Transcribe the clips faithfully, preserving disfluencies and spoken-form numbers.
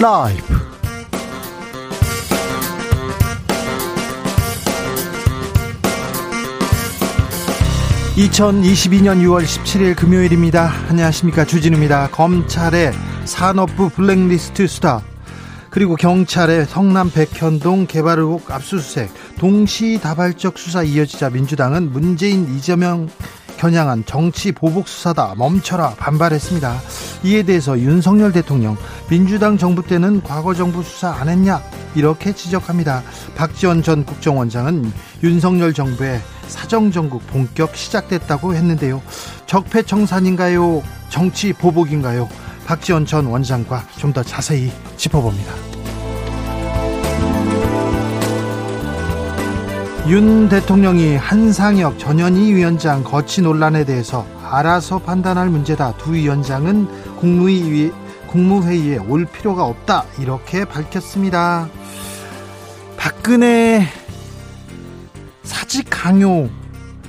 라이브. 이천이십이년 유월 십칠일 금요일입니다. 안녕하십니까, 주진우입니다. 검찰의 산업부 블랙리스트 수사, 그리고 경찰의 성남 백현동 개발 의혹 압수수색, 동시다발적 수사 이어지자 민주당은 문재인, 이재명 겨냥한 정치 보복 수사다, 멈춰라 반발했습니다. 이에 대해서 윤석열 대통령, 민주당 정부 때는 과거 정부 수사 안 했냐, 이렇게 지적합니다. 박지원 전 국정원장은 윤석열 정부의 사정정국 본격 시작됐다고 했는데요. 적폐청산인가요? 정치 보복인가요? 박지원 전 원장과 좀 더 자세히 짚어봅니다. 윤 대통령이 한상혁, 전현희 위원장 거취 논란에 대해서 알아서 판단할 문제다, 두 위원장은 국무위, 국무회의에 올 필요가 없다, 이렇게 밝혔습니다. 박근혜 사직 강요,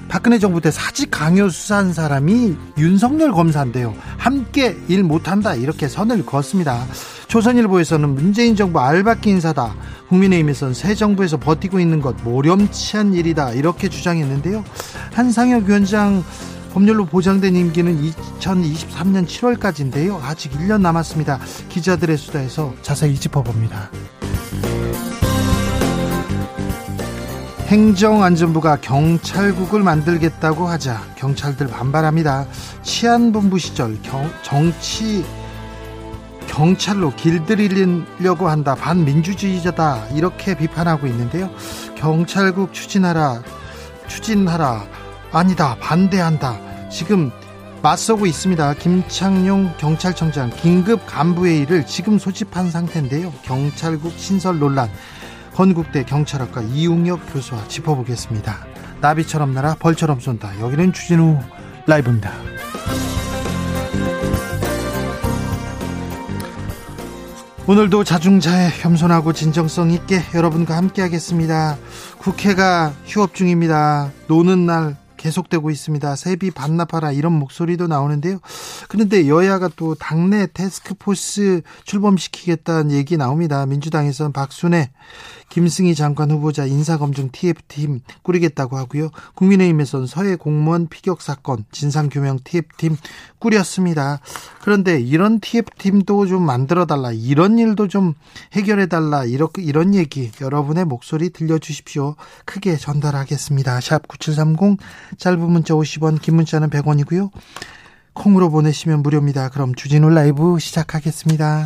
박근혜 정부 때 사직 강요 수사한 사람이 윤석열 검사인데요, 함께 일 못한다, 이렇게 선을 그었습니다. 조선일보에서는 문재인 정부 알박기 인사다, 국민의힘에서는 새 정부에서 버티고 있는 것 모렴치한 일이다, 이렇게 주장했는데요. 한상혁 위원장 법률로 보장된 임기는 이천이십삼년 칠월까지인데요 아직 일년 남았습니다. 기자들의 수다에서 자세히 짚어봅니다. 행정안전부가 경찰국을 만들겠다고 하자 경찰들 반발합니다. 치안본부 시절 경, 정치 경찰로 길들이려고 한다, 반민주주의자다, 이렇게 비판하고 있는데요. 경찰국 추진하라, 추진하라, 아니다, 반대한다, 지금 맞서고 있습니다. 김창룡 경찰청장 긴급 간부회의를 지금 소집한 상태인데요. 경찰국 신설 논란, 건국대 경찰학과 이웅혁 교수와 짚어보겠습니다. 나비처럼 날아 벌처럼 쏜다. 여기는 주진우 라이브입니다. 오늘도 자중자애, 겸손하고 진정성 있게 여러분과 함께하겠습니다. 국회가 휴업 중입니다. 노는 날 계속되고 있습니다. 세비 반납하라, 이런 목소리도 나오는데요. 그런데 여야가 또 당내 태스크포스 출범시키겠다는 얘기 나옵니다. 민주당에서는 박순애, 김승희 장관 후보자 인사검증 티에프팀 꾸리겠다고 하고요. 국민의힘에서는 서해 공무원 피격 사건 진상규명 티에프팀 꾸렸습니다. 그런데 이런 티에프팀도 좀 만들어달라, 이런 일도 좀 해결해달라, 이렇게, 이런 얘기 여러분의 목소리 들려주십시오. 크게 전달하겠습니다. 샵 구칠삼공, 짧은 문자 오십원, 긴 문자는 백원이고요. 콩으로 보내시면 무료입니다. 그럼 주진우 라이브 시작하겠습니다.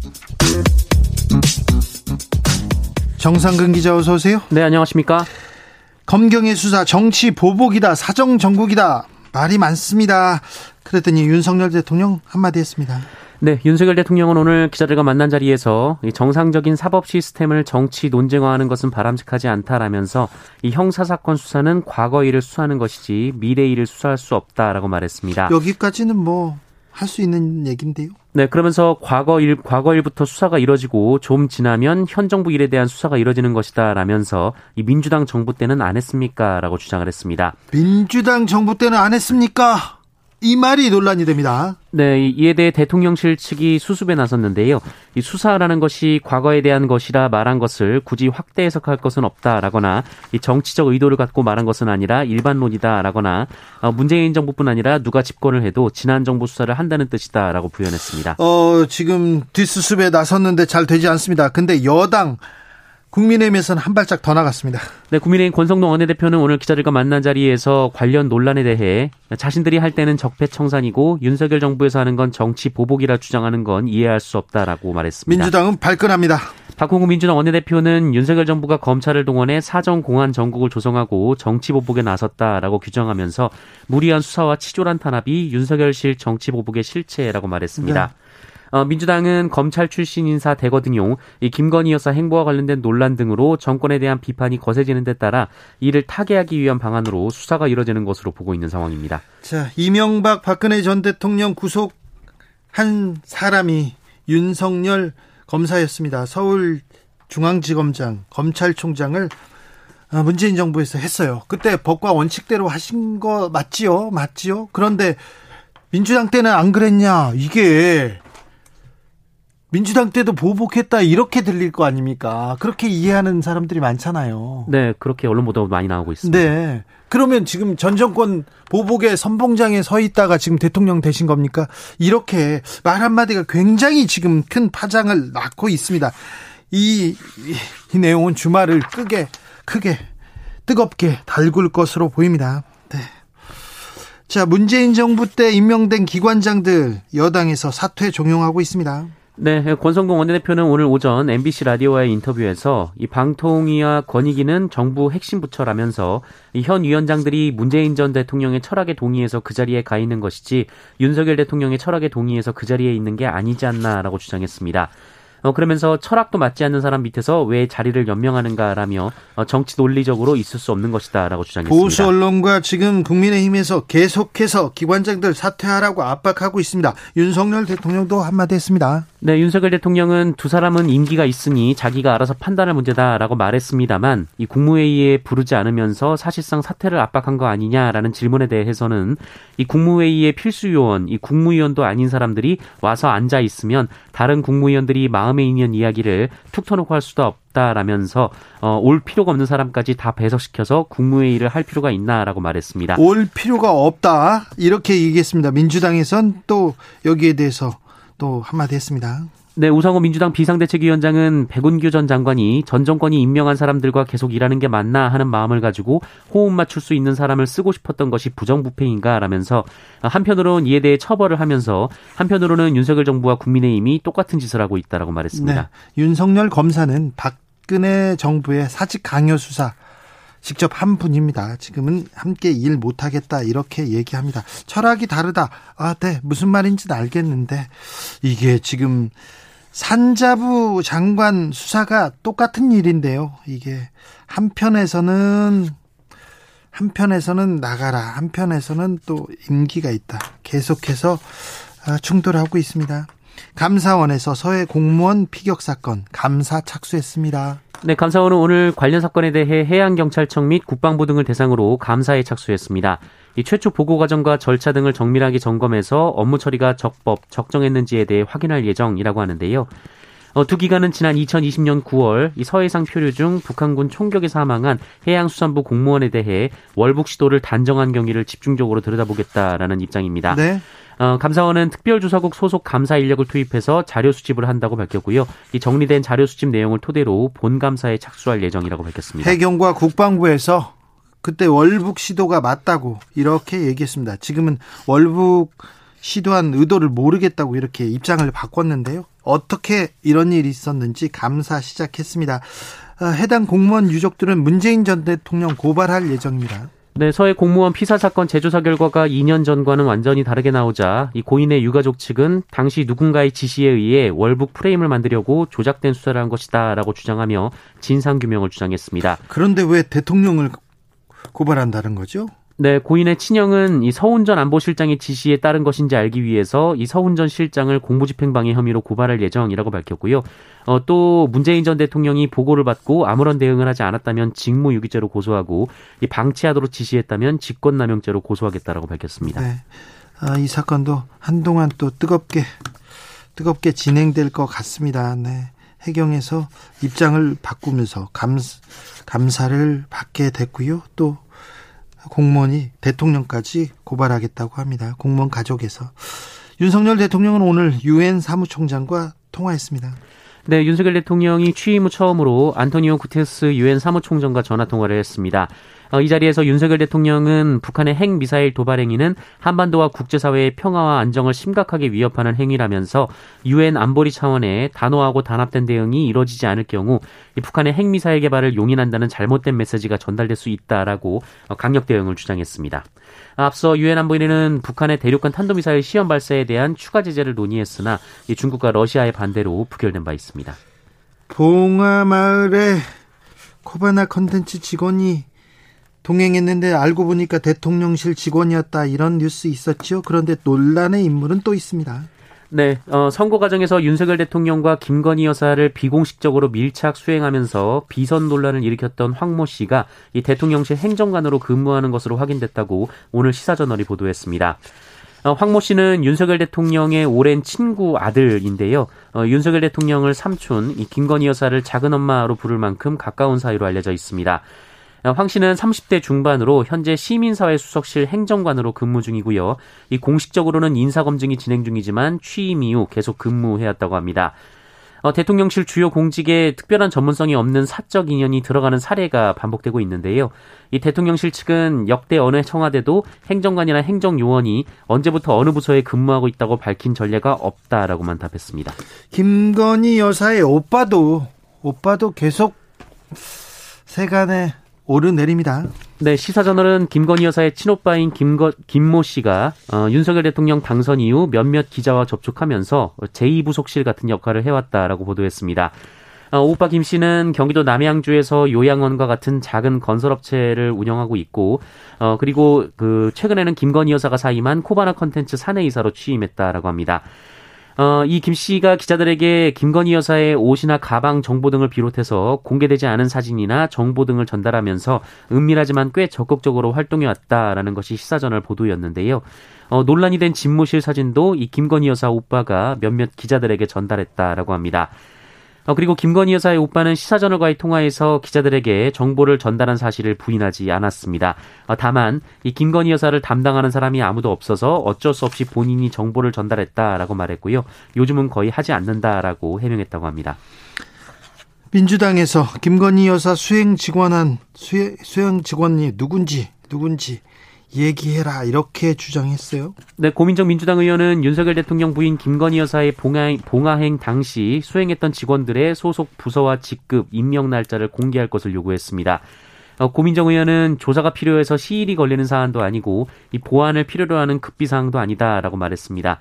정상근 기자, 어서 오세요. 네, 안녕하십니까. 검경의 수사 정치 보복이다, 사정 정국이다, 말이 많습니다. 그랬더니 윤석열 대통령 한마디 했습니다. 네, 윤석열 대통령은 오늘 기자들과 만난 자리에서 정상적인 사법 시스템을 정치 논쟁화하는 것은 바람직하지 않다라면서 이 형사사건 수사는 과거 일을 수사하는 것이지 미래 일을 수사할 수 없다라고 말했습니다. 여기까지는 뭐 할 수 있는 얘기인데요. 네, 그러면서 과거 일, 과거 일부터 수사가 이뤄지고 좀 지나면 현 정부 일에 대한 수사가 이뤄지는 것이다 라면서 이 민주당 정부 때는 안 했습니까? 라고 주장을 했습니다. 민주당 정부 때는 안 했습니까? 이 말이 논란이 됩니다. 네, 이에 대해 대통령실 측이 수습에 나섰는데요. 이 수사라는 것이 과거에 대한 것이라 말한 것을 굳이 확대 해석할 것은 없다라거나, 이 정치적 의도를 갖고 말한 것은 아니라 일반론이다라거나, 문재인 정부뿐 아니라 누가 집권을 해도 지난 정부 수사를 한다는 뜻이다라고 부연했습니다. 어, 지금 뒷수습에 나섰는데 잘 되지 않습니다. 근데 여당 국민의힘에서는 한 발짝 더 나갔습니다. 네, 국민의힘 권성동 원내대표는 오늘 기자들과 만난 자리에서 관련 논란에 대해 자신들이 할 때는 적폐청산이고 윤석열 정부에서 하는 건 정치 보복이라 주장하는 건 이해할 수 없다라고 말했습니다. 민주당은 발끈합니다. 박홍구 민주당 원내대표는 윤석열 정부가 검찰을 동원해 사정공안 전국을 조성하고 정치보복에 나섰다라고 규정하면서 무리한 수사와 치졸한 탄압이 윤석열실 정치보복의 실체라고 말했습니다. 네. 어, 민주당은 검찰 출신 인사 대거 등용, 이 김건희 여사 행보와 관련된 논란 등으로 정권에 대한 비판이 거세지는 데 따라 이를 타개하기 위한 방안으로 수사가 이뤄지는 것으로 보고 있는 상황입니다. 자, 이명박 박근혜 전 대통령 구속 한 사람이 윤석열 검사였습니다. 서울중앙지검장, 검찰총장을 문재인 정부에서 했어요. 그때 법과 원칙대로 하신 거 맞지요? 맞지요? 그런데 민주당 때는 안 그랬냐? 이게 민주당 때도 보복했다 이렇게 들릴 거 아닙니까? 그렇게 이해하는 사람들이 많잖아요. 네, 그렇게 언론 보도도 많이 나오고 있습니다. 네, 그러면 지금 전 정권 보복의 선봉장에 서 있다가 지금 대통령 되신 겁니까? 이렇게 말 한마디가 굉장히 지금 큰 파장을 낳고 있습니다. 이, 이, 이 내용은 주말을 크게 크게 뜨겁게 달굴 것으로 보입니다. 네. 자, 문재인 정부 때 임명된 기관장들 여당에서 사퇴 종용하고 있습니다. 네, 권성동 원내대표는 오늘 오전 엠비씨 라디오와의 인터뷰에서 이 방통위와 권익위는 정부 핵심 부처라면서 이 현 위원장들이 문재인 전 대통령의 철학에 동의해서 그 자리에 가 있는 것이지 윤석열 대통령의 철학에 동의해서 그 자리에 있는 게 아니지 않나라고 주장했습니다. 어, 그러면서 철학도 맞지 않는 사람 밑에서 왜 자리를 연명하는가라며 어, 정치 논리적으로 있을 수 없는 것이다라고 주장했습니다. 보수 언론과 지금 국민의힘에서 계속해서 기관장들 사퇴하라고 압박하고 있습니다. 윤석열 대통령도 한마디 했습니다. 네, 윤석열 대통령은 두 사람은 임기가 있으니 자기가 알아서 판단할 문제다라고 말했습니다만 이 국무회의에 부르지 않으면서 사실상 사퇴를 압박한 거 아니냐라는 질문에 대해서는 이 국무회의의 필수 요원, 이 국무위원도 아닌 사람들이 와서 앉아 있으면 다른 국무위원들이 마음 다음에 있는 이야기를 툭 터놓고 할 수도 없다라면서 어, 올 필요가 없는 사람까지 다 배석시켜서 국무회의를 할 필요가 있나라고 말했습니다. 올 필요가 없다 이렇게 얘기했습니다. 민주당에선 또 여기에 대해서 또 한마디 했습니다. 네, 우상호 민주당 비상대책위원장은 백운규 전 장관이 전 정권이 임명한 사람들과 계속 일하는 게 맞나 하는 마음을 가지고 호흡 맞출 수 있는 사람을 쓰고 싶었던 것이 부정부패인가라면서 한편으로는 이에 대해 처벌을 하면서 한편으로는 윤석열 정부와 국민의힘이 똑같은 짓을 하고 있다라고 말했습니다. 네, 윤석열 검사는 박근혜 정부의 사직 강요 수사 직접 한 분입니다. 지금은 함께 일 못하겠다 이렇게 얘기합니다. 철학이 다르다. 아, 네, 무슨 말인지는 알겠는데 이게 지금 산자부 장관 수사가 똑같은 일인데요. 이게 한편에서는 한편에서는 나가라, 한편에서는 또 임기가 있다. 계속해서 충돌하고 있습니다. 감사원에서 서해 공무원 피격 사건 감사 착수했습니다. 네, 감사원은 오늘 관련 사건에 대해 해양경찰청 및 국방부 등을 대상으로 감사에 착수했습니다. 이 최초 보고 과정과 절차 등을 정밀하게 점검해서 업무 처리가 적법, 적정했는지에 대해 확인할 예정이라고 하는데요. 어, 두 기관은 지난 이천이십 년 구월 이 서해상 표류 중 북한군 총격에 사망한 해양수산부 공무원에 대해 월북 시도를 단정한 경위를 집중적으로 들여다보겠다라는 입장입니다. 네. 어, 감사원은 특별조사국 소속 감사 인력을 투입해서 자료 수집을 한다고 밝혔고요. 이 정리된 자료 수집 내용을 토대로 본 감사에 착수할 예정이라고 밝혔습니다. 해경과 국방부에서 그때 월북 시도가 맞다고 이렇게 얘기했습니다. 지금은 월북 시도한 의도를 모르겠다고 이렇게 입장을 바꿨는데요. 어떻게 이런 일이 있었는지 감사 시작했습니다. 해당 공무원 유족들은 문재인 전 대통령 고발할 예정입니다. 네, 서해 공무원 피살 사건 재조사 결과가 이 년 전과는 완전히 다르게 나오자 이 고인의 유가족 측은 당시 누군가의 지시에 의해 월북 프레임을 만들려고 조작된 수사를 한 것이다라고 주장하며 진상규명을 주장했습니다. 그런데 왜 대통령을 고발한다는 거죠? 네, 고인의 친형은 이 서훈 전 안보실장의 지시에 따른 것인지 알기 위해서 이 서훈 전 실장을 공무집행방해 혐의로 고발할 예정이라고 밝혔고요. 어, 또 문재인 전 대통령이 보고를 받고 아무런 대응을 하지 않았다면 직무유기죄로 고소하고 이 방치하도록 지시했다면 직권남용죄로 고소하겠다라고 밝혔습니다. 네, 아, 이 사건도 한동안 또 뜨겁게 뜨겁게 진행될 것 같습니다. 네. 해경에서 입장을 바꾸면서 감, 감사를 받게 됐고요. 또 공무원이 대통령까지 고발하겠다고 합니다. 공무원 가족에서. 윤석열 대통령은 오늘 유엔 사무총장과 통화했습니다. 네, 윤석열 대통령이 취임 후 처음으로 안토니오 구테스 유엔 사무총장과 전화 통화를 했습니다. 이 자리에서 윤석열 대통령은 북한의 핵미사일 도발 행위는 한반도와 국제사회의 평화와 안정을 심각하게 위협하는 행위라면서 유엔 안보리 차원의 단호하고 단합된 대응이 이루어지지 않을 경우 이 북한의 핵미사일 개발을 용인한다는 잘못된 메시지가 전달될 수 있다라고 강력 대응을 주장했습니다. 앞서 유엔 안보리는 북한의 대륙간 탄도미사일 시험 발사에 대한 추가 제재를 논의했으나 이 중국과 러시아의 반대로 부결된 바 있습니다. 봉화마을에 코바나 컨텐츠 직원이 동행했는데 알고 보니까 대통령실 직원이었다, 이런 뉴스 있었죠. 그런데 논란의 인물은 또 있습니다. 네, 어, 선거 과정에서 윤석열 대통령과 김건희 여사를 비공식적으로 밀착 수행하면서 비선 논란을 일으켰던 황모 씨가 이 대통령실 행정관으로 근무하는 것으로 확인됐다고 오늘 시사저널이 보도했습니다. 황모 씨는 윤석열 대통령의 오랜 친구 아들인데요. 어, 윤석열 대통령을 삼촌, 이 김건희 여사를 작은 엄마로 부를 만큼 가까운 사이로 알려져 있습니다. 황 씨는 삼십 대 중반으로 현재 시민사회수석실 행정관으로 근무 중이고요. 이 공식적으로는 인사검증이 진행 중이지만 취임 이후 계속 근무해왔다고 합니다. 어, 대통령실 주요 공직에 특별한 전문성이 없는 사적 인연이 들어가는 사례가 반복되고 있는데요. 이 대통령실 측은 역대 어느 청와대도 행정관이나 행정요원이 언제부터 어느 부서에 근무하고 있다고 밝힌 전례가 없다라고만 답했습니다. 김건희 여사의 오빠도 오빠도 계속 세간에 오르내립니다. 네, 시사저널은 김건희 여사의 친오빠인 김거, 김모 씨가 어, 윤석열 대통령 당선 이후 몇몇 기자와 접촉하면서 제이 부속실 같은 역할을 해왔다라고 보도했습니다. 어, 오빠 김 씨는 경기도 남양주에서 요양원과 같은 작은 건설업체를 운영하고 있고, 어, 그리고 그 최근에는 김건희 여사가 사임한 코바나 컨텐츠 사내이사로 취임했다라고 합니다. 어, 이 김 씨가 기자들에게 김건희 여사의 옷이나 가방 정보 등을 비롯해서 공개되지 않은 사진이나 정보 등을 전달하면서 은밀하지만 꽤 적극적으로 활동해왔다라는 것이 시사저널 보도였는데요. 어, 논란이 된 집무실 사진도 이 김건희 여사 오빠가 몇몇 기자들에게 전달했다라고 합니다. 어, 그리고 김건희 여사의 오빠는 시사저널과의 통화에서 기자들에게 정보를 전달한 사실을 부인하지 않았습니다. 어, 다만 이 김건희 여사를 담당하는 사람이 아무도 없어서 어쩔 수 없이 본인이 정보를 전달했다라고 말했고요. 요즘은 거의 하지 않는다라고 해명했다고 합니다. 민주당에서 김건희 여사 수행 직원한 수행, 수행 직원이 누군지 누군지 얘기해라 이렇게 주장했어요. 네, 고민정 민주당 의원은 윤석열 대통령 부인 김건희 여사의 봉하, 봉하행 당시 수행했던 직원들의 소속 부서와 직급, 임명 날짜를 공개할 것을 요구했습니다. 어, 고민정 의원은 조사가 필요해서 시일이 걸리는 사안도 아니고 이 보안을 필요로 하는 급비사항도 아니다라고 말했습니다.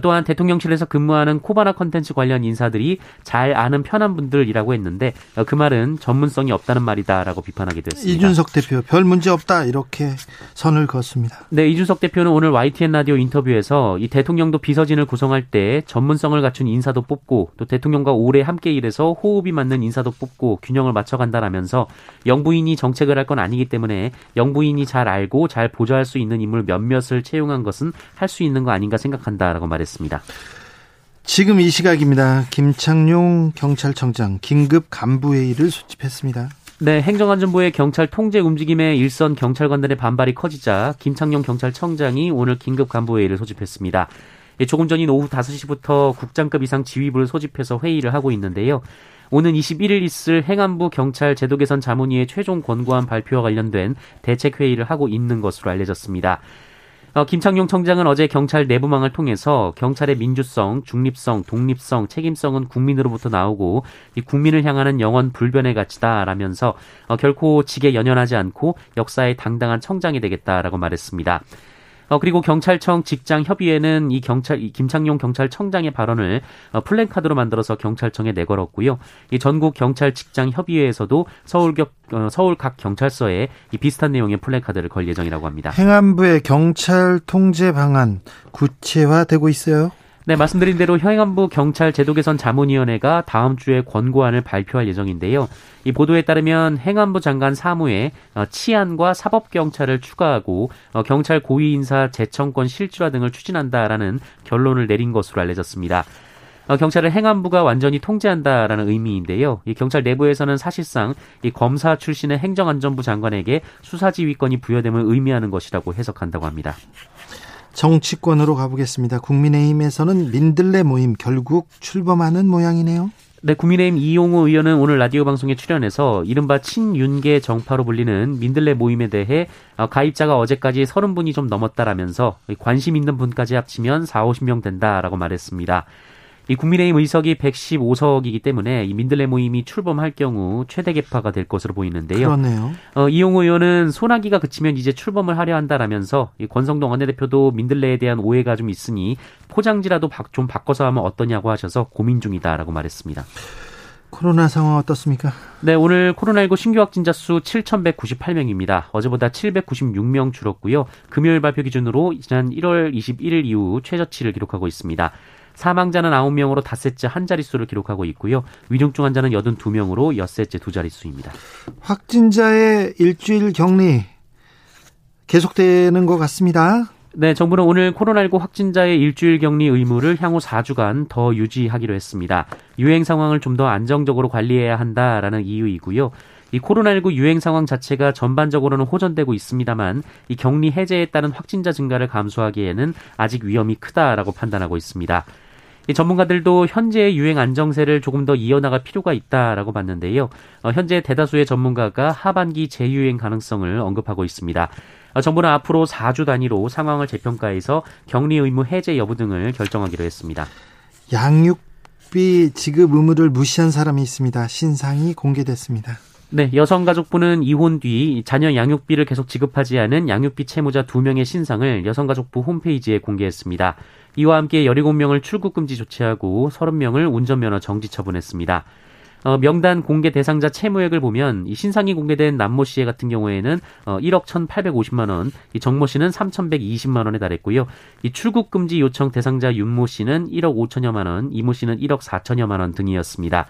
또한 대통령실에서 근무하는 코바나 컨텐츠 관련 인사들이 잘 아는 편한 분들이라고 했는데 그 말은 전문성이 없다는 말이다라고 비판하기도 했습니다. 이준석 대표 별 문제 없다 이렇게 선을 그었습니다. 네, 이준석 대표는 오늘 와이티엔 라디오 인터뷰에서 이 대통령도 비서진을 구성할 때 전문성을 갖춘 인사도 뽑고 또 대통령과 오래 함께 일해서 호흡이 맞는 인사도 뽑고 균형을 맞춰간다라면서 영부인이 정책을 할 건 아니기 때문에 영부인이 잘 알고 잘 보좌할 수 있는 인물 몇몇을 채용한 것은 할 수 있는 거 아닌가 생각한다라고 말했습니다. 했습니다. 지금 이 시각입니다. 김창룡 경찰청장 긴급 간부회의를 소집했습니다. 네, 행정안전부의 경찰 통제 움직임에 일선 경찰관들의 반발이 커지자 김창룡 경찰청장이 오늘 긴급 간부회의를 소집했습니다. 조금 전인 오후 다섯 시부터 국장급 이상 지휘부를 소집해서 회의를 하고 있는데요. 오는 이십일 일 있을 행안부 경찰 제도 개선 자문위의 최종 권고안 발표와 관련된 대책회의를 하고 있는 것으로 알려졌습니다. 어, 김창룡 청장은 어제 경찰 내부망을 통해서 경찰의 민주성, 중립성, 독립성, 책임성은 국민으로부터 나오고 이 국민을 향하는 영원 불변의 가치다라면서 어, 결코 직에 연연하지 않고 역사의 당당한 청장이 되겠다라고 말했습니다. 어, 그리고 경찰청 직장협의회는 이 경찰, 이 김창룡 경찰청장의 발언을 어, 플랜카드로 만들어서 경찰청에 내걸었고요. 이 전국 경찰 직장협의회에서도 서울 격 서울 각 경찰서에 이 비슷한 내용의 플래카드를 걸 예정이라고 합니다. 행안부의 경찰 통제 방안 구체화되고 있어요? 네, 말씀드린 대로 행안부 경찰 제도 개선 자문위원회가 다음 주에 권고안을 발표할 예정인데요. 이 보도에 따르면 행안부 장관 사무에 치안과 사법경찰을 추가하고 경찰 고위 인사 재청권 실질화 등을 추진한다라는 결론을 내린 것으로 알려졌습니다. 경찰을 행안부가 완전히 통제한다라는 의미인데요. 이 경찰 내부에서는 사실상 이 검사 출신의 행정안전부 장관에게 수사지휘권이 부여됨을 의미하는 것이라고 해석한다고 합니다. 정치권으로 가보겠습니다. 국민의힘에서는 민들레 모임 결국 출범하는 모양이네요. 네, 국민의힘 이용호 의원은 오늘 라디오 방송에 출연해서 이른바 친윤계 정파로 불리는 민들레 모임에 대해 가입자가 어제까지 서른 분이 좀 넘었다라면서 관심 있는 분까지 합치면 사오십 명 된다라고 말했습니다. 이 국민의힘 의석이 백십오 석이기 때문에 이 민들레 모임이 출범할 경우 최대 개파가 될 것으로 보이는데요. 그렇네요. 어, 이용호 의원은 소나기가 그치면 이제 출범을 하려 한다라면서 이 권성동 원내대표도 민들레에 대한 오해가 좀 있으니 포장지라도 좀 바꿔서 하면 어떠냐고 하셔서 고민 중이다라고 말했습니다. 코로나 상황 어떻습니까? 네, 오늘 코로나십구 신규 확진자 수 칠천백구십팔 명입니다. 어제보다 칠백구십육 명 줄었고요. 금요일 발표 기준으로 지난 일월 이십일일 이후 최저치를 기록하고 있습니다. 사망자는 아홉 명으로 닷새째 한 자릿수를 기록하고 있고요. 위중증 환자는 여든두 명으로 엿새째 두 자릿수입니다. 확진자의 일주일 격리 계속되는 것 같습니다. 네, 정부는 오늘 코로나십구 확진자의 일주일 격리 의무를 향후 사 주간 더 유지하기로 했습니다. 유행 상황을 좀 더 안정적으로 관리해야 한다라는 이유이고요. 이 코로나십구 유행 상황 자체가 전반적으로는 호전되고 있습니다만 이 격리 해제에 따른 확진자 증가를 감수하기에는 아직 위험이 크다라고 판단하고 있습니다. 이 전문가들도 현재의 유행 안정세를 조금 더 이어나갈 필요가 있다라고 봤는데요. 어, 현재 대다수의 전문가가 하반기 재유행 가능성을 언급하고 있습니다. 어, 정부는 앞으로 사 주 단위로 상황을 재평가해서 격리 의무 해제 여부 등을 결정하기로 했습니다. 양육비 지급 의무를 무시한 사람이 있습니다. 신상이 공개됐습니다. 네, 여성가족부는 이혼 뒤 자녀 양육비를 계속 지급하지 않은 양육비 채무자 두 명의 신상을 여성가족부 홈페이지에 공개했습니다. 이와 함께 열일곱 명을 출국금지 조치하고 서른 명을 운전면허 정지 처분했습니다. 어, 명단 공개 대상자 채무액을 보면 이 신상이 공개된 남모 씨 같은 경우에는 어, 일억 천팔백오십만 원, 이 정모 씨는 삼천백이십만 원에 달했고요. 이 출국금지 요청 대상자 윤모 씨는 일억 오천여만 원, 이모 씨는 일억 사천여만 원 등이었습니다.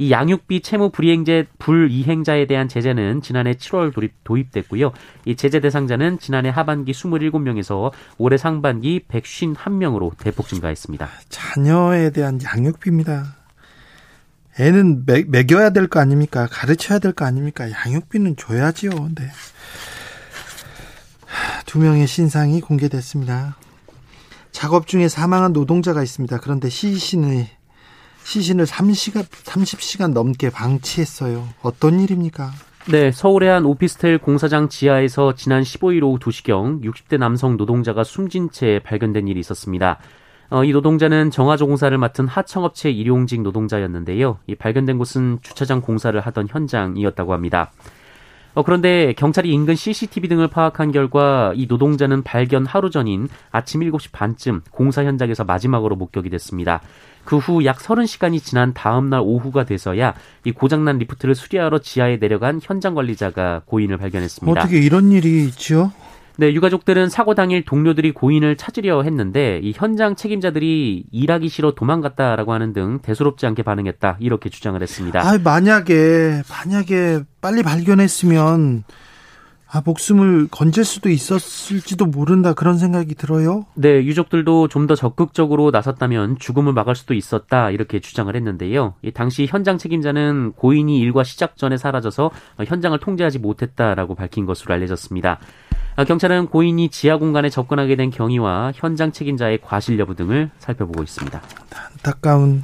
이 양육비 채무 불이행제, 불이행자에 대한 제재는 지난해 칠월 도입, 도입됐고요. 이 제재 대상자는 지난해 하반기 스물일곱 명에서 올해 상반기 백오십일 명으로 대폭 증가했습니다. 자녀에 대한 양육비입니다. 애는 매, 매겨야 될 거 아닙니까? 가르쳐야 될 거 아닙니까? 양육비는 줘야지요. 네. 두 명의 신상이 공개됐습니다. 작업 중에 사망한 노동자가 있습니다. 그런데 시신의 시신을 삼십 시간, 삼십 시간 넘게 방치했어요. 어떤 일입니까? 네, 서울의 한 오피스텔 공사장 지하에서 지난 십오일 오후 두 시경 육십 대 남성 노동자가 숨진 채 발견된 일이 있었습니다. 어, 이 노동자는 정화조 공사를 맡은 하청업체 일용직 노동자였는데요. 이 발견된 곳은 주차장 공사를 하던 현장이었다고 합니다. 어, 그런데 경찰이 인근 씨씨티비 등을 파악한 결과 이 노동자는 발견 하루 전인 아침 일곱 시 반쯤 공사 현장에서 마지막으로 목격이 됐습니다. 그 후 약 서른 시간이 지난 다음 날 오후가 돼서야 이 고장난 리프트를 수리하러 지하에 내려간 현장 관리자가 고인을 발견했습니다. 어떻게 이런 일이 있죠? 네, 유가족들은 사고 당일 동료들이 고인을 찾으려 했는데 이 현장 책임자들이 일하기 싫어 도망갔다라고 하는 등 대수롭지 않게 반응했다 이렇게 주장을 했습니다. 아, 만약에 만약에 빨리 발견했으면. 아, 목숨을 건질 수도 있었을지도 모른다 그런 생각이 들어요. 네, 유족들도 좀 더 적극적으로 나섰다면 죽음을 막을 수도 있었다 이렇게 주장을 했는데요. 당시 현장 책임자는 고인이 일과 시작 전에 사라져서 현장을 통제하지 못했다라고 밝힌 것으로 알려졌습니다. 경찰은 고인이 지하 공간에 접근하게 된 경위와 현장 책임자의 과실 여부 등을 살펴보고 있습니다. 안타까운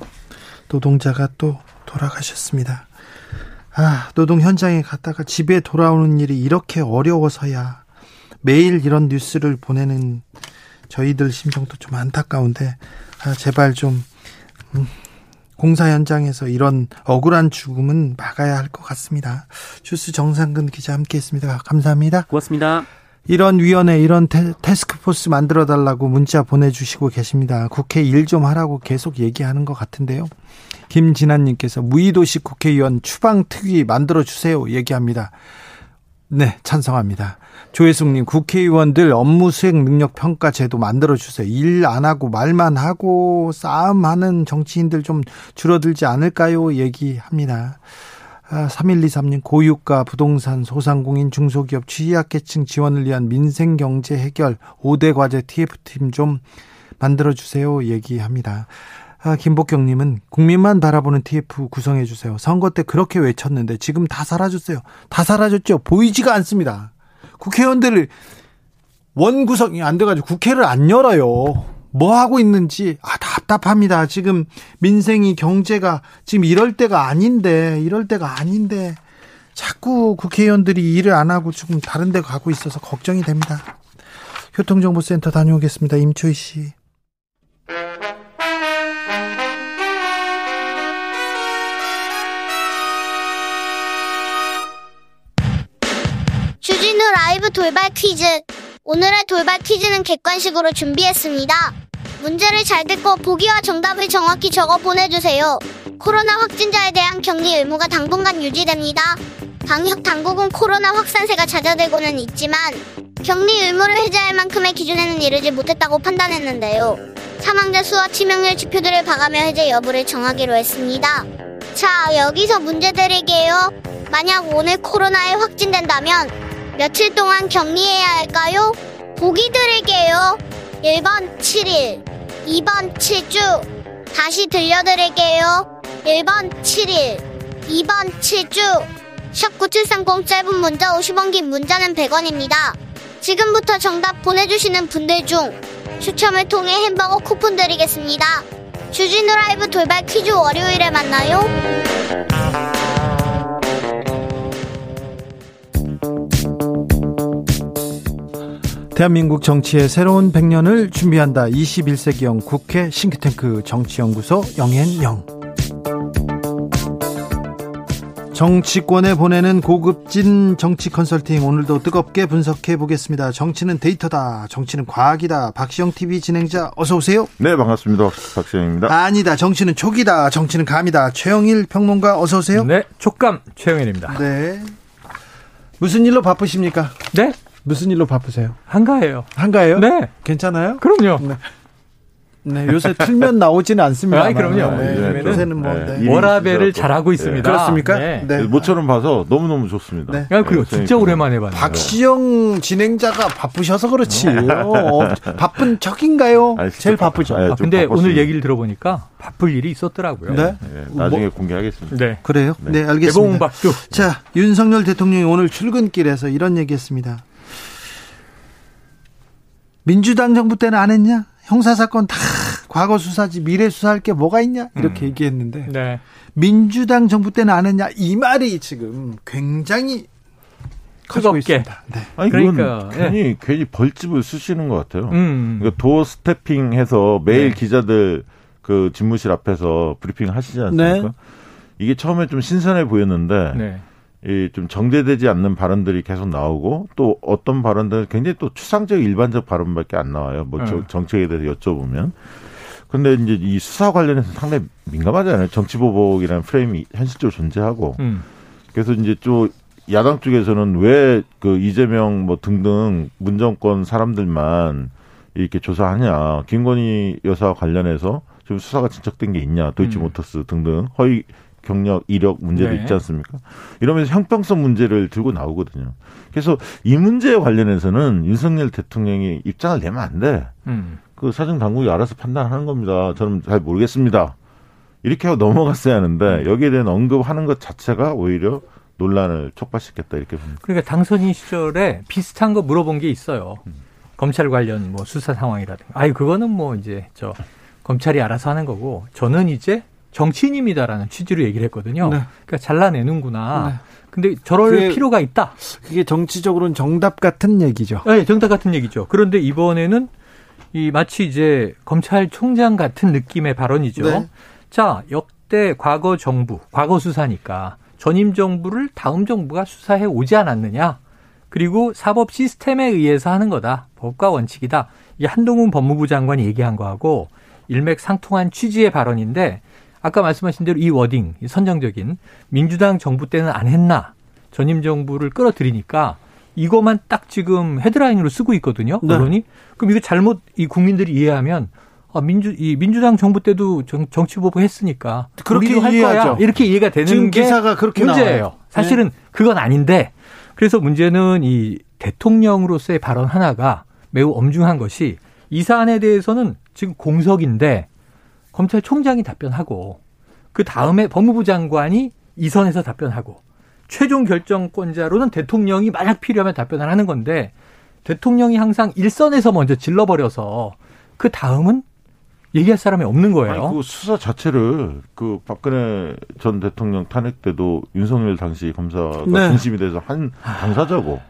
노동자가 또 돌아가셨습니다. 아, 노동 현장에 갔다가 집에 돌아오는 일이 이렇게 어려워서야 매일 이런 뉴스를 보내는 저희들 심정도 좀 안타까운데, 아, 제발 좀 음, 공사 현장에서 이런 억울한 죽음은 막아야 할 것 같습니다. 주스 정상근 기자 함께했습니다. 감사합니다. 고맙습니다. 이런 위원회, 이런 태, 태스크포스 만들어달라고 문자 보내주시고 계십니다. 국회 일 좀 하라고 계속 얘기하는 것 같은데요. 김진아님께서 무의도식 국회의원 추방특위 만들어주세요 얘기합니다. 네, 찬성합니다. 조혜숙님, 국회의원들 업무 수행 능력 평가 제도 만들어주세요. 일 안 하고 말만 하고 싸움하는 정치인들 좀 줄어들지 않을까요 얘기합니다. 삼일이삼 님, 고유가 부동산 소상공인 중소기업 취약계층 지원을 위한 민생경제 해결 오 대 과제 티에프팀 좀 만들어주세요 얘기합니다. 아, 김복경님은 국민만 바라보는 티에프 구성해주세요. 선거 때 그렇게 외쳤는데 지금 다 사라졌어요. 다 사라졌죠. 보이지가 않습니다. 국회의원들을 원구성이 안 돼가지고 국회를 안 열어요. 뭐 하고 있는지 아, 다 답답합니다. 지금 민생이 경제가 지금 이럴 때가 아닌데 이럴 때가 아닌데 자꾸 국회의원들이 일을 안 하고 지금 다른 데 가고 있어서 걱정이 됩니다. 교통정보센터 다녀오겠습니다. 임초희 씨. 주진우 라이브 돌발 퀴즈. 오늘의 돌발 퀴즈는 객관식으로 준비했습니다. 문제를 잘 듣고 보기와 정답을 정확히 적어 보내주세요. 코로나 확진자에 대한 격리 의무가 당분간 유지됩니다. 방역당국은 코로나 확산세가 잦아들고는 있지만 격리 의무를 해제할 만큼의 기준에는 이르지 못했다고 판단했는데요. 사망자 수와 치명률 지표들을 봐가며 해제 여부를 정하기로 했습니다. 자, 여기서 문제 드릴게요. 만약 오늘 코로나에 확진된다면 며칠 동안 격리해야 할까요? 보기 드릴게요. 일 번 칠 일, 이 번 칠 주. 다시 들려드릴게요. 일 번 칠 일, 이 번 칠 주. 샵 구칠삼공, 짧은 문자 오십 원, 긴 문자는 백 원입니다. 지금부터 정답 보내주시는 분들 중 추첨을 통해 햄버거 쿠폰 드리겠습니다. 주진우 라이브 돌발 퀴즈 월요일에 만나요. 대한민국 정치의 새로운 백 년을 준비한다. 이십일 세기형 국회 싱크탱크 정치연구소 영앤영. 정치권에 보내는 고급진 정치 컨설팅, 오늘도 뜨겁게 분석해 보겠습니다. 정치는 데이터다, 정치는 과학이다. 박시영 티비 진행자 어서 오세요. 네, 반갑습니다. 박시영입니다. 아니다, 정치는 촉이다, 정치는 감이다. 최영일 평론가 어서 오세요. 네, 촉감 최영일입니다. 네, 무슨 일로 바쁘십니까? 네, 무슨 일로 바쁘세요? 한가해요. 한가해요? 네. 괜찮아요? 그럼요. 네. 네, 요새 틀면 나오지는 않습니다. 아니, 그럼요. 네, 네, 네, 요새는 뭐, 네. 네. 워라벨을 잘하고 있습니다. 네. 그렇습니까? 네. 네. 모처럼 봐서 너무너무 좋습니다. 네. 네. 그리고 진짜 오랜만에 봤네요. 박시영 진행자가 바쁘셔서 그렇지. 어, 바쁜 척인가요? 아니, 제일 바쁘죠. 네, 아, 근데 바빴습니다. 오늘 얘기를 들어보니까 바쁠 일이 있었더라고요. 네. 네, 나중에 뭐, 공개하겠습니다. 네. 그래요? 네, 네, 알겠습니다. 자, 윤석열 대통령이 오늘 출근길에서 이런 얘기했습니다. 민주당 정부 때는 안 했냐? 형사사건 다 과거 수사지 미래 수사할 게 뭐가 있냐? 이렇게 음. 얘기했는데 네. 민주당 정부 때는 안 했냐? 이 말이 지금 굉장히 커지고 있습니다. 네. 아니, 그러니까 괜히, 네. 괜히 벌집을 쓰시는 것 같아요. 음. 그러니까 도어 스태핑해서 매일 네. 기자들 그 집무실 앞에서 브리핑 하시지 않습니까? 네. 이게 처음에 좀 신선해 보였는데 네. 이 좀 정제되지 않는 발언들이 계속 나오고 또 어떤 발언들은 굉장히 또 추상적 일반적 발언밖에 안 나와요. 뭐 네. 정책에 대해서 여쭤보면. 근데 이제 이 수사 관련해서 상당히 민감하잖아요. 정치 보복이라는 프레임이 현실적으로 존재하고. 음. 그래서 이제 또 야당 쪽에서는 왜 그 이재명 뭐 등등 문정권 사람들만 이렇게 조사하냐. 김건희 여사 관련해서 지금 수사가 진척된 게 있냐. 도이치모터스 음. 등등 허위 경력, 이력 문제도 네. 있지 않습니까? 이러면서 형평성 문제를 들고 나오거든요. 그래서 이 문제에 관련해서는 윤석열 대통령이 입장을 내면 안 돼. 음. 그 사정 당국이 알아서 판단하는 겁니다. 저는 잘 모르겠습니다. 이렇게 하고 넘어갔어야 하는데 여기에 대한 언급하는 것 자체가 오히려 논란을 촉발시켰다 이렇게 봅니다. 그러니까 당선인 시절에 비슷한 거 물어본 게 있어요. 음. 검찰 관련 뭐 수사 상황이라든가. 아니 그거는 뭐 이제 저 검찰이 알아서 하는 거고 저는 이제 정치인입니다라는 취지로 얘기를 했거든요. 네. 그러니까 잘라내는구나. 네. 근데 저럴 그게, 필요가 있다. 그게 정치적으로는 정답 같은 얘기죠. 네, 정답 같은 얘기죠. 그런데 이번에는 이 마치 이제 검찰총장 같은 느낌의 발언이죠. 네. 자, 역대 과거 정부, 과거 수사니까 전임 정부를 다음 정부가 수사해 오지 않았느냐. 그리고 사법 시스템에 의해서 하는 거다. 법과 원칙이다. 이게 한동훈 법무부 장관이 얘기한 거하고 일맥상통한 취지의 발언인데 아까 말씀하신 대로 이 워딩, 이 선정적인 민주당 정부 때는 안 했나 전임 정부를 끌어들이니까 이것만 딱 지금 헤드라인으로 쓰고 있거든요. 언론이 네. 그럼 이거 잘못 이 국민들이 이해하면 아, 민주 이 민주당 정부 때도 정, 정치 보복했으니까 그렇게 우리도 할 거야 이렇게 이해가 되는 지금 게 기사가 그렇게 문제예요. 나와요. 사실은 네. 그건 아닌데 그래서 문제는 이 대통령으로서의 발언 하나가 매우 엄중한 것이 이 사안에 대해서는 지금 공석인데. 검찰총장이 답변하고 그다음에 법무부 장관이 이선에서 답변하고 최종 결정권자로는 대통령이 만약 필요하면 답변을 하는 건데 대통령이 항상 일선에서 먼저 질러버려서 그다음은 얘기할 사람이 없는 거예요. 아니, 그 수사 자체를 그 박근혜 전 대통령 탄핵 때도 윤석열 당시 검사가 네. 중심이 돼서 한 당사자고.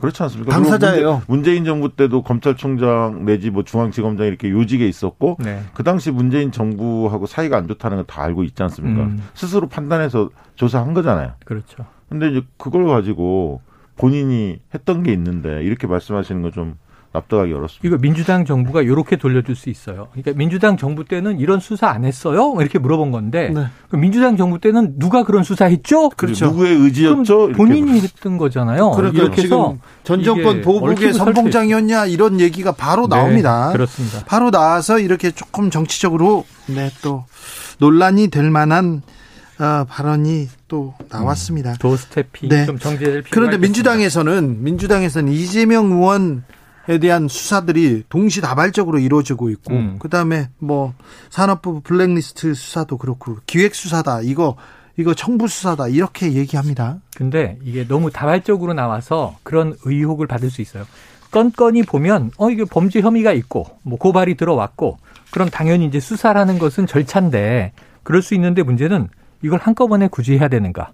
그렇지 않습니까? 당사자예요. 문재인 정부 때도 검찰총장 내지 뭐 중앙지검장 이렇게 요직에 있었고 네. 그 당시 문재인 정부하고 사이가 안 좋다는 걸 다 알고 있지 않습니까? 음. 스스로 판단해서 조사한 거잖아요. 그렇죠. 근데 이제 그걸 가지고 본인이 했던 게 있는데 이렇게 말씀하시는 건 좀 납득하기 어렵습니다. 이거 민주당 정부가 이렇게 돌려줄 수 있어요. 그러니까 민주당 정부 때는 이런 수사 안 했어요? 이렇게 물어본 건데 네. 민주당 정부 때는 누가 그런 수사했죠? 그렇죠. 누구의 의지였죠? 그럼 본인이 했던 거잖아요. 그러니까 이렇게 해서 전 정권 보복의 선봉장이었냐 이런 얘기가 바로 네, 나옵니다. 그렇습니다. 바로 나와서 이렇게 조금 정치적으로 네, 또 논란이 될 만한 어, 발언이 또 나왔습니다. 음, 도스태핑 네. 좀 정제될 필요가 그런데 있겠습니다. 민주당에서는 민주당에서는 이재명 의원 에 대한 수사들이 동시다발적으로 이루어지고 있고 음. 그다음에 뭐 산업부 블랙리스트 수사도 그렇고 기획 수사다 이거 이거 청부 수사다 이렇게 얘기합니다. 근데 이게 너무 다발적으로 나와서 그런 의혹을 받을 수 있어요. 건건이 보면 어 이게 범죄 혐의가 있고 뭐 고발이 들어왔고 그럼 당연히 이제 수사라는 것은 절차인데 그럴 수 있는데 문제는 이걸 한꺼번에 굳이 해야 되는가?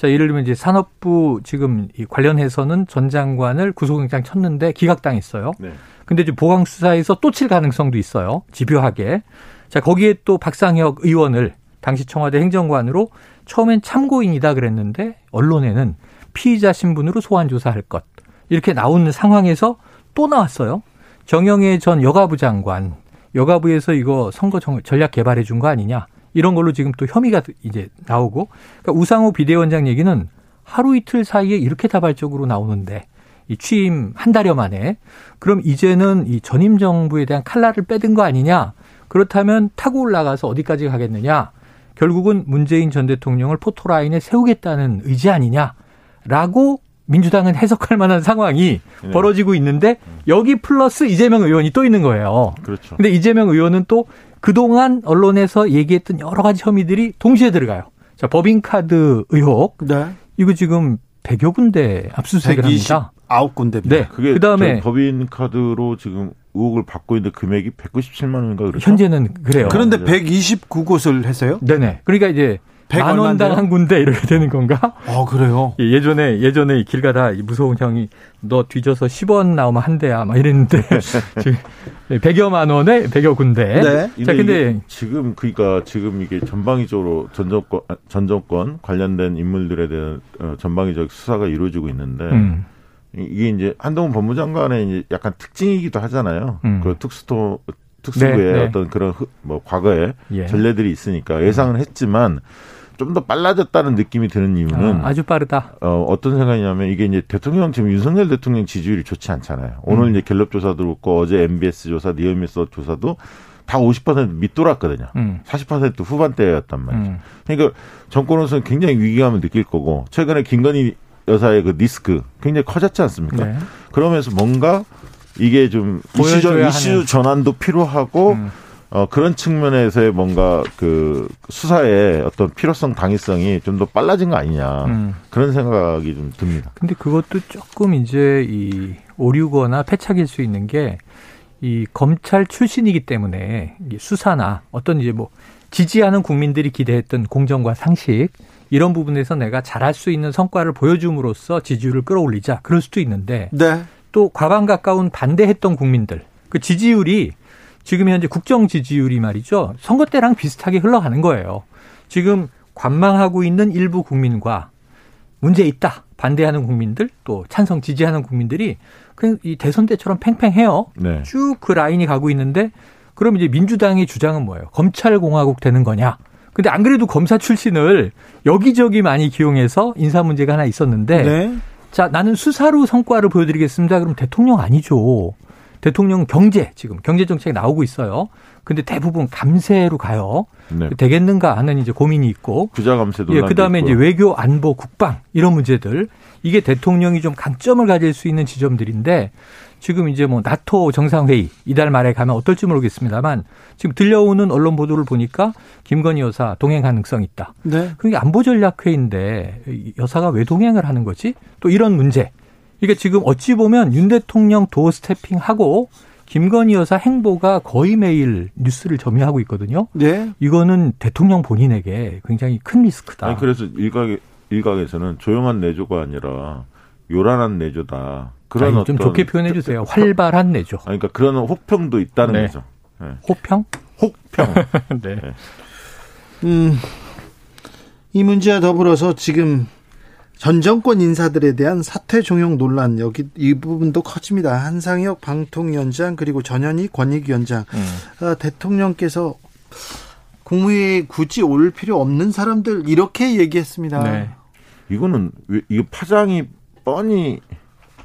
자, 예를 들면 이제 산업부 지금 이 관련해서는 전 장관을 구속영장 쳤는데 기각당했어요. 네. 근데 이제 보강수사에서 또 칠 가능성도 있어요. 집요하게. 자, 거기에 또 박상혁 의원을 당시 청와대 행정관으로 처음엔 참고인이다 그랬는데 언론에는 피의자 신분으로 소환조사할 것. 이렇게 나오는 상황에서 또 나왔어요. 정영애 전 여가부 장관. 여가부에서 이거 선거 전략 개발해 준 거 아니냐. 이런 걸로 지금 또 혐의가 이제 나오고 그러니까 우상호 비대위원장 얘기는 하루 이틀 사이에 이렇게 다발적으로 나오는데 이 취임 한 달여 만에 그럼 이제는 이 전임 정부에 대한 칼날을 빼든 거 아니냐 그렇다면 타고 올라가서 어디까지 가겠느냐 결국은 문재인 전 대통령을 포토라인에 세우겠다는 의지 아니냐라고 민주당은 해석할 만한 상황이 네. 벌어지고 있는데 여기 플러스 이재명 의원이 또 있는 거예요. 그렇죠. 근데 이재명 의원은 또 그동안 언론에서 얘기했던 여러 가지 혐의들이 동시에 들어가요. 자, 법인카드 의혹. 네. 이거 지금 백여 군데 압수수색을 합니다. 백이십구 군데입니다. 네. 그게 그다음에 법인카드로 지금 의혹을 받고 있는 금액이 백구십칠만 원인가 그렇죠? 현재는 그래요. 그런데 백이십구 곳을 했어요? 네네. 그러니까 이제 만 원당 한 군데 이렇게 되는 건가? 아, 그래요? 예전에, 예전에 길 가다 무서운 형이 너 뒤져서 십 원 나오면 한 대야, 막 이랬는데. 백여만 원에 백여 군데. 네. 자, 근데. 지금, 그니까 지금 이게 전방위적으로 전 정권, 전 정권 관련된 인물들에 대한 전방위적 수사가 이루어지고 있는데. 음. 이게 이제 한동훈 법무장관의 이제 약간 특징이기도 하잖아요. 음. 그 특수토, 특수부의 네, 네. 어떤 그런 뭐 과거에 예. 전례들이 있으니까 예상은 했지만 좀 더 빨라졌다는 느낌이 드는 이유는 아, 아주 빠르다. 어, 어떤 생각이냐면 이게 이제 대통령 지금 윤석열 대통령 지지율이 좋지 않잖아요. 오늘 음. 이제 갤럽 조사도 그렇고 어제 엠비에스 조사, 리얼미터 조사도 다 오십 퍼센트 밑돌았거든요. 음. 사십 퍼센트 후반대였단 말이죠. 음. 그러니까 정권으로서는 굉장히 위기감을 느낄 거고 최근에 김건희 여사의 그 리스크 굉장히 커졌지 않습니까? 네. 그러면서 뭔가 이게 좀 이슈, 전, 이슈 전환도 필요하고 음. 어, 그런 측면에서의 뭔가 그 수사의 어떤 필요성, 당위성이 좀 더 빨라진 거 아니냐 음. 그런 생각이 좀 듭니다. 근데 그것도 조금 이제 이 오류거나 패착일 수 있는 게 이 검찰 출신이기 때문에 수사나 어떤 이제 뭐 지지하는 국민들이 기대했던 공정과 상식 이런 부분에서 내가 잘할 수 있는 성과를 보여줌으로써 지지율을 끌어올리자 그럴 수도 있는데. 네. 또 과반 가까운 반대했던 국민들 그 지지율이 지금 현재 국정 지지율이 말이죠. 선거 때랑 비슷하게 흘러가는 거예요. 지금 관망하고 있는 일부 국민과 문제 있다 반대하는 국민들 또 찬성 지지하는 국민들이 그냥 이 대선 때처럼 팽팽해요. 네. 쭉 그 라인이 가고 있는데 그럼 이제 민주당의 주장은 뭐예요? 검찰공화국 되는 거냐? 근데 안 그래도 검사 출신을 여기저기 많이 기용해서 인사 문제가 하나 있었는데 네. 자, 나는 수사로 성과를 보여드리겠습니다. 그럼 대통령 아니죠. 대통령 경제, 지금 경제정책이 나오고 있어요. 근데 대부분 감세로 가요. 네. 되겠는가 하는 이제 고민이 있고. 부자 감세도. 예, 그 다음에 이제 외교, 안보, 국방, 이런 문제들. 이게 대통령이 좀 강점을 가질 수 있는 지점들인데 지금 이제 뭐 나토 정상회의 이달 말에 가면 어떨지 모르겠습니다만 지금 들려오는 언론 보도를 보니까 김건희 여사 동행 가능성 있다. 네. 그러니까 안보전략회의인데 여사가 왜 동행을 하는 거지? 또 이런 문제. 그러니까 지금 어찌 보면 윤 대통령 도어 스태핑하고 김건희 여사 행보가 거의 매일 뉴스를 점유하고 있거든요. 네. 이거는 대통령 본인에게 굉장히 큰 리스크다. 아니, 그래서 일각에, 일각에서는 조용한 내조가 아니라 요란한 내조다. 그런 아니, 좀 어떤 좋게 표현해 주세요. 활발한 내조. 아니, 그러니까 그런 호평도 있다는 네. 거죠. 네. 호평? 혹평. 네. 네. 음, 이 문제와 더불어서 지금 전 정권 인사들에 대한 사퇴 종용 논란, 여기 이 부분도 커집니다. 한상혁 방통위원장 그리고 전현희 권익위원장. 음. 어, 대통령께서 국무회의에 굳이 올 필요 없는 사람들 이렇게 얘기했습니다. 네. 이거는 왜, 이거 파장이 뻔히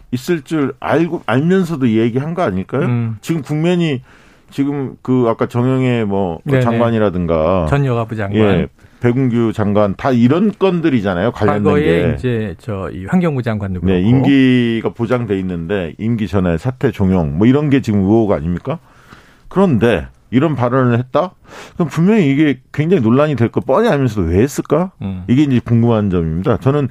있을 줄 알고 알면서도 얘기한 거 아닐까요? 음. 지금 국면이 지금 그 아까 정영애 뭐 네네. 장관이라든가 전 여가부 장관, 예, 백운규 장관 다 이런 건들이잖아요. 관련된 과거에 게. 이제 저 이 환경부 장관도 그렇고. 네, 임기가 보장돼 있는데 임기 전에 사퇴 종용 뭐 이런 게 지금 의혹 아닙니까? 그런데 이런 발언을 했다? 그럼 분명히 이게 굉장히 논란이 될 거 뻔히 알면서도 왜 했을까? 음. 이게 이제 궁금한 점입니다. 저는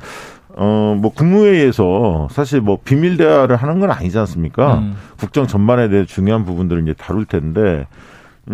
어, 뭐, 국무회의에서 사실 뭐, 비밀 대화를 하는 건 아니지 않습니까? 음. 국정 전반에 대해 중요한 부분들을 이제 다룰 텐데,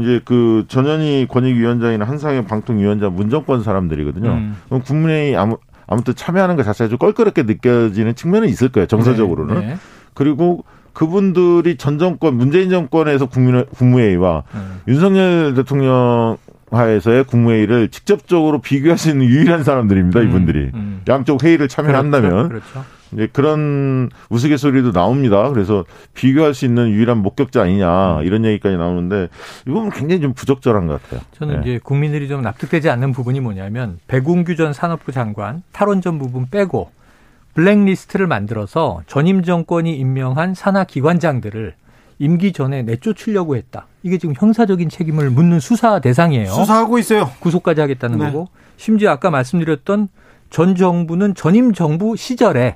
이제 그 전현희 권익위원장이나 한상혁 방통위원장 문정권 사람들이거든요. 음. 그럼 국무회의 아무, 아무튼 참여하는 것 자체가 좀 껄끄럽게 느껴지는 측면은 있을 거예요. 정서적으로는. 네, 네. 그리고 그분들이 전 정권, 문재인 정권에서 국민, 국무회의와 음. 윤석열 대통령 하에서의 국무회의를 직접적으로 비교할 수 있는 유일한 사람들입니다. 이분들이 음, 음. 양쪽 회의를 참여한다면 그렇죠, 그렇죠. 이제 그런 우스갯소리도 나옵니다. 그래서 비교할 수 있는 유일한 목격자 아니냐 이런 얘기까지 나오는데 이 부분 굉장히 좀 부적절한 것 같아요. 저는 네. 이제 국민들이 좀 납득되지 않는 부분이 뭐냐면 백운규 전 산업부 장관 탈원 전 부분 빼고 블랙리스트를 만들어서 전임 정권이 임명한 산하 기관장들을 임기 전에 내쫓으려고 했다. 이게 지금 형사적인 책임을 묻는 수사 대상이에요. 수사하고 있어요. 구속까지 하겠다는 네. 거고. 심지어 아까 말씀드렸던 전 정부는 전임 정부 시절에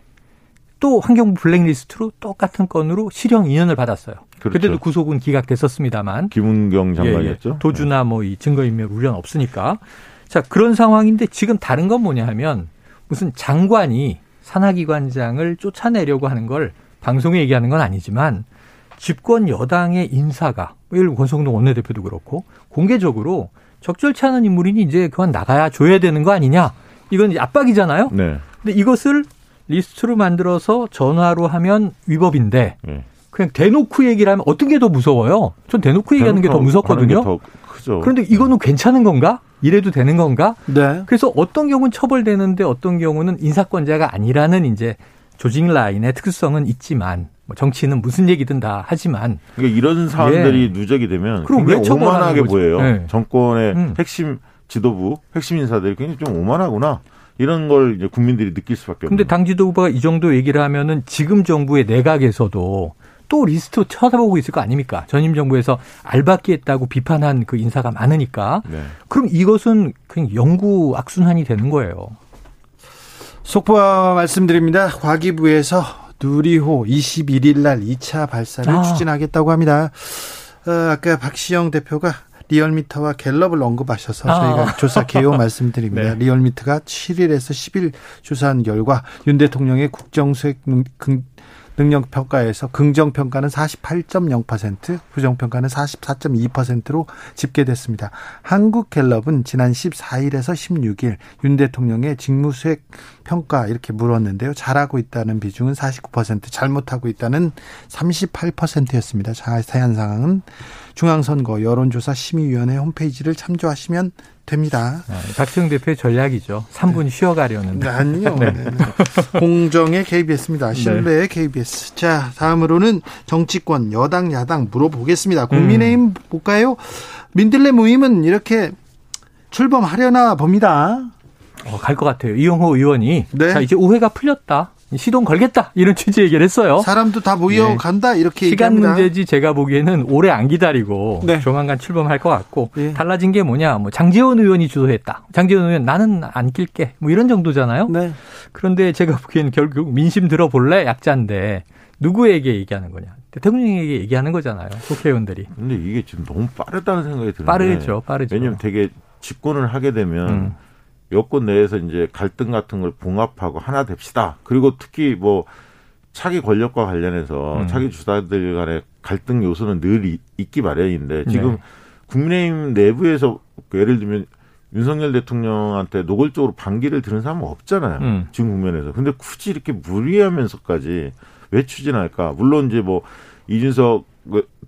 또 환경부 블랙리스트로 똑같은 건으로 실형 이 년을 받았어요. 그렇죠. 그때도 구속은 기각됐었습니다만. 김은경 장관이었죠. 예, 예. 도주나 뭐 이 증거인멸 우려는 없으니까. 자, 그런 상황인데 지금 다른 건 뭐냐 하면 무슨 장관이 산하기관장을 쫓아내려고 하는 걸 방송에 얘기하는 건 아니지만 집권 여당의 인사가 예를 들어 권성동 원내대표도 그렇고 공개적으로 적절치 않은 인물이니 이제 그만 나가야 줘야 되는 거 아니냐. 이건 이제 압박이잖아요. 네. 근데 이것을 리스트로 만들어서 전화로 하면 위법인데 네. 그냥 대놓고 얘기를 하면 어떤 게 더 무서워요? 전 대놓고 얘기하는 게 더 무섭거든요. 더 크죠. 그런데 이거는 괜찮은 건가? 이래도 되는 건가? 네. 그래서 어떤 경우는 처벌되는데 어떤 경우는 인사권자가 아니라는 이제 조직 라인의 특수성은 있지만 정치는 무슨 얘기든 다 하지만 그러니까 이런 사안들이 예. 누적이 되면 굉장히 오만하게 보여요. 네. 정권의 음. 핵심 지도부, 핵심 인사들이 굉장히 좀 오만하구나. 이런 걸 이제 국민들이 느낄 수밖에 없어요. 그런데 당 지도부가 이 정도 얘기를 하면은 지금 정부의 내각에서도 또 리스트 쳐다보고 있을 거 아닙니까? 전임 정부에서 알박기 했다고 비판한 그 인사가 많으니까. 네. 그럼 이것은 그냥 영구 악순환이 되는 거예요. 속보와 말씀드립니다. 과기부에서 누리호 이십일 일 날 이 차 발사를 아. 추진하겠다고 합니다. 어, 아까 박시영 대표가 리얼미터와 갤럽을 언급하셔서 아. 저희가 조사 개요 말씀드립니다. 네. 리얼미터가 칠 일에서 십 일 조사한 결과 윤 대통령의 국정수행 능력평가에서 긍정평가는 사십팔 점 영 퍼센트, 부정평가는 사십사 점 이 퍼센트로 집계됐습니다. 한국갤럽은 지난 십사 일에서 십육 일 윤 대통령의 직무수행 평가 이렇게 물었는데요. 잘하고 있다는 비중은 사십구 퍼센트, 잘못하고 있다는 삼십팔 퍼센트였습니다. 자세한 사항은 중앙선거 여론조사 심의위원회 홈페이지를 참조하시면 됩니다. 네, 박지원 대표의 전략이죠. 삼 분 네. 쉬어가려는데. 아니요. 네. 네. 공정의 케이비에스입니다. 신뢰의 네. 케이비에스. 자, 다음으로는 정치권 여당 야당 물어보겠습니다. 국민의힘 음. 볼까요? 민들레 모임은 이렇게 출범하려나 봅니다. 어, 갈 것 같아요. 이용호 의원이 네. 자 이제 오해가 풀렸다. 시동 걸겠다 이런 취지 얘기를 했어요. 사람도 다 모여간다 네. 이렇게 시간 얘기합니다. 문제지 제가 보기에는 오래 안 기다리고 네. 조만간 출범할 것 같고 네. 달라진 게 뭐냐 뭐 장제원 의원이 주도했다. 장제원 의원 나는 안 낄게 뭐 이런 정도잖아요. 네. 그런데 제가 보기에는 결국 민심 들어볼래 약자인데 누구에게 얘기하는 거냐. 대통령에게 얘기하는 거잖아요. 국회의원들이. 근데 이게 지금 너무 빠르다는 생각이 드는데. 빠르죠. 빠르죠. 왜냐하면 되게 집권을 하게 되면 음. 여권 내에서 이제 갈등 같은 걸 봉합하고 하나 됩시다. 그리고 특히 뭐 차기 권력과 관련해서 음. 차기 주자들 간의 갈등 요소는 늘 이, 있기 마련인데 지금 네. 국민의힘 내부에서 예를 들면 윤석열 대통령한테 노골적으로 반기를 들은 사람은 없잖아요. 음. 지금 국면에서. 근데 굳이 이렇게 무리하면서까지 왜 추진할까? 물론 이제 뭐 이준석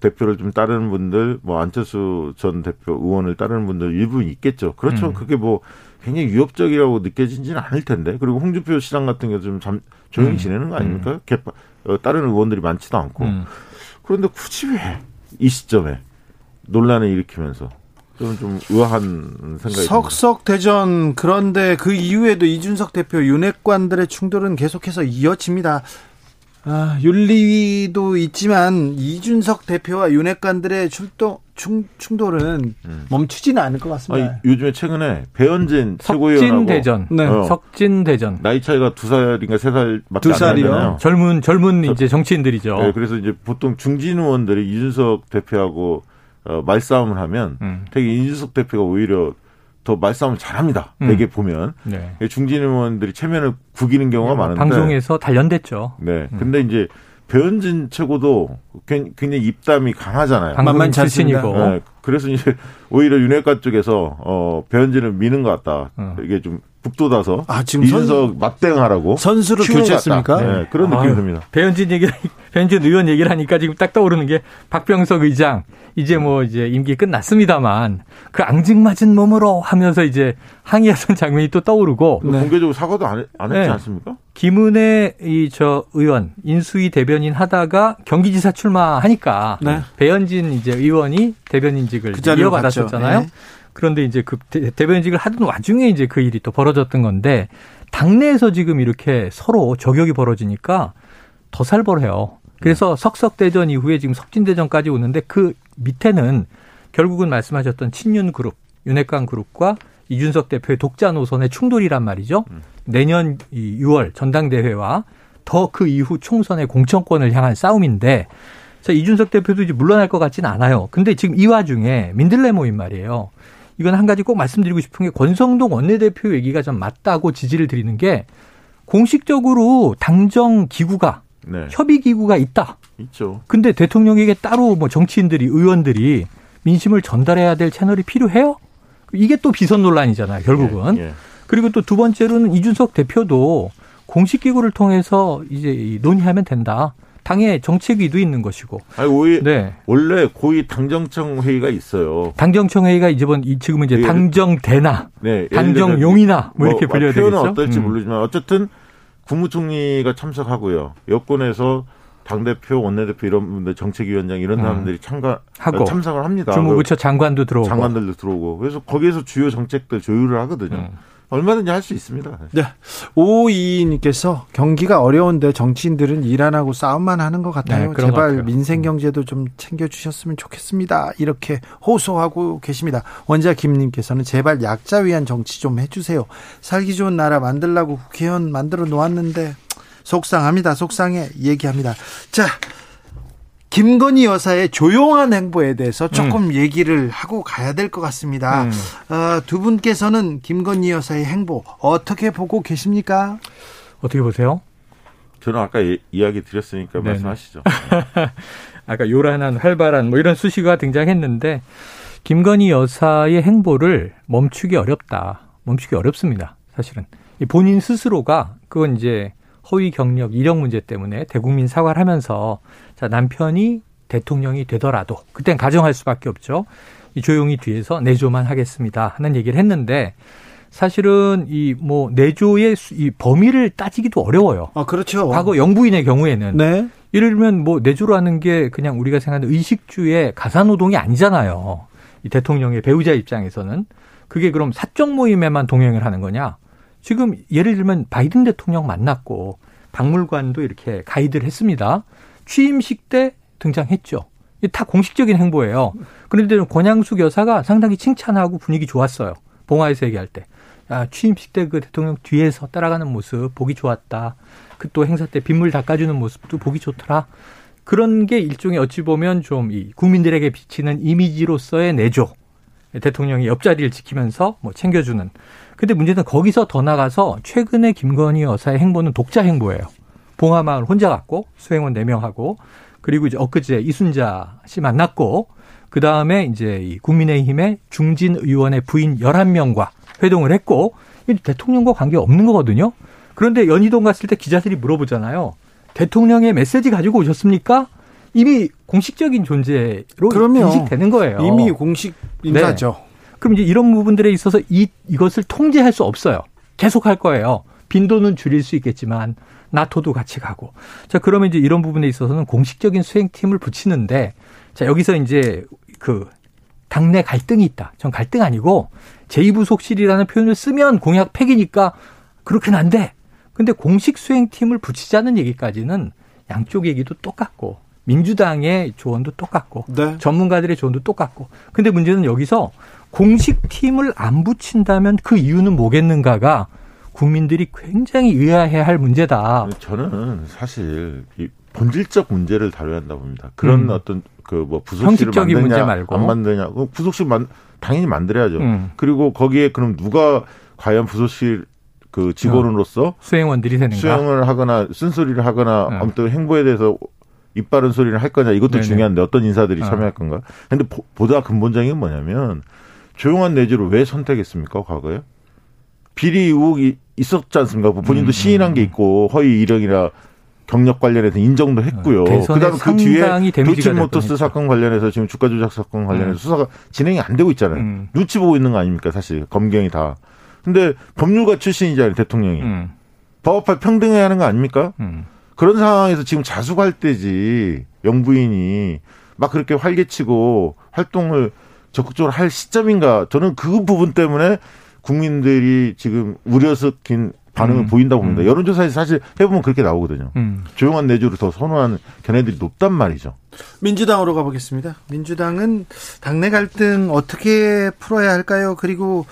대표를 좀 따르는 분들, 뭐 안철수 전 대표 의원을 따르는 분들 일부 있겠죠. 그렇죠. 음. 그게 뭐 굉장히 위협적이라고 느껴지지는 않을 텐데. 그리고 홍준표 시장 같은 게 좀 조용히 지내는 거 아닙니까? 음. 다른 의원들이 많지도 않고. 음. 그런데 굳이 왜 이 시점에 논란을 일으키면서. 저는 좀 의아한 생각이 석석대전 듭니다. 그런데 그 이후에도 이준석 대표 윤핵관들의 충돌은 계속해서 이어집니다. 아, 윤리위도 있지만 이준석 대표와 윤핵관들의 출동, 충, 충돌은 음. 멈추지는 않을 것 같습니다. 아니, 요즘에 최근에 배현진 최고위원하고 석진대전, 네. 어, 석진대전 나이 차이가 두 살인가 세 살밖에 안 나잖아요. 젊은 젊은 이제 정치인들이죠. 네, 그래서 이제 보통 중진 의원들이 이준석 대표하고 어, 말싸움을 하면 음. 되게 이준석 대표가 오히려 더 말싸움을 잘합니다. 음. 되게 보면 네. 중진 의원들이 체면을 구기는 경우가 네, 많은데 방송에서 단련됐죠. 네, 음. 근데 이제 배현진 최고도 굉장히 입담이 강하잖아요. 만만치 않습니다. 네. 그래서 이제 오히려 윤핵관 쪽에서 어, 배현진을 미는 것 같다. 음. 이게 좀 북돋아서 아, 지금 이준석 선... 맞대응하라고 선수를 교체했습니까? 네, 그런 아, 느낌이 듭니다. 배현진 얘기를 배현진 의원 얘기를 하니까 지금 딱 떠오르는 게 박병석 의장 이제 뭐 이제 임기 끝났습니다만 그 앙증맞은 몸으로 하면서 이제 항의하던 장면이 또 떠오르고 네. 공개적으로 사과도 안, 안 했지 네. 않습니까? 김은혜 이 저 의원 인수위 대변인 하다가 경기지사 출마하니까 네. 배현진 이제 의원이 대변인직을 그 이어받았었잖아요. 네. 그런데 이제 그 대변인직을 하던 와중에 이제 그 일이 또 벌어졌던 건데 당내에서 지금 이렇게 서로 저격이 벌어지니까 더 살벌해요. 그래서 석석대전 이후에 지금 석진대전까지 오는데 그 밑에는 결국은 말씀하셨던 친윤 그룹, 윤핵관 그룹과 이준석 대표의 독자 노선의 충돌이란 말이죠. 내년 유월 전당대회와 더 그 이후 총선의 공천권을 향한 싸움인데 자, 이준석 대표도 이제 물러날 것 같지는 않아요. 근데 지금 이 와중에 민들레 모임 말이에요. 이건 한 가지 꼭 말씀드리고 싶은 게 권성동 원내대표 얘기가 좀 맞다고 지지를 드리는 게 공식적으로 당정 기구가 네. 협의 기구가 있다. 있죠. 근데 대통령에게 따로 뭐 정치인들이 의원들이 민심을 전달해야 될 채널이 필요해요? 이게 또 비선 논란이잖아요. 결국은. 예, 예. 그리고 또 두 번째로는 이준석 대표도 공식 기구를 통해서 이제 논의하면 된다. 당의 정책위도 있는 것이고. 아니, 오히, 네. 원래 고위 당정청 회의가 있어요. 당정청 회의가 이번 지금은 이제 예, 당정대나, 네, 당정용이나 뭐 이렇게 불려야 되겠죠. 표현은 어떨지 음. 모르지만 어쨌든 국무총리가 참석하고요. 여권에서 당대표, 원내대표 이런 분들, 정책위원장 이런 사람들이 음. 참가, 하고, 참석을 합니다. 주무부처 장관도 들어오고. 장관들도 들어오고. 그래서 거기에서 주요 정책들 조율을 하거든요. 음. 얼마든지 할 수 있습니다. 네. 오이님께서 경기가 어려운데 정치인들은 일 안 하고 싸움만 하는 것 같아요. 네, 제발 민생 경제도 좀 챙겨주셨으면 좋겠습니다. 이렇게 호소하고 계십니다. 원자 김님께서는 제발 약자 위한 정치 좀 해주세요. 살기 좋은 나라 만들려고 국회의원 만들어 놓았는데 속상합니다. 속상해 얘기합니다. 자, 김건희 여사의 조용한 행보에 대해서 조금 음. 얘기를 하고 가야 될 것 같습니다. 음. 어, 두 분께서는 김건희 여사의 행보 어떻게 보고 계십니까? 어떻게 보세요? 저는 아까 예, 이야기 드렸으니까 네네. 말씀하시죠. 아까 요란한 활발한 뭐 이런 수식어가 등장했는데 김건희 여사의 행보를 멈추기 어렵다. 멈추기 어렵습니다. 사실은. 본인 스스로가 그건 이제 허위 경력 이력 문제 때문에 대국민 사과를 하면서 자, 남편이 대통령이 되더라도 그땐 가정할 수밖에 없죠. 이 조용히 뒤에서 내조만 하겠습니다 하는 얘기를 했는데 사실은 이 뭐 내조의 이 범위를 따지기도 어려워요. 아 그렇죠. 과거 영부인의 경우에는 네. 예를 들면 뭐 내조라는 게 그냥 우리가 생각하는 의식주의 가사노동이 아니잖아요. 이 대통령의 배우자 입장에서는 그게 그럼 사적 모임에만 동행을 하는 거냐? 지금 예를 들면 바이든 대통령 만났고 박물관도 이렇게 가이드를 했습니다. 취임식 때 등장했죠. 이게 다 공식적인 행보예요. 그런데 권양숙 여사가 상당히 칭찬하고 분위기 좋았어요. 봉화에서 얘기할 때. 아, 취임식 때 그 대통령 뒤에서 따라가는 모습 보기 좋았다. 그 또 행사 때 빗물 닦아주는 모습도 보기 좋더라. 그런 게 일종의 어찌 보면 좀 이 국민들에게 비치는 이미지로서의 내조. 대통령이 옆자리를 지키면서 뭐 챙겨주는. 근데 문제는 거기서 더 나가서 최근에 김건희 여사의 행보는 독자 행보예요. 봉하마을 혼자 갔고 수행원 네 명하고 그리고 이제 엊그제 이순자 씨 만났고 그 다음에 이제 이 국민의힘의 중진 의원의 부인 열한 명과 회동을 했고 대통령과 관계없는 거거든요. 그런데 연희동 갔을 때 기자들이 물어보잖아요. 대통령의 메시지 가지고 오셨습니까? 이미 공식적인 존재로 그럼요. 인식되는 거예요. 이미 공식 인사죠. 네. 그럼 이제 이런 부분들에 있어서 이, 이것을 통제할 수 없어요. 계속 할 거예요. 빈도는 줄일 수 있겠지만 나토도 같이 가고. 자, 그러면 이제 이런 부분에 있어서는 공식적인 수행팀을 붙이는데 자, 여기서 이제 그 당내 갈등이 있다. 전 갈등 아니고 제이부속실이라는 표현을 쓰면 공약 폐기니까 그렇게는 안 돼. 근데 공식 수행팀을 붙이자는 얘기까지는 양쪽 얘기도 똑같고 민주당의 조언도 똑같고 네. 전문가들의 조언도 똑같고 근데 문제는 여기서 공식 팀을 안 붙인다면 그 이유는 뭐겠는가가 국민들이 굉장히 의아해할 문제다. 저는 사실 이 본질적 문제를 다뤄야 한다 봅니다. 그런 음. 어떤 그 뭐 부속실을 형식적인 문제 말고 안 만드냐 부속실 만 당연히 만들어야죠. 음. 그리고 거기에 그럼 누가 과연 부속실 그 직원으로서 수행원들이 되는가? 수행을 하거나 쓴소리를 하거나 음. 아무튼 행보에 대해서 입 바른 소리를 할 거냐 이것도 네네. 중요한데 어떤 인사들이 아. 참여할 건가? 그런데 보다 근본적인 건 뭐냐면 조용한 내주를 왜 선택했습니까? 과거에 비리 의혹이 있었지 않습니까? 본인도 음. 시인한 게 있고 허위 이력이나 경력 관련해서 인정도 했고요. 그다음 그 뒤에 도치모터스 사건 관련해서 지금 주가 조작 사건 관련해서 음. 수사가 진행이 안 되고 있잖아요. 음. 눈치 보고 있는 거 아닙니까? 사실 검경이 다. 근데 법률가 출신이잖아요, 대통령이. 음. 법 앞에 평등해야 하는 거 아닙니까? 음. 그런 상황에서 지금 자숙할 때지 영부인이 막 그렇게 활개치고 활동을 적극적으로 할 시점인가. 저는 그 부분 때문에 국민들이 지금 우려스킨 반응을 음. 보인다고 봅니다. 음. 여론조사에서 사실 해보면 그렇게 나오거든요. 음. 조용한 내주를 더 선호하는 견해들이 높단 말이죠. 민주당으로 가보겠습니다. 민주당은 당내 갈등 어떻게 풀어야 할까요? 그리고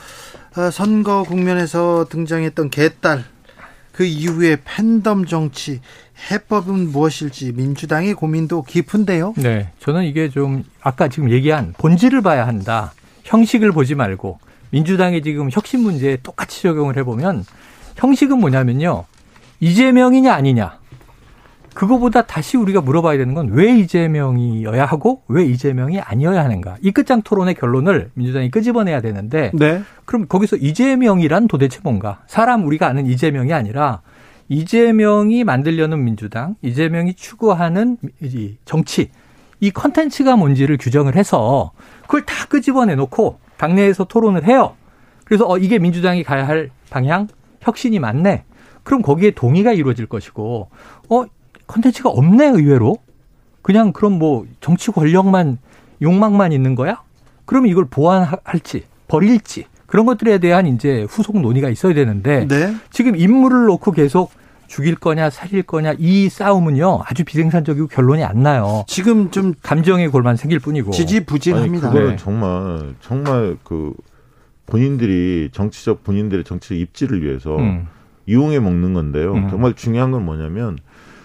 선거 국면에서 등장했던 개딸 그 이후에 팬덤 정치 해법은 무엇일지 민주당의 고민도 깊은데요. 네, 저는 이게 좀 아까 지금 얘기한 본질을 봐야 한다. 형식을 보지 말고 민주당이 지금 혁신 문제에 똑같이 적용을 해보면 형식은 뭐냐면요. 이재명이냐 아니냐. 그거보다 다시 우리가 물어봐야 되는 건 왜 이재명이어야 하고 왜 이재명이 아니어야 하는가. 이 끝장 토론의 결론을 민주당이 끄집어내야 되는데 네. 그럼 거기서 이재명이란 도대체 뭔가. 사람 우리가 아는 이재명이 아니라 이재명이 만들려는 민주당, 이재명이 추구하는 이 정치, 이 컨텐츠가 뭔지를 규정을 해서 그걸 다 끄집어내놓고 당내에서 토론을 해요. 그래서 어, 이게 민주당이 가야 할 방향, 혁신이 맞네. 그럼 거기에 동의가 이루어질 것이고 어 컨텐츠가 없네 의외로. 그냥 그럼 뭐 정치 권력만 욕망만 있는 거야? 그러면 이걸 보완할지 버릴지 그런 것들에 대한 이제 후속 논의가 있어야 되는데 네. 지금 인물을 놓고 계속 죽일 거냐 살릴 거냐 이 싸움은요 아주 비생산적이고 결론이 안 나요. 지금 좀 감정의 골만 생길 뿐이고 지지부진합니다. 아니, 그거는 네. 정말 정말 그 본인들이 정치적 본인들의 정치적 입지를 위해서 음. 이용해 먹는 건데요. 음. 정말 중요한 건 뭐냐면.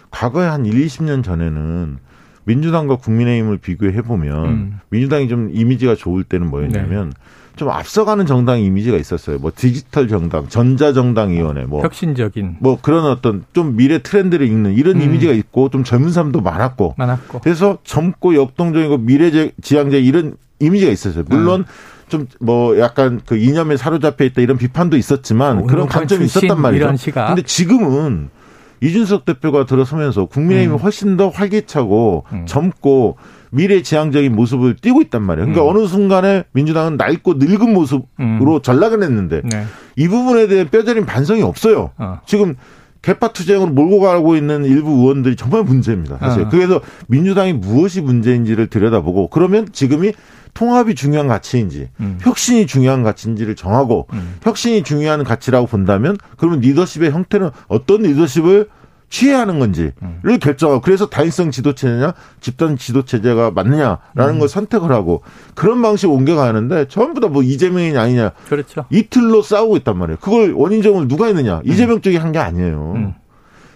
과거에 한 일, 이십 년 전에는 민주당과 국민의힘을 비교해보면 음. 민주당이 좀 이미지가 좋을 때는 뭐였냐면 네. 좀 앞서가는 정당 이미지가 있었어요. 뭐 디지털 정당, 전자정당위원회. 뭐 혁신적인. 뭐 그런 어떤 좀 미래 트렌드를 읽는 이런 음. 이미지가 있고 좀 젊은 사람도 많았고. 많았고. 그래서 젊고 역동적이고 미래지향적 이런 이미지가 있었어요. 물론 음. 좀 뭐 약간 그 이념에 사로잡혀 있다 이런 비판도 있었지만 뭐 그런 관점이 있었단 말이죠. 근데 지금은. 이준석 대표가 들어서면서 국민의힘이 음. 훨씬 더 활기차고 음. 젊고 미래지향적인 모습을 띄고 있단 말이에요. 그러니까 음. 어느 순간에 민주당은 낡고 늙은 모습으로 음. 전락을 했는데 네. 이 부분에 대해 뼈저린 반성이 없어요. 어. 지금 개파 투쟁으로 몰고 가고 있는 일부 의원들이 정말 문제입니다. 사실 어. 그래서 민주당이 무엇이 문제인지를 들여다보고 그러면 지금이 통합이 중요한 가치인지 음. 혁신이 중요한 가치인지를 정하고 음. 혁신이 중요한 가치라고 본다면 그러면 리더십의 형태는 어떤 리더십을 취해야 하는 건지를 음. 결정하고 그래서 다인성 지도체냐 집단 지도체제가 맞느냐라는 음. 걸 선택을 하고 그런 방식으로 옮겨가는데 전부 다 뭐 이재명이 아니냐 그렇죠. 이틀로 싸우고 있단 말이에요. 그걸 원인적으로 누가 했느냐 음. 이재명 쪽이 한 게 아니에요. 음.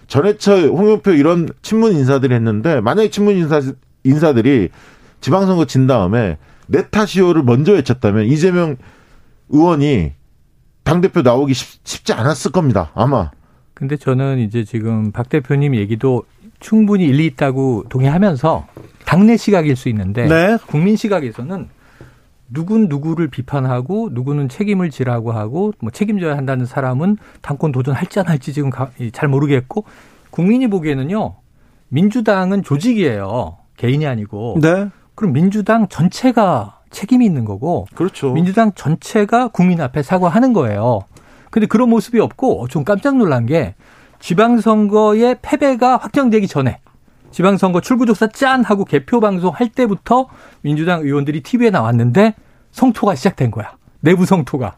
전해철, 홍영표 이런 친문 인사들이 했는데 만약에 친문 인사, 인사들이 지방선거 진 다음에 내 탓이오를 먼저 외쳤다면 이재명 의원이 당대표 나오기 쉽, 쉽지 않았을 겁니다. 아마. 근데 저는 이제 지금 박 대표님 얘기도 충분히 일리 있다고 동의하면서 당내 시각일 수 있는데 네. 국민 시각에서는 누군 누구를 비판하고 누구는 책임을 지라고 하고 뭐 책임져야 한다는 사람은 당권 도전할지 안 할지 지금 잘 모르겠고 국민이 보기에는요. 민주당은 조직이에요. 개인이 아니고. 네. 그럼 민주당 전체가 책임이 있는 거고. 그렇죠. 민주당 전체가 국민 앞에 사과하는 거예요. 근데 그런 모습이 없고 좀 깜짝 놀란 게 지방선거의 패배가 확정되기 전에 지방선거 출구조사 짠 하고 개표방송 할 때부터 민주당 의원들이 티비에 나왔는데 성토가 시작된 거야. 내부 성토가.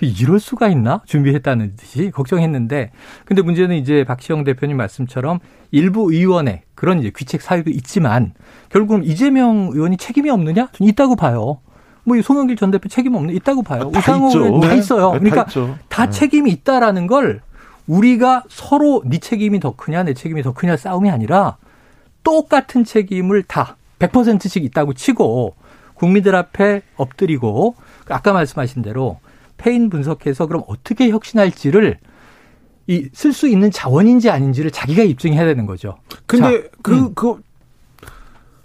이럴 수가 있나? 준비했다는 듯이 걱정했는데. 근데 문제는 이제 박시영 대표님 말씀처럼 일부 의원의 그런 이제 귀책 사유도 있지만 결국은 이재명 의원이 책임이 없느냐? 저는 있다고 봐요. 뭐 송영길 전 대표 책임 없느냐? 있다고 봐요. 아, 우상호 의원 다 있어요. 네, 그러니까 다, 있죠. 다 책임이 있다라는 걸 우리가 서로 네 책임이 더 크냐 내 책임이 더 크냐 싸움이 아니라 똑같은 책임을 다 백 퍼센트씩 있다고 치고 국민들 앞에 엎드리고 아까 말씀하신 대로 패인 분석해서 그럼 어떻게 혁신할지를 이 쓸 수 있는 자원인지 아닌지를 자기가 입증해야 되는 거죠. 근데 그, 음. 그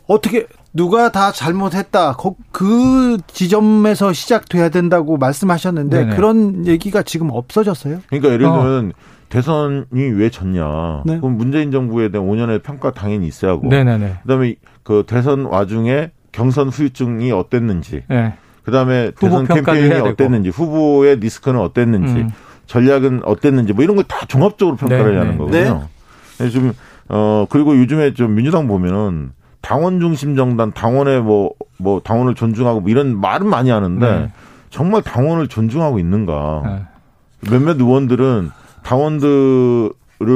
어떻게 누가 다 잘못했다. 그 지점에서 시작돼야 된다고 말씀하셨는데 네네. 그런 얘기가 지금 없어졌어요? 그러니까 예를 들면 어. 대선이 왜 졌냐. 네. 그럼 문재인 정부에 대한 오 년의 평가 당연히 있어야 하고 네네네. 그다음에 그 대선 와중에 경선 후유증이 어땠는지 네. 그다음에 대선 캠페인이 어땠는지, 되고. 후보의 리스크는 어땠는지, 음. 전략은 어땠는지 뭐 이런 걸 다 종합적으로 평가를 네네. 하는 거거든요. 네. 좀 어 그리고 요즘에 좀 민주당 보면은 당원 중심 정당, 당원의 뭐 뭐 당원을 존중하고 뭐 이런 말은 많이 하는데 네. 정말 당원을 존중하고 있는가? 네. 몇몇 의원들은 당원들을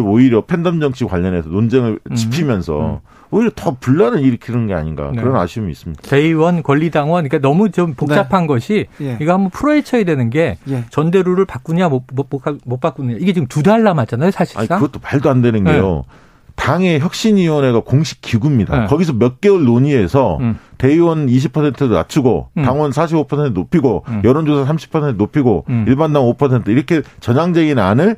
오히려 팬덤 정치 관련해서 논쟁을 음. 지피면서. 음. 오히려 더 분란을 일으키는 게 아닌가 네. 그런 아쉬움이 있습니다. 대의원, 권리당원 그러니까 너무 좀 복잡한 네. 것이 예. 이거 한번 풀어헤쳐야 되는 게 예. 전대로를 바꾸냐 못, 못, 못 바꾸느냐 이게 지금 두 달 남았잖아요 사실상. 아니, 그것도 말도 안 되는 게요. 네. 당의 혁신위원회가 공식 기구입니다. 네. 거기서 몇 개월 논의해서 음. 대의원 이십 퍼센트 낮추고 음. 당원 사십오 퍼센트 높이고 음. 여론조사 삼십 퍼센트 높이고 음. 일반당 오 퍼센트 이렇게 전향적인 안을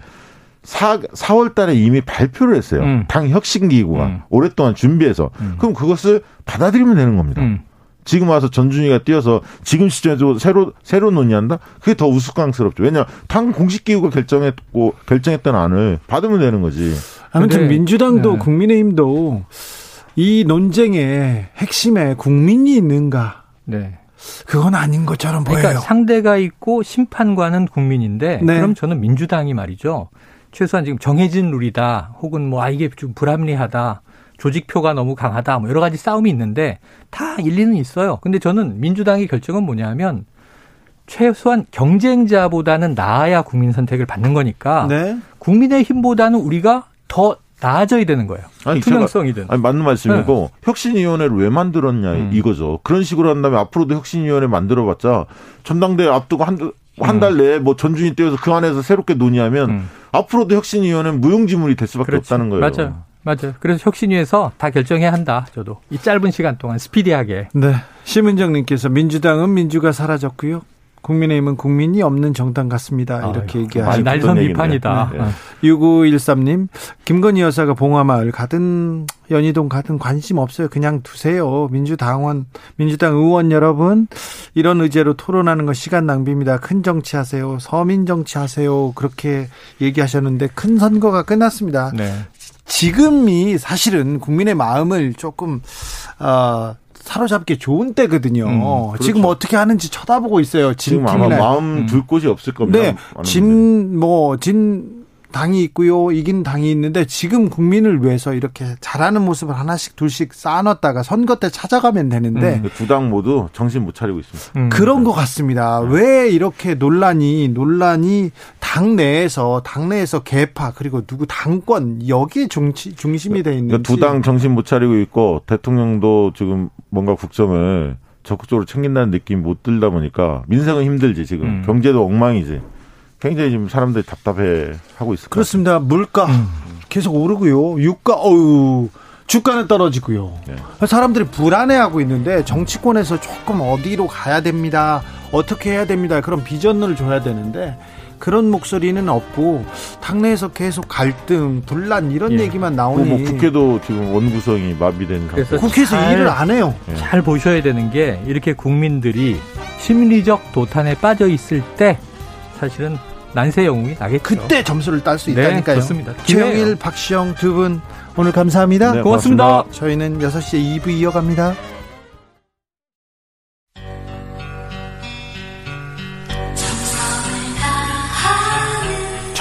사, 사월 달에 이미 발표를 했어요. 음. 당 혁신기구가 음. 오랫동안 준비해서. 음. 그럼 그것을 받아들이면 되는 겁니다. 음. 지금 와서 전준희가 뛰어서 지금 시점에서 새로, 새로 논의한다? 그게 더 우스꽝스럽죠. 왜냐, 당 공식기구가 결정했고, 결정했던 안을 받으면 되는 거지. 아무튼 민주당도 네. 국민의힘도 이 논쟁의 핵심에 국민이 있는가? 네. 그건 아닌 것처럼 보여요. 그러니까 상대가 있고 심판관은 국민인데, 네. 그럼 저는 민주당이 말이죠. 최소한 지금 정해진 룰이다. 혹은 뭐, 아, 이게 좀 불합리하다. 조직표가 너무 강하다. 뭐, 여러 가지 싸움이 있는데 다 일리는 있어요. 근데 저는 민주당의 결정은 뭐냐 하면 최소한 경쟁자보다는 나아야 국민 선택을 받는 거니까 네. 국민의힘보다는 우리가 더 나아져야 되는 거예요. 아니, 투명성이든. 제가, 아니, 맞는 말씀이고 네. 혁신위원회를 왜 만들었냐 음. 이거죠. 그런 식으로 한다면 앞으로도 혁신위원회 만들어봤자 전당대회 앞두고 한두 한 달 내에 뭐 전준이 떼어서 그 안에서 새롭게 논의하면 음. 앞으로도 혁신위원회는 무용지물이 될 수밖에 그렇지. 없다는 거예요. 맞아요. 맞아요. 그래서 혁신위에서 다 결정해야 한다. 저도. 이 짧은 시간 동안 스피디하게. 네. 심은정 님께서 민주당은 민주가 사라졌고요. 국민의힘은 국민이 없는 정당 같습니다. 이렇게 아, 얘기하시고. 날선 비판이다. 네. 네. 육오일삼 님. 김건희 여사가 봉화마을 가든 연희동 가든 관심 없어요. 그냥 두세요. 민주당원, 민주당 의원 여러분 이런 의제로 토론하는 건 시간 낭비입니다. 큰 정치하세요. 서민 정치하세요. 그렇게 얘기하셨는데 큰 선거가 끝났습니다. 네. 지금이 사실은 국민의 마음을 조금... 어, 사로잡기 좋은 때거든요. 음, 그렇죠. 지금 어떻게 하는지 쳐다보고 있어요. 지금 아마 마음 음. 둘 곳이 없을 겁니다. 네, 진 뭐 진 당이 있고요, 이긴 당이 있는데 지금 국민을 위해서 이렇게 잘하는 모습을 하나씩 둘씩 쌓아놨다가 선거 때 찾아가면 되는데 음, 두 당 모두 정신 못 차리고 있습니다. 음. 그런 것 같습니다. 음. 왜 이렇게 논란이 논란이 당 내에서 당 내에서 개파 그리고 누구 당권 여기에 중치, 중심이 돼 있는지 두 당 정신 못 차리고 있고 대통령도 지금 뭔가 국정을 적극적으로 챙긴다는 느낌이 못 들다 보니까 민생은 힘들지 지금 음. 경제도 엉망이지. 굉장히 지금 사람들이 답답해 하고 있을 것 그렇습니다. 같습니다. 물가 계속 오르고요. 유가, 어유 주가는 떨어지고요. 네. 사람들이 불안해하고 있는데 정치권에서 조금 어디로 가야 됩니다. 어떻게 해야 됩니다. 그런 비전을 줘야 되는데 그런 목소리는 없고 당내에서 계속 갈등, 분란 이런 예. 얘기만 나오니 뭐 국회도 지금 원구성이 마비된 상태. 국회에서 잘, 일을 안 해요. 예. 잘 보셔야 되는 게 이렇게 국민들이 심리적 도탄에 빠져 있을 때 사실은 난세 영웅이 나겠죠. 그때 점수를 딸 수 있다니까요. 네, 그렇습니다. 최영일, 박시영 두 분 오늘 감사합니다. 네, 고맙습니다. 고맙습니다. 저희는 여섯 시에 이 부 이어갑니다.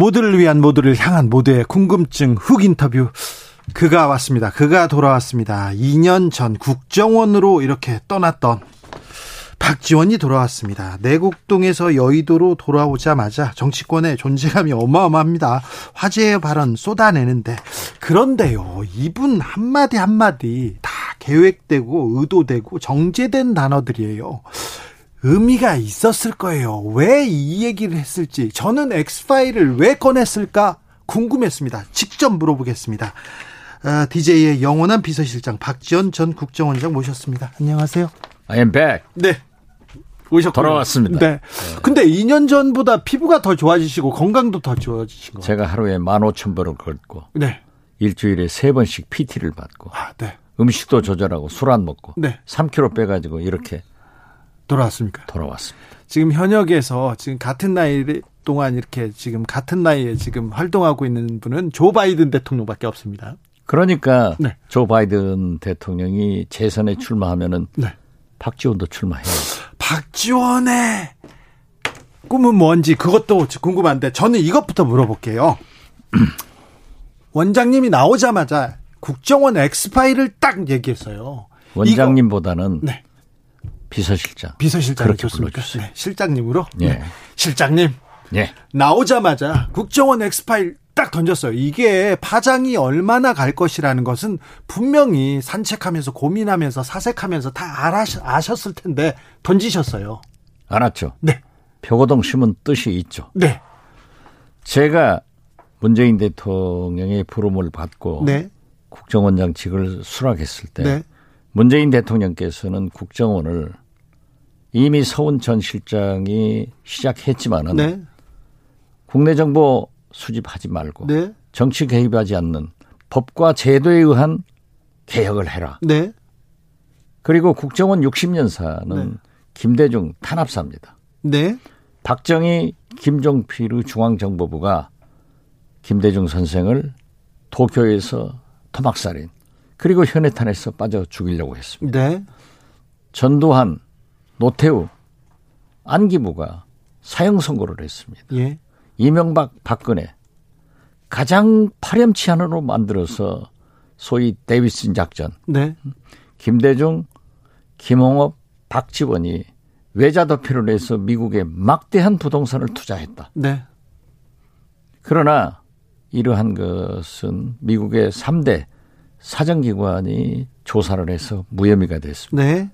모두를 위한, 모두를 향한, 모두의 궁금증 훅 인터뷰. 그가 왔습니다. 그가 돌아왔습니다. 이 년 전 국정원으로 이렇게 떠났던 박지원이 돌아왔습니다. 내곡동에서 여의도로 돌아오자마자 정치권의 존재감이 어마어마합니다. 화제의 발언 쏟아내는데, 그런데요, 이분 한마디 한마디 다 계획되고 의도되고 정제된 단어들이에요. 의미가 있었을 거예요. 왜 이 얘기를 했을지, 저는 X파일을 왜 꺼냈을까 궁금했습니다. 직접 물어보겠습니다. 아, 디제이의 영원한 비서실장 박지원 전 국정원장 모셨습니다. 안녕하세요. I am back. 네. 오셨군요. 돌아왔습니다. 네. 네. 근데 이 년 전보다 피부가 더 좋아지시고 건강도 더 좋아지신 거예요. 제가 하루에 만 오천 보를 걷고, 네, 일주일에 세 번씩 피티를 받고, 아, 네, 음식도 조절하고 술 안 먹고, 네, 삼 킬로그램 빼가지고 이렇게 돌아왔습니까? 돌아왔습니다. 지금 현역에서 지금 같은 나이 동안 이렇게 지금 같은 나이에 지금 활동하고 있는 분은 조 바이든 대통령밖에 없습니다. 그러니까 네. 조 바이든 대통령이 재선에 출마하면은 네. 박지원도 출마해요. 박지원의 꿈은 뭔지 그것도 궁금한데 저는 이것부터 물어볼게요. 원장님이 나오자마자 국정원 엑스파일을 딱 얘기했어요. 원장님보다는 네. 비서실장. 비서실장을 줬습니까? 네, 실장님으로? 네. 네. 실장님. 네. 나오자마자 국정원 엑스파일 딱 던졌어요. 이게 파장이 얼마나 갈 것이라는 것은 분명히 산책하면서 고민하면서 사색하면서 다 알아시, 아셨을 텐데 던지셨어요. 알았죠. 네. 표고동 심은 뜻이 있죠. 네. 제가 문재인 대통령의 부름을 받고 네. 국정원장직을 수락했을 때 네. 문재인 대통령께서는 국정원을 이미 서훈 전 실장이 시작했지만은 네. 국내 정보 수집하지 말고 네. 정치 개입하지 않는 법과 제도에 의한 개혁을 해라. 네. 그리고 국정원 육십 년사는 네. 김대중 탄압사입니다. 네. 박정희, 김종필의 중앙정보부가 김대중 선생을 도쿄에서 토막살인 그리고 현해탄에서 빠져 죽이려고 했습니다. 네. 전두환, 노태우, 안기부가 사형 선고를 했습니다. 예. 이명박, 박근혜 가장 파렴치한으로 만들어서 소위 데이비슨 작전 네. 김대중, 김홍업, 박지원이 외자도피로 내서 미국에 막대한 부동산을 투자했다. 네. 그러나 이러한 것은 미국의 삼 대 사정기관이 조사를 해서 무혐의가 됐습니다. 네.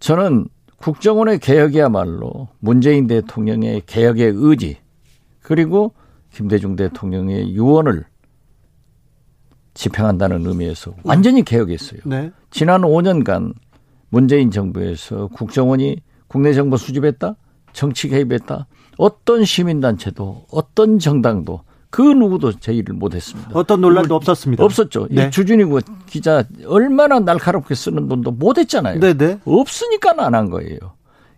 저는 국정원의 개혁이야말로 문재인 대통령의 개혁의 의지 그리고 김대중 대통령의 유언을 집행한다는 의미에서 완전히 개혁했어요. 네. 지난 오 년간 문재인 정부에서 국정원이 국내 정보 수집했다, 정치 개입했다, 어떤 시민단체도 어떤 정당도 그 누구도 제의를 못했습니다. 어떤 논란도 없었습니다. 없었죠. 네. 주준이고 기자 얼마나 날카롭게 쓰는 돈도 못했잖아요. 네네. 없으니까 안 한 거예요.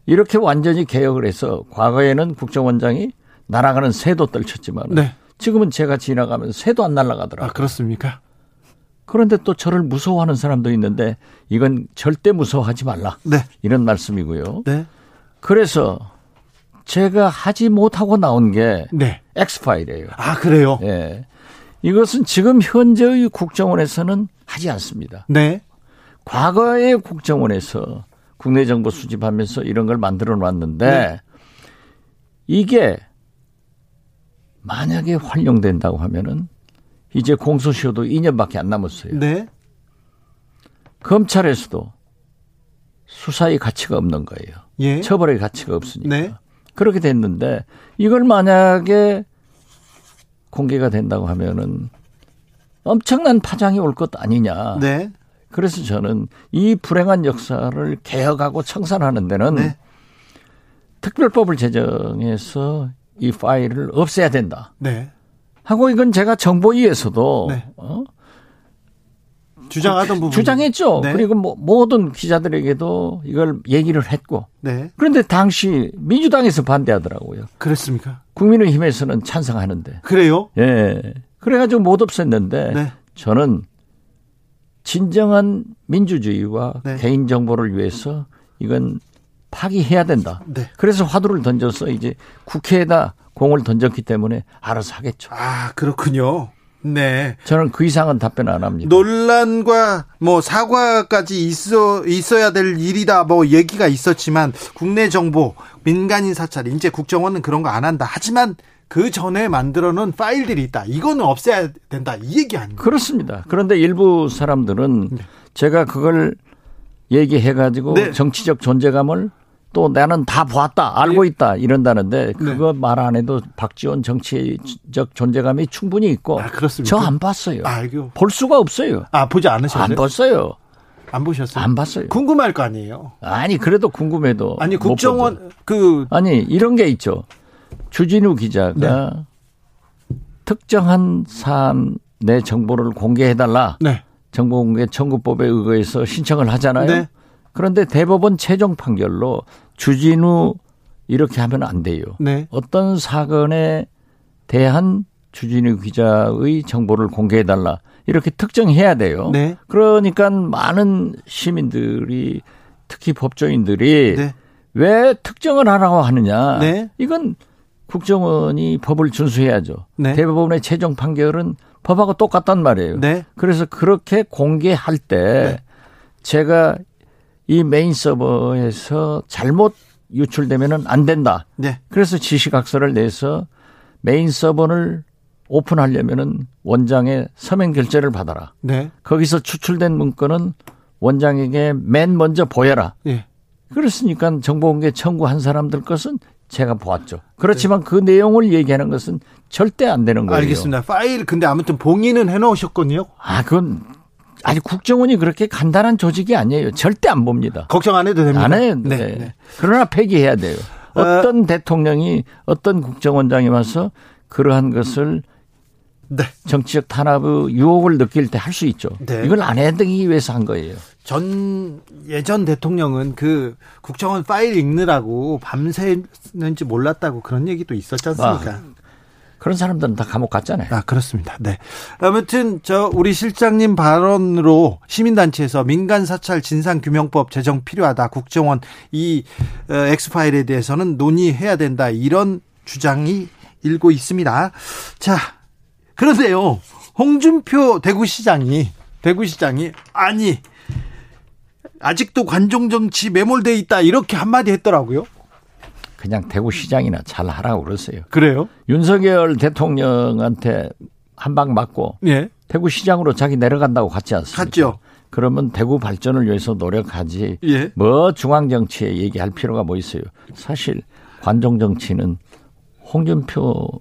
이렇게 완전히 개혁을 해서 과거에는 국정원장이 날아가는 새도 떨쳤지만 네. 지금은 제가 지나가면 새도 안 날아가더라고요. 아, 그렇습니까? 그런데 또 저를 무서워하는 사람도 있는데 이건 절대 무서워하지 말라. 네. 이런 말씀이고요. 네. 그래서 제가 하지 못하고 나온 게 네. X파일이에요. 아, 그래요? 네. 이것은 지금 현재의 국정원에서는 하지 않습니다. 네. 과거의 국정원에서 국내 정보 수집하면서 이런 걸 만들어 놨는데 네. 이게 만약에 활용된다고 하면은 이제 공소시효도 이 년밖에 안 남았어요. 네. 검찰에서도 수사의 가치가 없는 거예요. 예. 처벌의 가치가 없으니까. 네. 그렇게 됐는데 이걸 만약에 공개가 된다고 하면은 엄청난 파장이 올 것 아니냐. 네. 그래서 저는 이 불행한 역사를 개혁하고 청산하는 데는 네. 특별법을 제정해서 이 파일을 없애야 된다. 네. 하고 이건 제가 정보위에서도 네. 어? 주장하던 부분 주장했죠. 네. 그리고 뭐 모든 기자들에게도 이걸 얘기를 했고. 네. 그런데 당시 민주당에서 반대하더라고요. 그렇습니까? 국민의힘에서는 찬성하는데. 그래요? 예. 그래가지고 못 없앴는데 네. 저는 진정한 민주주의와 네. 개인 정보를 위해서 이건 파기해야 된다. 네. 그래서 화두를 던져서 이제 국회에다 공을 던졌기 때문에 알아서 하겠죠. 아, 그렇군요. 네. 저는 그 이상은 답변 안 합니다. 논란과 뭐 사과까지 있어, 있어야 될 일이다 뭐 얘기가 있었지만 국내 정보, 민간인 사찰, 이제 국정원은 그런 거 안 한다. 하지만 그 전에 만들어 놓은 파일들이 있다. 이거는 없애야 된다. 이 얘기 아닙니까? 그렇습니다. 그런데 일부 사람들은 네. 제가 그걸 얘기해가지고 네. 정치적 존재감을 또 나는 다 보았다, 알고 있다 이런다는데 그거 네. 말 안 해도 박지원 정치적 존재감이 충분히 있고. 아, 그렇습니까? 저 안 봤어요. 아, 알고. 볼 수가 없어요. 아, 보지 않으셨어요? 안 봤어요. 안 보셨어요? 안 봤어요. 궁금할 거 아니에요? 아니, 그래도 궁금해도. 아니, 국정원 그. 아니, 이런 게 있죠. 주진우 기자가 네. 특정한 사안 내 정보를 공개해달라. 네. 정보공개 청구법에 의거해서 신청을 하잖아요. 네. 그런데 대법원 최종 판결로 주진우 이렇게 하면 안 돼요. 네. 어떤 사건에 대한 주진우 기자의 정보를 공개해달라. 이렇게 특정해야 돼요. 네. 그러니까 많은 시민들이 특히 법조인들이 네. 왜 특정을 하라고 하느냐. 네. 이건 국정원이 법을 준수해야죠. 네. 대법원의 최종 판결은 법하고 똑같단 말이에요. 네. 그래서 그렇게 공개할 때 네. 제가 이 메인 서버에서 잘못 유출되면 안 된다. 네. 그래서 지시각서를 내서 메인 서버를 오픈하려면 원장의 서명 결재를 받아라. 네. 거기서 추출된 문건은 원장에게 맨 먼저 보여라. 네. 그렇으니까 정보공개 청구한 사람들 것은 제가 보았죠. 그렇지만 네. 그 내용을 얘기하는 것은 절대 안 되는 거예요. 알겠습니다. 파일 근데 아무튼 봉인은 해놓으셨거든요. 아, 그건 아니 국정원이 그렇게 간단한 조직이 아니에요. 절대 안 봅니다. 걱정 안 해도 됩니다. 안 해요. 네. 네. 네. 그러나 폐기해야 돼요. 어떤 어... 대통령이 어떤 국정원장이 와서 그러한 것을 네. 정치적 탄압의 유혹을 느낄 때 할 수 있죠. 네. 이걸 안 해드리기 위해서 한 거예요. 전 예전 대통령은 그 국정원 파일 읽느라고 밤새는지 몰랐다고 그런 얘기도 있었지 않습니까? 아, 그런 사람들은 다 감옥 갔잖아요. 아, 그렇습니다. 네. 아무튼 저 우리 실장님 발언으로 시민단체에서 민간 사찰 진상규명법 제정 필요하다. 국정원 이 엑스파일에 대해서는 논의해야 된다. 이런 주장이 일고 있습니다. 자, 그런데요. 홍준표 대구시장이 대구시장이 아니 아직도 관종정치 매몰돼 있다 이렇게 한마디 했더라고요. 그냥 대구시장이나 잘하라고 그러세요. 그래요? 윤석열 대통령한테 한 방 맞고 예. 대구시장으로 자기 내려간다고 갔지 않습니까? 갔죠. 그러면 대구 발전을 위해서 노력하지 예. 뭐 중앙정치에 얘기할 필요가 뭐 있어요. 사실 관종정치는 홍준표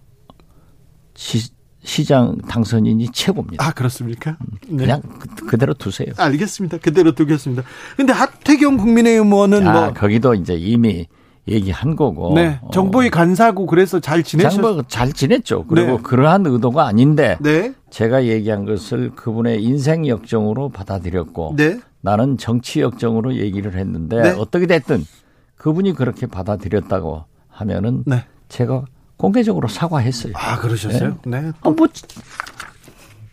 시, 시장 당선인이 최고입니다. 아, 그렇습니까? 그냥 네. 그대로 두세요. 알겠습니다. 그대로 두겠습니다. 그런데 하태경 국민의힘 의원은 아, 뭐 거기도 이제 이미 얘기한 거고. 네. 정보위 간사고 그래서 잘 지내셨. 잘 지냈죠. 그리고 네. 그러한 의도가 아닌데 네. 제가 얘기한 것을 그분의 인생 역정으로 받아들였고 네. 나는 정치 역정으로 얘기를 했는데 네. 어떻게 됐든 그분이 그렇게 받아들였다고 하면은 네. 제가 공개적으로 사과했어요. 아, 그러셨어요? 네. 네. 아, 뭐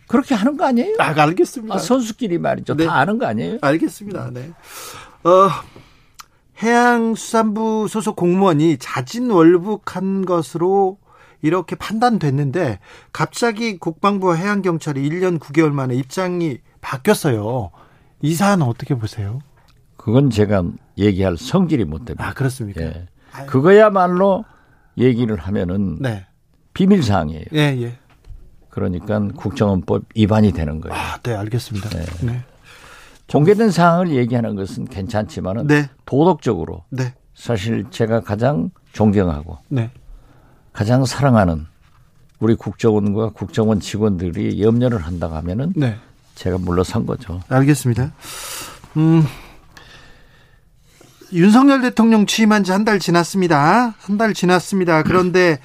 그렇게 하는 거 아니에요? 아, 알겠습니다. 아, 선수끼리 말이죠. 네. 다 아는 거 아니에요? 알겠습니다. 네. 어, 해양수산부 소속 공무원이 자진월북한 것으로 이렇게 판단됐는데 갑자기 국방부와 해양경찰이 일 년 구 개월 만에 입장이 바뀌었어요. 이 사안 어떻게 보세요? 그건 제가 얘기할 성질이 못 됩니다. 아, 그렇습니까? 예. 그거야말로 얘기를 하면은 네. 비밀사항이에요. 예, 예. 그러니까 국정원법 위반이 되는 거예요. 아, 네, 알겠습니다. 네. 네. 공개된 사항을 얘기하는 것은 괜찮지만은 네. 도덕적으로 네. 사실 제가 가장 존경하고 네. 가장 사랑하는 우리 국정원과 국정원 직원들이 염려를 한다고 하면은 네. 제가 물러선 거죠. 알겠습니다. 음. 윤석열 대통령 취임한 지 한 달 지났습니다. 한 달 지났습니다. 그런데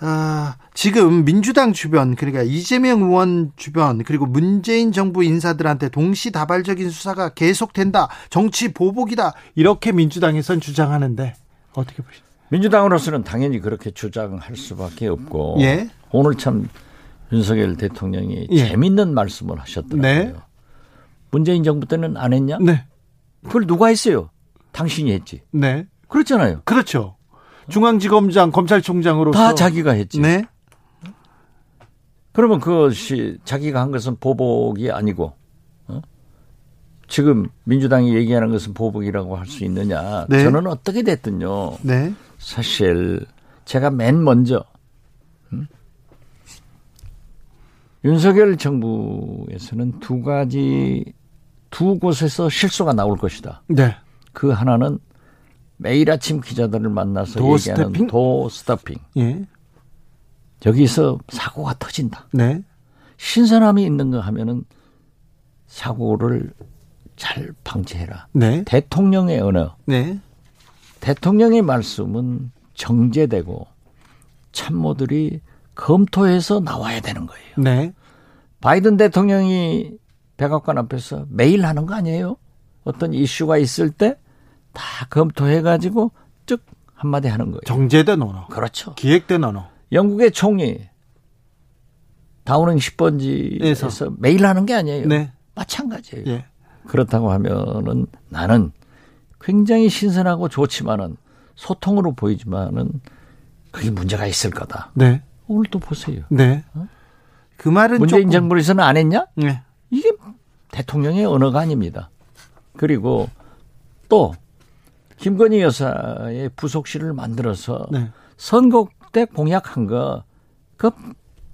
어, 지금 민주당 주변, 그러니까 이재명 의원 주변, 그리고 문재인 정부 인사들한테 동시다발적인 수사가 계속된다. 정치 보복이다. 이렇게 민주당에선 주장하는데 어떻게 보십니까? 민주당으로서는 당연히 그렇게 주장할 수밖에 없고 예? 오늘 참 윤석열 대통령이 예. 재밌는 말씀을 하셨더라고요. 네? 문재인 정부 때는 안 했냐? 네. 그걸 누가 했어요? 당신이 했지. 네. 그렇잖아요. 그렇죠. 중앙지검장, 검찰총장으로서. 다 자기가 했지. 네. 그러면 그것이 자기가 한 것은 보복이 아니고, 어? 지금 민주당이 얘기하는 것은 보복이라고 할 수 있느냐. 네. 저는 어떻게 됐든요. 네. 사실 제가 맨 먼저, 음? 윤석열 정부에서는 두 가지, 두 곳에서 실수가 나올 것이다. 네. 그 하나는 매일 아침 기자들을 만나서 도 얘기하는 스태핑? 도 스태핑. 예. 여기서 사고가 터진다. 네. 신선함이 있는 거 하면은 사고를 잘 방지해라. 네. 대통령의 언어. 네. 대통령의 말씀은 정제되고 참모들이 검토해서 나와야 되는 거예요. 네. 바이든 대통령이 백악관 앞에서 매일 하는 거 아니에요? 어떤 이슈가 있을 때 다 검토해가지고 쭉 한마디 하는 거예요. 정제된 언어. 그렇죠. 기획된 언어. 영국의 총리 다우닝 십 번지에서 에서. 매일 하는 게 아니에요. 네. 마찬가지예요. 예. 그렇다고 하면은 나는 굉장히 신선하고 좋지만은 소통으로 보이지만은 그게 문제가 있을 거다. 네. 오늘 또 보세요. 네. 어? 그 말은 문재인 조금... 정부에서는 안 했냐? 네. 이게 대통령의 언어가 아닙니다. 그리고 또 김건희 여사의 부속실을 만들어서 네. 선거 때 공약한 거 그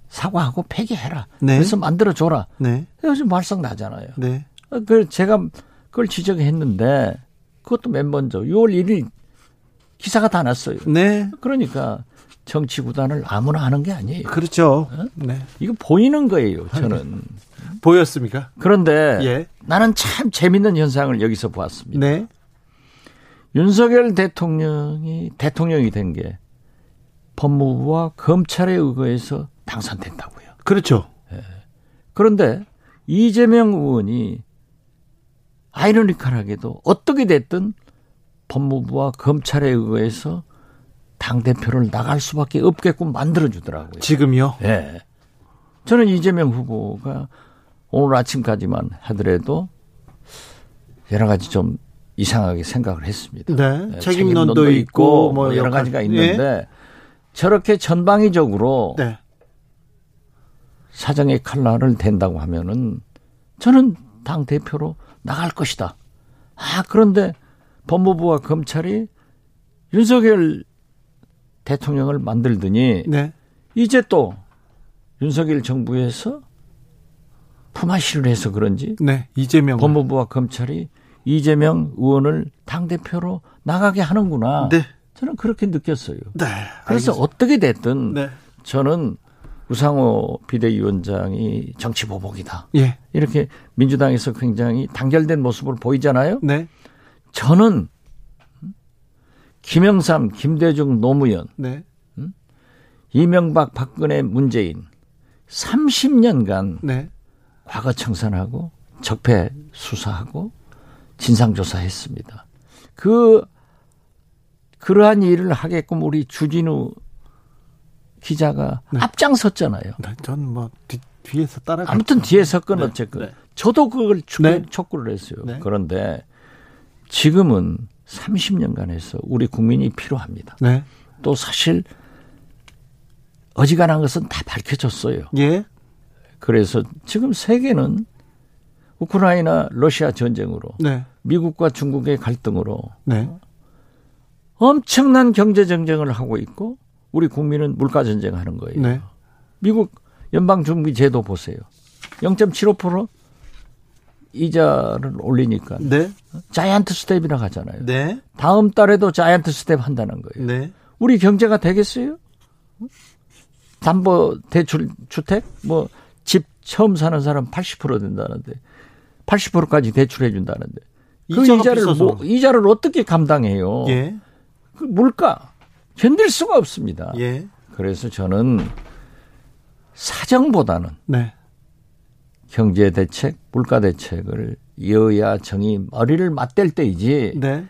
사과하고 폐기해라. 네. 그래서 만들어줘라. 네. 요즘 말썽 나잖아요. 네. 그 제가 그걸 지적했는데 그것도 맨 먼저 유월 일일 기사가 다 났어요. 네. 그러니까 정치 구단을 아무나 하는 게 아니에요. 그렇죠. 어? 네. 이거 보이는 거예요. 저는. 보였습니까? 그런데 예. 나는 참 재밌는 현상을 여기서 보았습니다. 네. 윤석열 대통령이 대통령이 된 게 법무부와 검찰에 의거해서 당선된다고요. 그렇죠. 예. 그런데 이재명 의원이 아이러니컬하게도 어떻게 됐든 법무부와 검찰에 의거해서 당대표를 나갈 수밖에 없게끔 만들어주더라고요. 지금요? 예. 저는 이재명 후보가 오늘 아침까지만 하더라도 여러 가지 좀 이상하게 생각을 했습니다. 네, 네, 책임론도 있고, 있고 뭐 여러 역할, 가지가 있는데 예. 저렇게 전방위적으로 네. 사정의 칼날을 댄다고 하면은 저는 당 대표로 나갈 것이다. 아 그런데 법무부와 검찰이 윤석열 대통령을 만들더니 네. 이제 또 윤석열 정부에서 품앗이를 해서 그런지 네, 이재명 법무부와 검찰이 이재명 의원을 당대표로 나가게 하는구나. 네. 저는 그렇게 느꼈어요. 네, 그래서 어떻게 됐든 네. 저는 우상호 비대위원장이 정치보복이다. 예. 이렇게 민주당에서 굉장히 단결된 모습을 보이잖아요. 네. 저는 김영삼, 김대중, 노무현 네. 이명박, 박근혜, 문재인 삼십 년간 네. 과거 청산하고 적폐 수사하고 진상조사했습니다. 그 그러한 일을 하게끔 우리 주진우 기자가 네. 앞장섰잖아요. 네, 저는 뭐 뒤, 뒤에서 따라가. 아무튼 뒤에서건 네. 어쨌건 네. 저도 그걸 네. 촉구를 했어요. 네. 그런데 지금은 삼십 년간에서 우리 국민이 필요합니다. 네. 또 사실 어지간한 것은 다 밝혀졌어요. 예. 그래서 지금 세계는 우크라이나 러시아 전쟁으로 네. 미국과 중국의 갈등으로 네. 엄청난 경제 전쟁을 하고 있고 우리 국민은 물가 전쟁하는 거예요. 네. 미국 연방준비제도 보세요. 영 점 칠오 퍼센트 이자를 올리니까 네. 자이언트 스텝이라고 하잖아요. 네. 다음 달에도 자이언트 스텝 한다는 거예요. 네. 우리 경제가 되겠어요? 담보 대출 주택 뭐 집 처음 사는 사람 팔십 퍼센트 된다는데 팔십 퍼센트까지 대출해 준다는데 그 이자를 뭐, 이자를 어떻게 감당해요? 예. 그 물가 견딜 수가 없습니다. 예. 그래서 저는 사정보다는 네. 경제 대책, 물가 대책을 여야 정의 머리를 맞댈 때이지 네.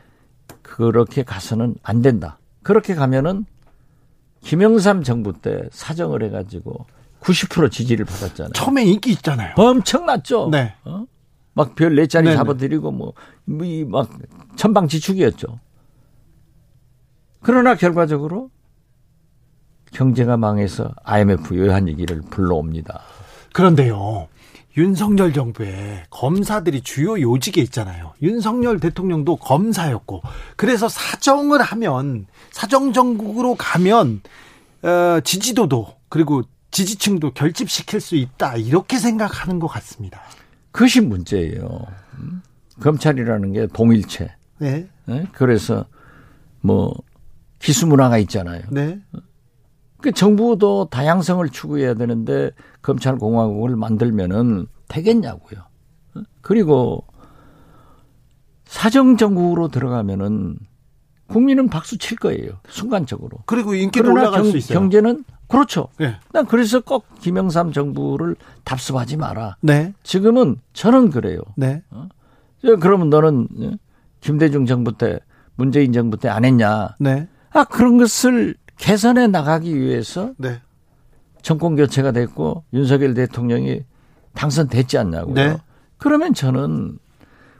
그렇게 가서는 안 된다. 그렇게 가면은 김영삼 정부 때 사정을 해가지고 구십 퍼센트 지지를 받았잖아요. 처음에 인기 있잖아요. 엄청났죠. 네. 어? 막 별 네 자리 잡아드리고 뭐 이 막 천방지축이었죠. 그러나 결과적으로 경제가 망해서 아이엠에프 요한 위기를 불러옵니다. 그런데요. 윤석열 정부에 검사들이 주요 요직에 있잖아요. 윤석열 대통령도 검사였고 그래서 사정을 하면 사정정국으로 가면 어, 지지도도 그리고 지지층도 결집시킬 수 있다 이렇게 생각하는 것 같습니다. 그것이 문제예요. 음? 검찰이라는 게 동일체. 네. 네? 그래서 뭐 기수문화가 있잖아요. 네. 그 정부도 다양성을 추구해야 되는데 검찰공화국을 만들면은 되겠냐고요. 그리고 사정정국으로 들어가면은 국민은 박수 칠 거예요. 순간적으로. 그리고 인기도 올라갈 경, 수 있어요. 경제는 그렇죠. 네. 난 그래서 꼭 김영삼 정부를 답습하지 마라. 네. 지금은 저는 그래요. 네. 어? 그러면 너는 김대중 정부 때 문재인 정부 때 안 했냐. 네. 아 그런 것을 개선해 나가기 위해서 네. 정권 교체가 됐고 윤석열 대통령이 당선됐지 않냐고요. 네. 그러면 저는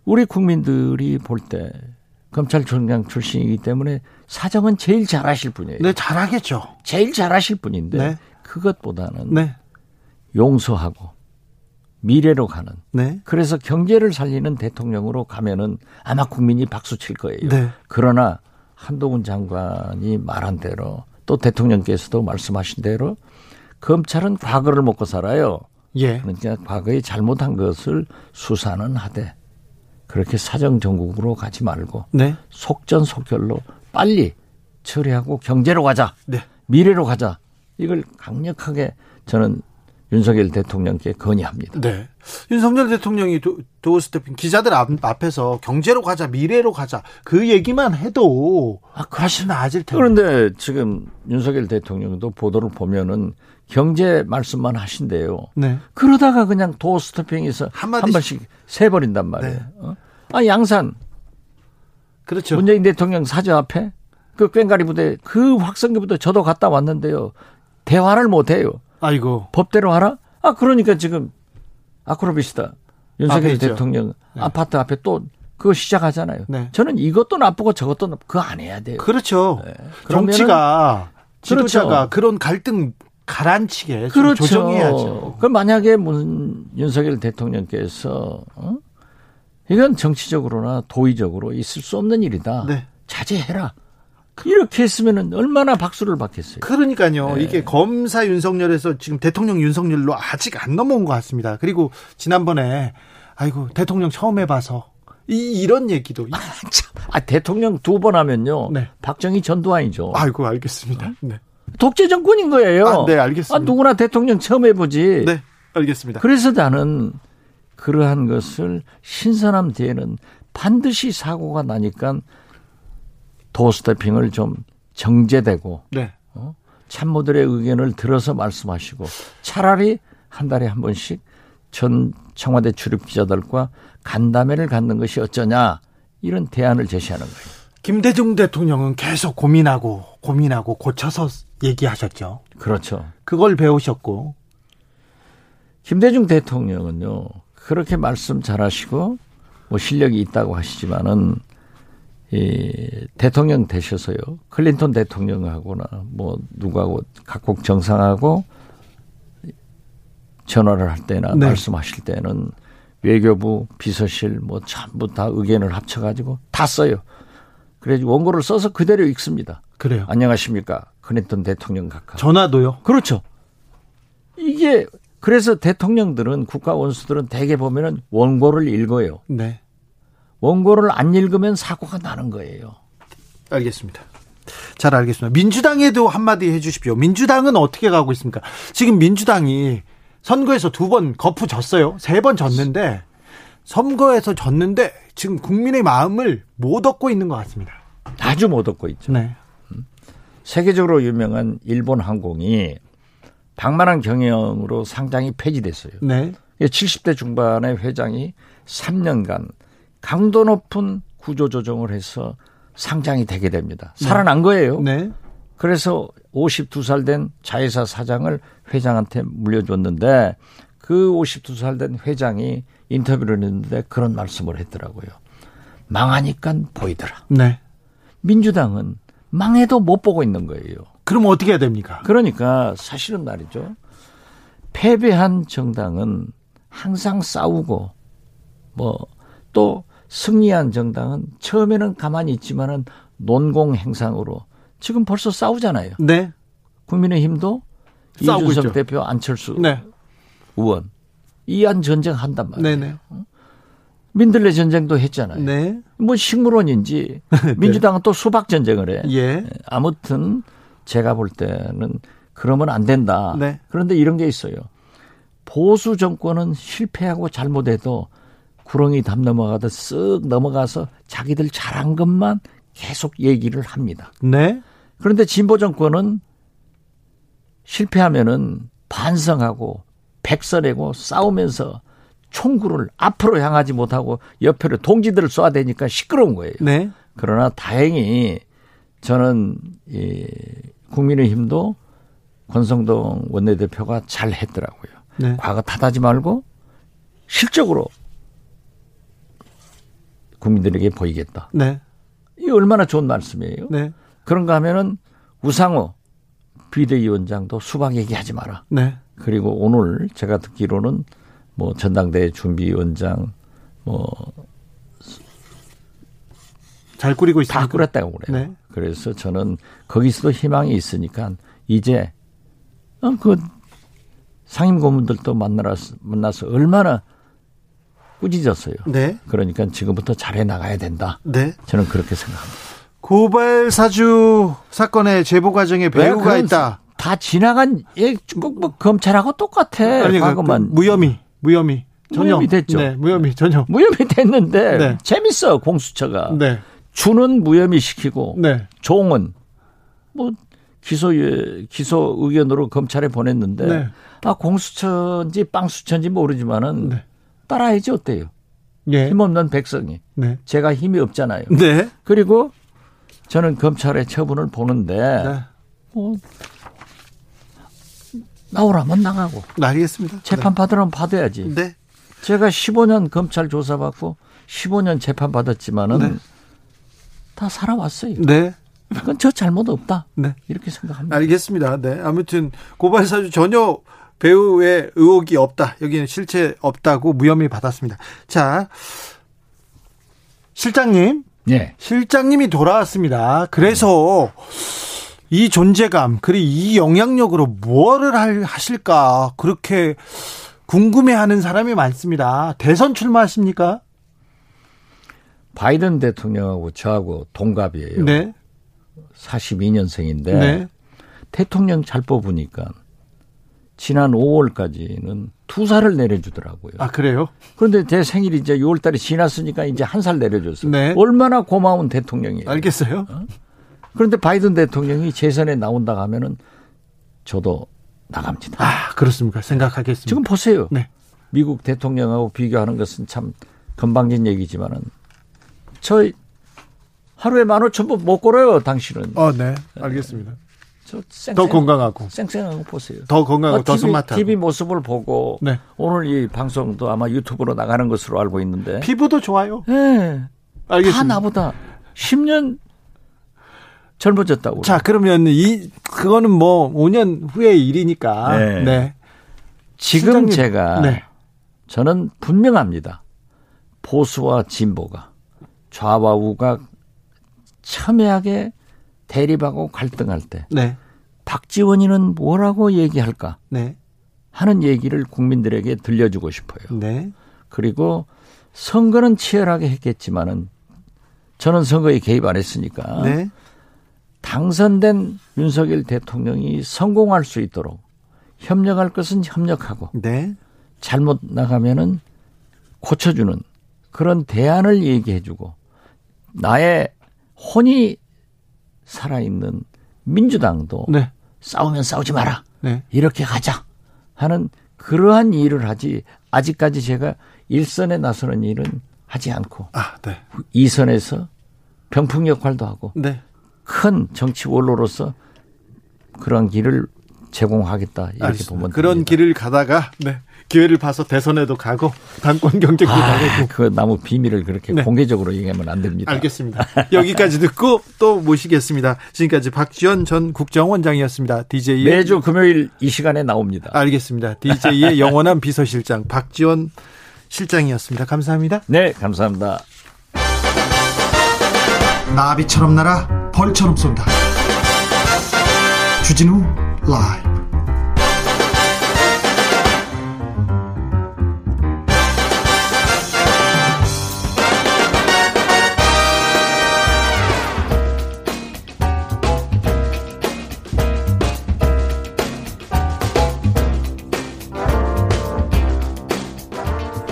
우리 국민들이 볼 때 검찰총장 출신이기 때문에 사정은 제일 잘하실 분이에요. 네, 잘하겠죠. 제일 잘하실 분인데 네. 그것보다는 네. 용서하고 미래로 가는. 네. 그래서 경제를 살리는 대통령으로 가면은 아마 국민이 박수 칠 거예요. 네. 그러나 한동훈 장관이 말한 대로 또 대통령께서도 말씀하신 대로 검찰은 과거를 먹고 살아요. 예. 그러니까 과거에 잘못한 것을 수사는 하되 그렇게 사정정국으로 가지 말고 네. 속전속결로 빨리 처리하고 경제로 가자. 네. 미래로 가자. 이걸 강력하게 저는 윤석열 대통령께 건의합니다. 네. 윤석열 대통령이 도, 도어스태핑 기자들 앞, 앞에서 경제로 가자, 미래로 가자 그 얘기만 해도 아, 훨씬 나아질 텐데. 그런데 지금 윤석열 대통령도 보도를 보면은 경제 말씀만 하신대요. 네. 그러다가 그냥 도어스태핑에서 한, 한 번씩 세 버린단 말이에요. 네. 어? 아 양산. 그렇죠. 문재인 대통령 사저 앞에 그 꽹가리 부대 그 확성기부터 저도 갔다 왔는데요. 대화를 못 해요. 아이고. 법대로 하라? 아, 그러니까 지금 아크로비스다. 윤석열 앞에 대통령 네. 아파트 앞에 또 그거 시작하잖아요. 네. 저는 이것도 나쁘고 저것도 나쁘고 그거 안 해야 돼요. 그렇죠. 네. 정치가 지도자가 그렇죠. 그런 갈등 가라앉히게 그렇죠. 조정해야죠. 그럼 만약에 문, 윤석열 대통령께서 어? 이건 정치적으로나 도의적으로 있을 수 없는 일이다. 네. 자제해라. 이렇게 했으면 얼마나 박수를 받겠어요. 그러니까요. 네. 이게 검사 윤석열에서 지금 대통령 윤석열로 아직 안 넘어온 것 같습니다. 그리고 지난번에 아이고 대통령 처음 해봐서 이, 이런 얘기도. 아, 참. 아, 대통령 두 번 하면요. 네. 박정희 전두환이죠. 아이고 알겠습니다. 네. 독재 정권인 거예요. 아, 네 알겠습니다. 아, 누구나 대통령 처음 해보지. 네 알겠습니다. 그래서 나는 그러한 것을 신선함 뒤에는 반드시 사고가 나니까 도어스태핑을 좀 정제되고 네. 어? 참모들의 의견을 들어서 말씀하시고 차라리 한 달에 한 번씩 전 청와대 출입 기자들과 간담회를 갖는 것이 어쩌냐 이런 대안을 제시하는 거예요. 김대중 대통령은 계속 고민하고 고민하고 고쳐서 얘기하셨죠. 그렇죠. 그걸 배우셨고. 김대중 대통령은요. 그렇게 말씀 잘하시고 뭐 실력이 있다고 하시지만은 이 대통령 되셔서요. 클린턴 대통령하고나 뭐 누구하고 각국 정상하고 전화를 할 때나 네. 말씀하실 때는 외교부 비서실 뭐 전부 다 의견을 합쳐가지고 다 써요. 그래서 원고를 써서 그대로 읽습니다. 그래요. 안녕하십니까. 클린턴 대통령 각하. 전화도요? 그렇죠. 이게 그래서 대통령들은 국가 원수들은 대개 보면은 원고를 읽어요. 네. 원고를 안 읽으면 사고가 나는 거예요. 알겠습니다. 잘 알겠습니다. 민주당에도 한마디 해 주십시오. 민주당은 어떻게 가고 있습니까? 지금 민주당이 선거에서 두 번 거푸 졌어요. 세 번 졌는데 선거에서 졌는데 지금 국민의 마음을 못 얻고 있는 것 같습니다. 아주 못 얻고 있죠. 네. 세계적으로 유명한 일본 항공이 방만한 경영으로 상장이 폐지됐어요. 네. 칠십 대 중반의 회장이 삼 년간 강도 높은 구조조정을 해서 상장이 되게 됩니다. 살아난 거예요. 네. 그래서 오십두 살 된 자회사 사장을 회장한테 물려줬는데 그 오십두 살 된 회장이 인터뷰를 했는데 그런 말씀을 했더라고요. 망하니까 보이더라. 네. 민주당은 망해도 못 보고 있는 거예요. 그럼 어떻게 해야 됩니까? 그러니까 사실은 말이죠. 패배한 정당은 항상 싸우고 뭐 또 승리한 정당은 처음에는 가만히 있지만은 논공행상으로 지금 벌써 싸우잖아요. 네. 국민의힘도 이준석 있죠. 대표 안철수 네. 의원 이안 전쟁한단 말이에요. 네네. 민들레 전쟁도 했잖아요. 네. 뭐 식물원인지 민주당은 네. 또 수박 전쟁을 해. 예. 아무튼 제가 볼 때는 그러면 안 된다. 네. 그런데 이런 게 있어요. 보수 정권은 실패하고 잘못해도 구렁이 담 넘어가듯 쓱 넘어가서 자기들 잘한 것만 계속 얘기를 합니다. 네. 그런데 진보 정권은 실패하면은 반성하고 백설이고 싸우면서 총구를 앞으로 향하지 못하고 옆으로 동지들을 쏴대니까 시끄러운 거예요. 네. 그러나 다행히 저는 이 국민의힘도 권성동 원내대표가 잘 했더라고요. 네. 과거 탓하지 말고 실적으로 국민들에게 보이겠다. 네. 이 얼마나 좋은 말씀이에요. 네. 그런가 하면은 우상호 비대위원장도 수박 얘기하지 마라. 네. 그리고 오늘 제가 듣기로는 뭐 전당대회 준비위원장 뭐 잘 꾸리고 있습니다. 다 꾸렸다고 그래요. 네. 그래서 저는 거기서도 희망이 있으니까 이제 어, 그 상임 고문들도 만나서 만나서 얼마나 꾸짖었어요. 네. 그러니까 지금부터 잘해 나가야 된다. 네. 저는 그렇게 생각합니다. 고발 사주 사건의 제보 과정에 배우가 있다. 다 지나간 예, 꼭 뭐 검찰하고 똑같아. 아니, 과거만 그, 무혐의, 무혐의, 전혀. 무혐의 됐죠. 네, 무혐의 전혀. 무혐의 됐는데 네. 재밌어 공수처가. 네. 주는 무혐의 시키고 네. 종은 뭐 기소 기소 의견으로 검찰에 보냈는데 네. 아 공수처인지 빵수처인지 모르지만은 네. 따라야지 어때요? 네. 힘없는 백성이. 네. 제가 힘이 없잖아요. 네. 그리고 저는 검찰의 처분을 보는데. 네. 뭐 나오라면 나가고. 알겠습니다. 재판 받으라면 받아야지. 네. 제가 십오 년 검찰 조사받고 십오 년 재판 받았지만은 네. 다 살아왔어요. 네. 그건 저 잘못 없다. 네. 이렇게 생각합니다. 알겠습니다. 네. 아무튼 고발 사주 전혀 배우의 의혹이 없다. 여기는 실체 없다고 무혐의 받았습니다. 자, 실장님. 네. 실장님이 돌아왔습니다. 그래서. 네. 이 존재감 그리고 이 영향력으로 뭐를 하실까 그렇게 궁금해하는 사람이 많습니다. 대선 출마하십니까? 바이든 대통령하고 저하고 동갑이에요. 네. 사십이 년생인데 네. 대통령 잘 뽑으니까 지난 오월까지는 두 살을 내려주더라고요. 아 그래요? 그런데 제 생일이 이제 유월 달이 지났으니까 이제 한 살 내려줬어요. 네. 얼마나 고마운 대통령이에요. 알겠어요. 어? 그런데 바이든 대통령이 재선에 나온다고 하면은 저도 나갑니다. 아, 그렇습니까? 생각하겠습니다. 지금 보세요. 네. 미국 대통령하고 비교하는 것은 참 건방진 얘기지만은 저 하루에 만 오천 보 못 걸어요, 당신은. 어, 네. 알겠습니다. 저 쌩쌩, 더 건강하고. 쌩쌩하고 보세요. 더 건강하고, 어, 더 스마트하고. 티비 모습을 보고 네. 오늘 이 방송도 아마 유튜브로 나가는 것으로 알고 있는데. 피부도 좋아요. 네. 알겠습니다. 다 나보다 십 년 젊어졌다고. 자, 그러면 이 그거는 뭐 오 년 후의 일이니까. 네. 네. 지금 실장님, 제가 네. 저는 분명합니다. 보수와 진보가 좌와 우가 첨예하게 대립하고 갈등할 때 네. 박지원이는 뭐라고 얘기할까 네. 하는 얘기를 국민들에게 들려주고 싶어요. 네. 그리고 선거는 치열하게 했겠지만은 저는 선거에 개입 안 했으니까 네. 당선된 윤석열 대통령이 성공할 수 있도록 협력할 것은 협력하고 네. 잘못 나가면은 고쳐주는 그런 대안을 얘기해주고 나의 혼이 살아있는 민주당도 네. 싸우면 싸우지 마라. 네. 이렇게 가자 하는 그러한 일을 하지 아직까지 제가 일선에 나서는 일은 하지 않고 아, 네. 이선에서 병풍 역할도 하고 네. 큰 정치 원로로서 그런 길을 제공하겠다 이렇게 알겠습니다. 보면 됩니다. 그런 길을 가다가 네. 기회를 봐서 대선에도 가고 당권 경쟁도 아, 가고 그 나무 비밀을 그렇게 네. 공개적으로 얘기하면 안 됩니다. 알겠습니다. 여기까지 듣고 또 모시겠습니다. 지금까지 박지원 전 국정원장이었습니다. 디제이의 매주 금요일 이 시간에 나옵니다. 알겠습니다. 디제이의 영원한 비서실장 박지원 실장이었습니다. 감사합니다. 네, 감사합니다. 나비처럼 날아 벌처럼 쏜다. 주진우 라이브.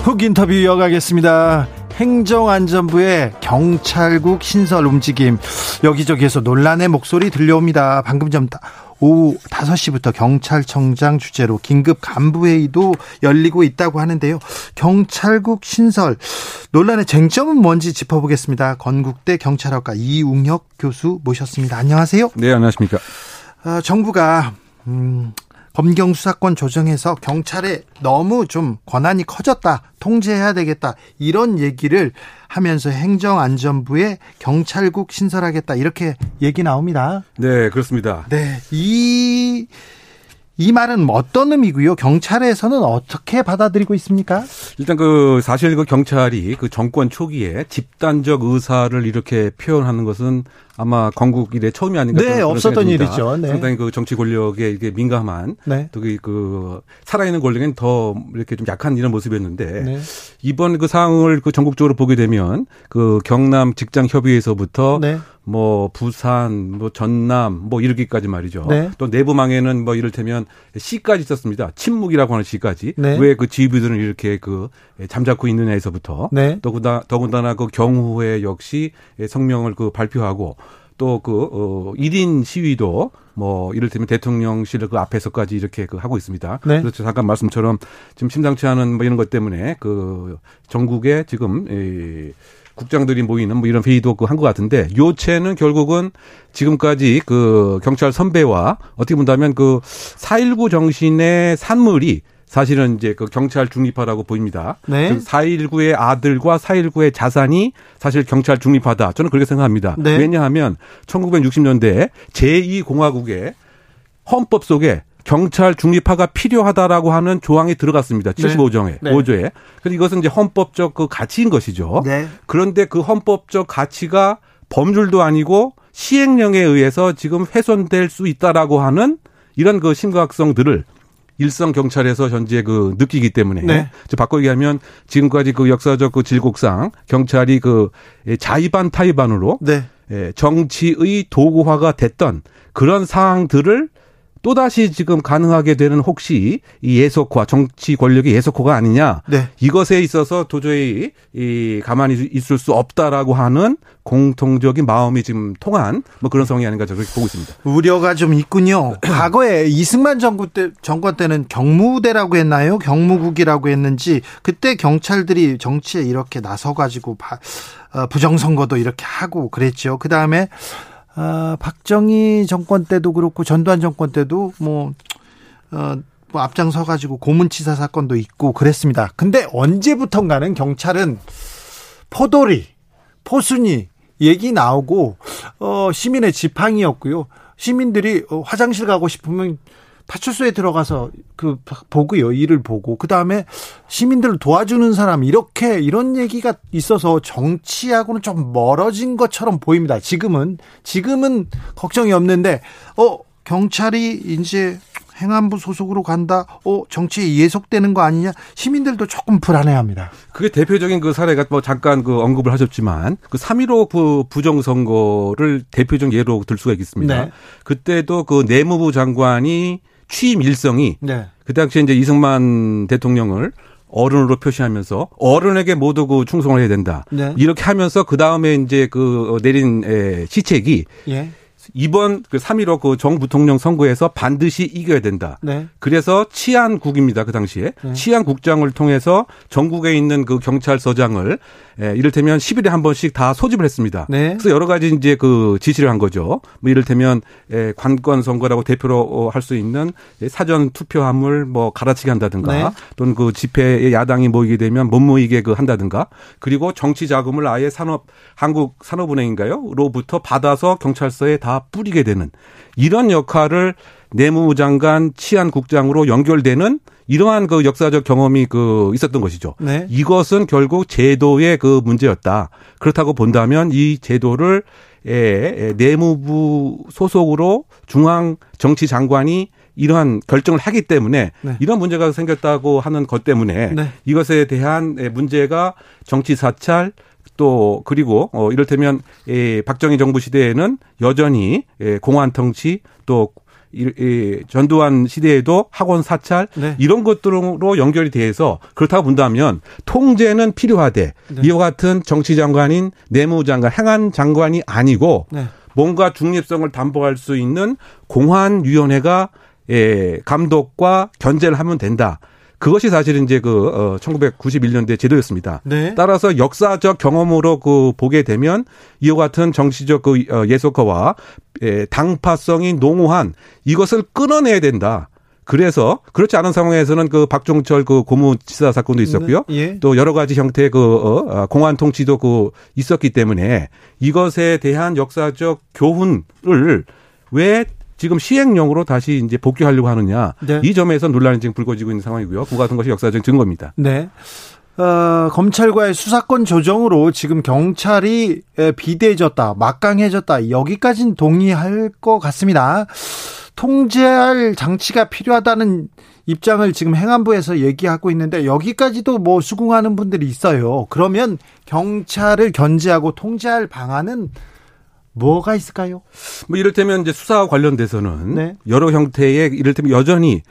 훅 인터뷰 이어가겠습니다. 행정안전부의 경찰국 신설 움직임, 여기저기에서 논란의 목소리 들려옵니다. 방금 전 오후 다섯 시부터 경찰청장 주재로 긴급 간부회의도 열리고 있다고 하는데요. 경찰국 신설 논란의 쟁점은 뭔지 짚어보겠습니다. 건국대 경찰학과 이웅혁 교수 모셨습니다. 안녕하세요. 네, 안녕하십니까. 어, 정부가 음, 검경 수사권 조정해서 경찰에 너무 좀 권한이 커졌다, 통제해야 되겠다, 이런 얘기를 하면서 행정안전부에 경찰국 신설하겠다 이렇게 얘기 나옵니다. 네, 그렇습니다. 네, 이, 이 말은 어떤 의미고요? 경찰에서는 어떻게 받아들이고 있습니까? 일단 그 사실 그 경찰이 그 정권 초기에 집단적 의사를 이렇게 표현하는 것은 아마 건국 이래 처음이 아닌가. 네, 없었던 일이죠. 네. 상당히 그 정치 권력에 이게 민감한 네. 또 그 살아있는 권력엔 더 이렇게 좀 약한 이런 모습이었는데 네. 이번 그 상황을 그 전국적으로 보게 되면 그 경남 직장 협의회에서부터 네. 뭐 부산, 뭐 전남, 뭐 이르기까지 말이죠. 네. 또 내부망에는 뭐 이를테면 시까지 있었습니다. 침묵이라고 하는 시까지. 네. 왜 그 지휘부들은 이렇게 그 잠자코 있느냐에서부터 네. 더구나 더군다나 그 경호회 역시 성명을 그 발표하고. 또 그 어, 일 인 시위도 뭐 이를테면 대통령실 그 앞에서까지 이렇게 그 하고 있습니다. 네. 그렇죠. 잠깐 말씀처럼 지금 심상치 않은 뭐 이런 것 때문에 그 전국에 지금 이 국장들이 모이는 뭐 이런 회의도 그 한 것 같은데 요체는 결국은 지금까지 그 경찰 선배와 어떻게 본다면 그 사 일구 정신의 산물이 사실은 이제 그 경찰 중립화라고 보입니다. 네. 사 일구의 아들과 사 일구의 자산이 사실 경찰 중립화다. 저는 그렇게 생각합니다. 네. 왜냐하면 천구백육십 년대 제이 공화국의 헌법 속에 경찰 중립화가 필요하다라고 하는 조항이 들어갔습니다. 칠십오 조에. 네. 오 조에. 그래서 이것은 이제 헌법적 그 가치인 것이죠. 네. 그런데 그 헌법적 가치가 법률도 아니고 시행령에 의해서 지금 훼손될 수 있다라고 하는 이런 그 심각성들을 일선 경찰에서 현재 그 느끼기 때문에 네. 바꿔 얘기하면 지금까지 그 역사적 그 질곡상 경찰이 그 자의반 타의반으로 네. 정치의 도구화가 됐던 그런 상황들을 또다시 지금 가능하게 되는 혹시 이 예속화, 정치 권력의 예속화가 아니냐. 네. 이것에 있어서 도저히 이 가만히 있을 수 없다라고 하는 공통적인 마음이 지금 통한 뭐 그런 상황이 아닌가 저렇게 보고 있습니다. 우려가 좀 있군요. 과거에 이승만 정부 때, 정권 때는 경무대라고 했나요? 경무국이라고 했는지 그때 경찰들이 정치에 이렇게 나서가지고 부정선거도 이렇게 하고 그랬죠. 그다음에 아, 박정희 정권 때도 그렇고 전두환 정권 때도 뭐, 어, 뭐 앞장서 가지고 고문치사 사건도 있고 그랬습니다. 근데 언제부턴가는 경찰은 포도리, 포순이 얘기 나오고 어, 시민의 지팡이였고요. 시민들이 어, 화장실 가고 싶으면 파출소에 들어가서 그 보고요, 일을 보고 그 다음에 시민들을 도와주는 사람 이렇게 이런 얘기가 있어서 정치하고는 좀 멀어진 것처럼 보입니다. 지금은 지금은 걱정이 없는데 어 경찰이 이제 행안부 소속으로 간다. 어, 정치에 예속되는 거 아니냐? 시민들도 조금 불안해합니다. 그게 대표적인 그 사례가 뭐 잠깐 그 언급을 하셨지만 그 삼일오 그 부정선거를 대표적인 예로 들 수가 있겠습니다. 네. 그때도 그 내무부 장관이 취임 일성이 네. 그 당시에 이제 이승만 대통령을 어른으로 표시하면서 어른에게 모두 그 충성을 해야 된다. 네. 이렇게 하면서 그 다음에 이제 그 내린 시책이. 예. 이번 삼일오 그 정부통령 선거에서 반드시 이겨야 된다. 네. 그래서 치안국입니다. 그 당시에. 네. 치안국장을 통해서 전국에 있는 그 경찰서장을 예, 이를테면 십 일에 한 번씩 다 소집을 했습니다. 네. 그래서 여러 가지 이제 그 지시를 한 거죠. 뭐 이를테면 예, 관권 선거라고 대표로 할 수 있는 사전 투표함을 뭐 갈아치기 한다든가 네. 또는 그 집회에 야당이 모이게 되면 못 모이게 그 한다든가 그리고 정치 자금을 아예 산업 한국 산업은행인가요?로부터 받아서 경찰서에 다 뿌리게 되는 이런 역할을 내무부 장관 치안국장으로 연결되는 이러한 그 역사적 경험이 그 있었던 것이죠. 네. 이것은 결국 제도의 그 문제였다. 그렇다고 본다면 이 제도를 예, 예, 내무부 소속으로 중앙 정치 장관이 이러한 결정을 하기 때문에 네. 이런 문제가 생겼다고 하는 것 때문에 네. 이것에 대한 문제가 정치 사찰 또 그리고 어 이를테면 예, 박정희 정부 시대에는 여전히 예, 공안통치 또 이, 이, 전두환 시대에도 학원 사찰 네. 이런 것들로 연결이 돼서 그렇다고 본다면 통제는 필요하되 네. 이와 같은 정치 장관인 내무부 장관 행안 장관이 아니고 네. 뭔가 중립성을 담보할 수 있는 공안위원회가 예, 감독과 견제를 하면 된다. 그것이 사실 이제 그 천구백구십일 년대 제도였습니다. 네. 따라서 역사적 경험으로 그 보게 되면 이와 같은 정치적 그 예속화와 당파성이 농후한 이것을 끊어내야 된다. 그래서 그렇지 않은 상황에서는 그 박종철 그 고문치사 사건도 있었고요. 네. 예. 또 여러 가지 형태의 그 공안 통치도 그 있었기 때문에 이것에 대한 역사적 교훈을 왜 지금 시행령으로 다시 이제 복귀하려고 하느냐. 네. 이 점에서 논란이 지금 불거지고 있는 상황이고요. 그 같은 것이 역사적 증거입니다. 네. 어, 검찰과의 수사권 조정으로 지금 경찰이 비대해졌다, 막강해졌다. 여기까지는 동의할 것 같습니다. 통제할 장치가 필요하다는 입장을 지금 행안부에서 얘기하고 있는데 여기까지도 뭐 수긍하는 분들이 있어요. 그러면 경찰을 견제하고 통제할 방안은 뭐가 있을까요? 뭐 이를테면 이제 수사와 관련돼서는 네. 여러 형태의 이를테면 여전히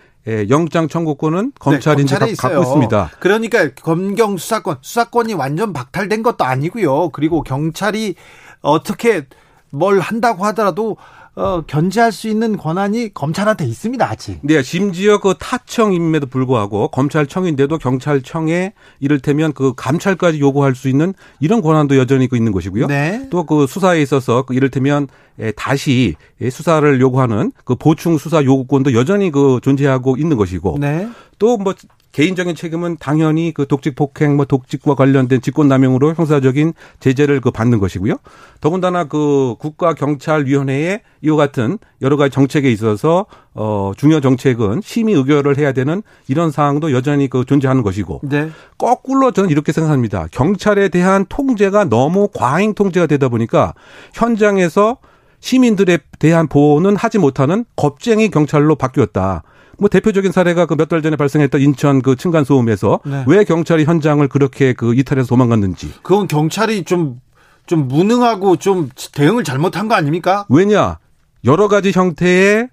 영장 청구권은 검찰이 네, 이제 갖고 있습니다. 그러니까 검경 수사권, 수사권이 완전 박탈된 것도 아니고요. 그리고 경찰이 어떻게 뭘 한다고 하더라도 어, 견제할 수 있는 권한이 검찰한테 있습니다, 아직. 네, 심지어 그 타청임에도 불구하고 검찰청인데도 경찰청에 이를테면 그 감찰까지 요구할 수 있는 이런 권한도 여전히 있는 것이고요. 네. 또 그 수사에 있어서 이를테면 다시 수사를 요구하는 그 보충 수사 요구권도 여전히 그 존재하고 있는 것이고. 네. 또 뭐 개인적인 책임은 당연히 그 독직 폭행, 뭐 독직과 관련된 직권남용으로 형사적인 제재를 그 받는 것이고요. 더군다나 그 국가경찰위원회의 이와 같은 여러 가지 정책에 있어서 어 중요한 정책은 심의 의결을 해야 되는 이런 사항도 여전히 그 존재하는 것이고. 네. 거꾸로 저는 이렇게 생각합니다. 경찰에 대한 통제가 너무 과잉 통제가 되다 보니까 현장에서 시민들에 대한 보호는 하지 못하는 겁쟁이 경찰로 바뀌었다. 뭐 대표적인 사례가 그 몇 달 전에 발생했던 인천 그 층간 소음에서 네. 왜 경찰이 현장을 그렇게 그 이탈해서 도망갔는지. 그건 경찰이 좀 좀 무능하고 좀 대응을 잘못한 거 아닙니까? 왜냐? 여러 가지 형태의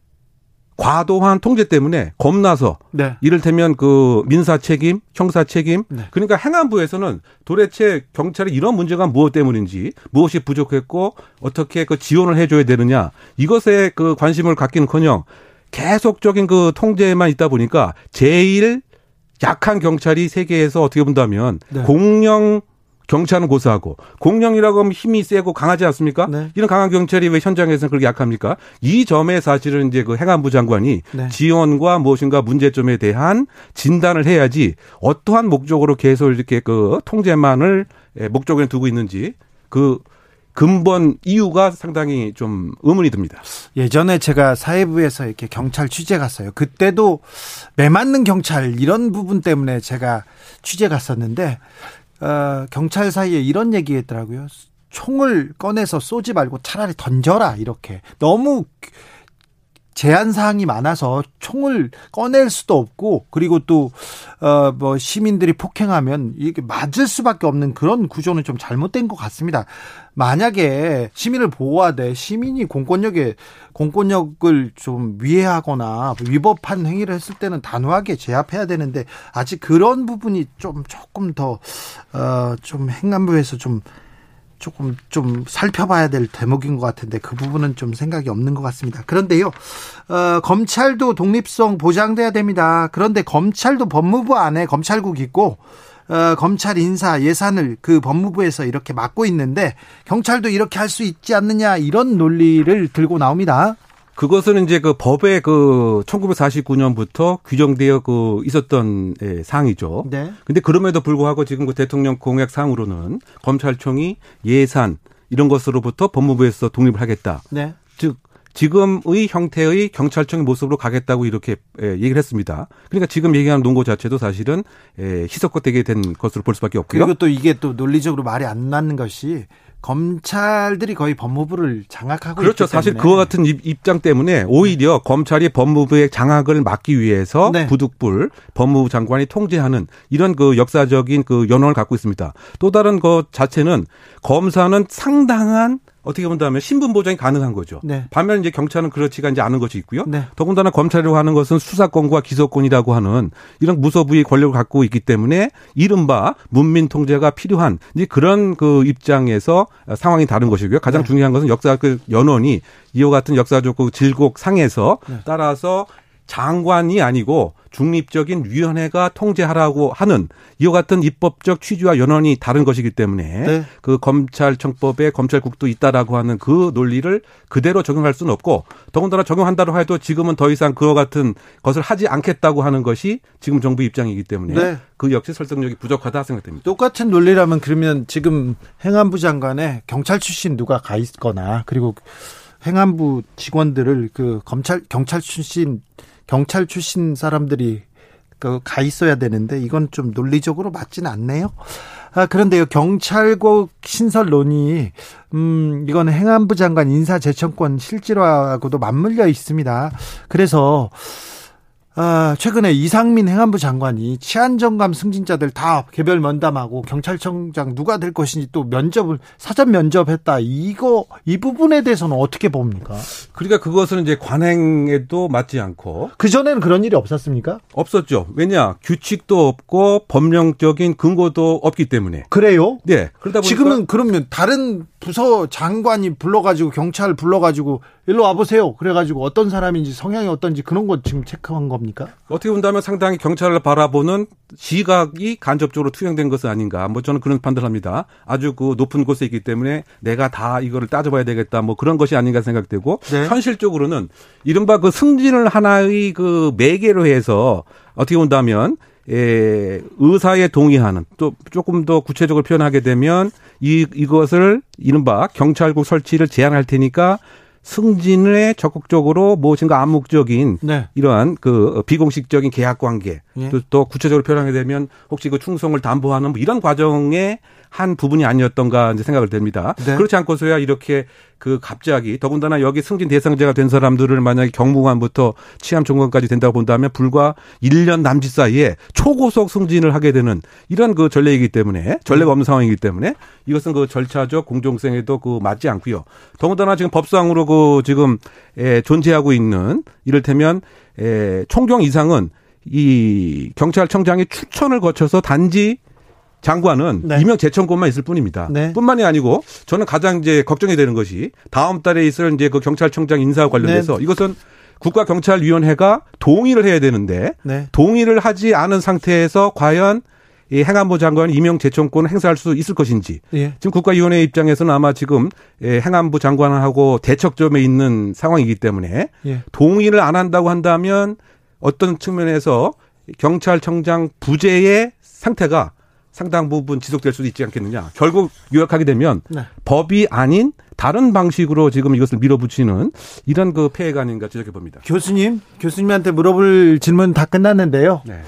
과도한 통제 때문에 겁나서 네. 이를테면 그 민사 책임, 형사 책임. 네. 그러니까 행안부에서는 도대체 경찰이 이런 문제가 무엇 때문인지, 무엇이 부족했고 어떻게 그 지원을 해줘야 되느냐 이것에 그 관심을 갖기는커녕. 계속적인 그 통제에만 있다 보니까 제일 약한 경찰이 세계에서 어떻게 본다면 네. 공영 경찰은 고사하고 공영이라고 하면 힘이 세고 강하지 않습니까? 네. 이런 강한 경찰이 왜 현장에서는 그렇게 약합니까? 이 점에 사실은 이제 그 행안부 장관이 네. 지원과 무엇인가 문제점에 대한 진단을 해야지 어떠한 목적으로 계속 이렇게 그 통제만을 목적에 두고 있는지 그 근본 이유가 상당히 좀 의문이 듭니다. 예전에 제가 사회부에서 이렇게 경찰 취재 갔어요. 그때도 매맞는 경찰 이런 부분 때문에 제가 취재 갔었는데 어, 경찰 사이에 이런 얘기했더라고요. 총을 꺼내서 쏘지 말고 차라리 던져라 이렇게. 너무 제한 사항이 많아서 총을 꺼낼 수도 없고, 그리고 또 어 뭐 시민들이 폭행하면 이게 맞을 수밖에 없는 그런 구조는 좀 잘못된 것 같습니다. 만약에 시민을 보호하되 시민이 공권력에 공권력을 좀 위해하거나 위법한 행위를 했을 때는 단호하게 제압해야 되는데, 아직 그런 부분이 좀 조금 더 어 좀 행안부에서 좀 조금 좀 살펴봐야 될 대목인 것 같은데, 그 부분은 좀 생각이 없는 것 같습니다. 그런데요, 어, 검찰도 독립성 보장돼야 됩니다. 그런데 검찰도 법무부 안에 검찰국이 있고, 어, 검찰 인사 예산을 그 법무부에서 이렇게 맡고 있는데 경찰도 이렇게 할 수 있지 않느냐, 이런 논리를 들고 나옵니다. 그것은 이제 그 법의 그 천구백사십구 년부터 규정되어 그 있었던 예, 사항이죠. 네. 근데 그럼에도 불구하고 지금 그 대통령 공약 사항으로는 검찰총이 예산 이런 것으로부터 법무부에서 독립을 하겠다. 네. 즉 지금의 형태의 경찰청의 모습으로 가겠다고 이렇게 얘기를 했습니다. 그러니까 지금 얘기하는 논거 자체도 사실은 희석되게 된 것으로 볼 수밖에 없고요. 그리고 또 이게 또 논리적으로 말이 안 맞는 것이, 검찰들이 거의 법무부를 장악하고 그렇죠. 있기 때문에. 그렇죠. 사실 그와 같은 입장 때문에 오히려 네. 검찰이 법무부의 장악을 막기 위해서 네. 부득불 법무부 장관이 통제하는 이런 그 역사적인 그 연원을 갖고 있습니다. 또 다른 것 자체는 검사는 상당한 어떻게 본다면 신분 보장이 가능한 거죠. 네. 반면 이제 경찰은 그렇지가 이제 않은 것이 있고요. 네. 더군다나 검찰이라고 하는 것은 수사권과 기소권이라고 하는 이런 무소부의 권력을 갖고 있기 때문에 이른바 문민 통제가 필요한 이제 그런 그 입장에서 상황이 다른 것이고요. 가장 네. 중요한 것은 역사 그 연원이 이와 같은 역사적 그 질곡 상에서 네. 따라서 장관이 아니고 중립적인 위원회가 통제하라고 하는 이와 같은 입법적 취지와 연원이 다른 것이기 때문에 네. 그 검찰청법에 검찰국도 있다라고 하는 그 논리를 그대로 적용할 수는 없고, 더군다나 적용한다고 해도 지금은 더 이상 그와 같은 것을 하지 않겠다고 하는 것이 지금 정부 입장이기 때문에 네. 그 역시 설득력이 부족하다 생각됩니다. 똑같은 논리라면 그러면 지금 행안부 장관에 경찰 출신 누가 가 있거나, 그리고 행안부 직원들을 그 검찰 경찰 출신 경찰 출신 사람들이 가 있어야 되는데, 이건 좀 논리적으로 맞지는 않네요. 아, 그런데요, 경찰국 신설론이 음, 이건 행안부 장관 인사제청권 실질화하고도 맞물려 있습니다. 그래서 아, 최근에 이상민 행안부 장관이 치안정감 승진자들 다 개별 면담하고 경찰청장 누가 될 것인지 또 면접을 사전 면접했다. 이거 이 부분에 대해서는 어떻게 봅니까? 그러니까 그것은 이제 관행에도 맞지 않고, 그 전에는 그런 일이 없었습니까? 없었죠. 왜냐, 규칙도 없고 법령적인 근거도 없기 때문에. 그래요? 네. 그러다 보니까 지금은 그러면 다른 부서 장관이 불러가지고 경찰 불러가지고 일로 와보세요. 그래가지고 어떤 사람인지 성향이 어떤지 그런 거 지금 체크한 겁니까? 어떻게 본다면 상당히 경찰을 바라보는 시각이 간접적으로 투영된 것은 아닌가. 뭐 저는 그런 판단을 합니다. 아주 그 높은 곳에 있기 때문에 내가 다 이거를 따져봐야 되겠다. 뭐 그런 것이 아닌가 생각되고 네. 현실적으로는 이른바 그 승진을 하나의 그 매개로 해서 어떻게 본다면 예, 의사에 동의하는, 또 조금 더 구체적으로 표현하게 되면 이, 이것을 이른바 경찰국 설치를 제안할 테니까 승진에 적극적으로 무엇인가 암묵적인 네. 이러한 그 비공식적인 계약 관계, 예. 또, 또 구체적으로 표현하게 되면 혹시 그 충성을 담보하는 뭐 이런 과정의 한 부분이 아니었던가 이제 생각을 됩니다. 네. 그렇지 않고서야 이렇게 그 갑자기, 더군다나 여기 승진 대상자가 된 사람들을 만약에 경무관부터 치안총관까지 된다고 본다면 불과 일 년 남짓 사이에 초고속 승진을 하게 되는 이런 그 전례이기 때문에, 전례가 없는 상황이기 때문에 이것은 그 절차적 공정성에도 그 맞지 않고요. 더군다나 지금 법상으로 그 지금 에 존재하고 있는 이를테면 에 총경 이상은 이 경찰청장의 추천을 거쳐서 단지 장관은 네. 임명 제청권만 있을 뿐입니다. 네. 뿐만이 아니고 저는 가장 이제 걱정이 되는 것이 다음 달에 있을 이제 그 경찰청장 인사와 관련돼서 네. 이것은 국가경찰위원회가 동의를 해야 되는데 네. 동의를 하지 않은 상태에서 과연 이 행안부 장관이 임명 제청권을 행사할 수 있을 것인지. 예. 지금 국가위원회 입장에서는 아마 지금 행안부 장관하고 대척점에 있는 상황이기 때문에 예. 동의를 안 한다고 한다면 어떤 측면에서 경찰청장 부재의 상태가 상당 부분 지속될 수도 있지 않겠느냐. 결국 요약하게 되면 네. 법이 아닌 다른 방식으로 지금 이것을 밀어붙이는 이런 그 폐해가 아닌가 지적해 봅니다. 교수님, 교수님한테 물어볼 질문 다 끝났는데요. 네.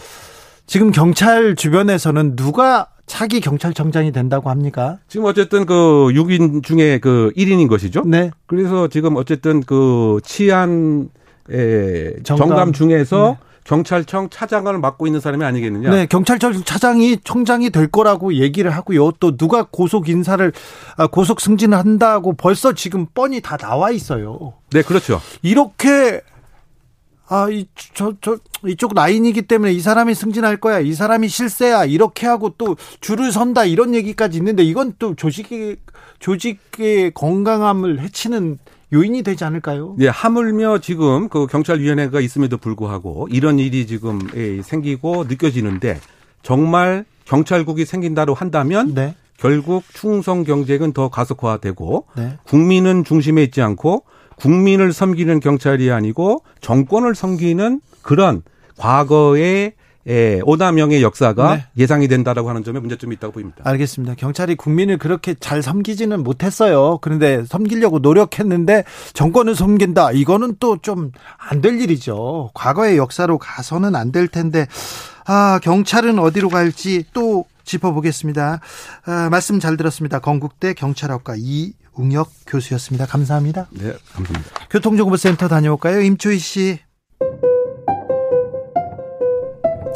지금 경찰 주변에서는 누가 차기 경찰청장이 된다고 합니까? 지금 어쨌든 그 육 인 중에 그 일 인인 것이죠. 네. 그래서 지금 어쨌든 그 치안 예, 정감, 정감 중에서 네. 경찰청 차장을 맡고 있는 사람이 아니겠느냐. 네, 경찰청 차장이 청장이 될 거라고 얘기를 하고요. 또 누가 고속 인사를 고속 승진을 한다고 벌써 지금 뻔히 다 나와 있어요. 네, 그렇죠. 이렇게 아, 이 저 저 이쪽 라인이기 때문에 이 사람이 승진할 거야, 이 사람이 실세야 이렇게 하고 또 줄을 선다 이런 얘기까지 있는데 이건 또 조직의 조직의 건강함을 해치는. 요인이 되지 않을까요? 예, 하물며 지금 그 경찰위원회가 있음에도 불구하고 이런 일이 지금 생기고 느껴지는데 정말 경찰국이 생긴다고 한다면 네. 결국 충성 경쟁은 더 가속화되고 네. 국민은 중심에 있지 않고 국민을 섬기는 경찰이 아니고 정권을 섬기는 그런 과거의 예, 오남용의 역사가 네. 예상이 된다라고 하는 점에 문제점이 있다고 보입니다. 알겠습니다. 경찰이 국민을 그렇게 잘 섬기지는 못했어요. 그런데 섬기려고 노력했는데 정권을 섬긴다. 이거는 또 좀 안 될 일이죠. 과거의 역사로 가서는 안 될 텐데 아, 경찰은 어디로 갈지 또 짚어보겠습니다. 아, 말씀 잘 들었습니다. 건국대 경찰학과 이웅혁 교수였습니다. 감사합니다. 네, 감사합니다. 교통정보센터 다녀올까요? 임초희 씨.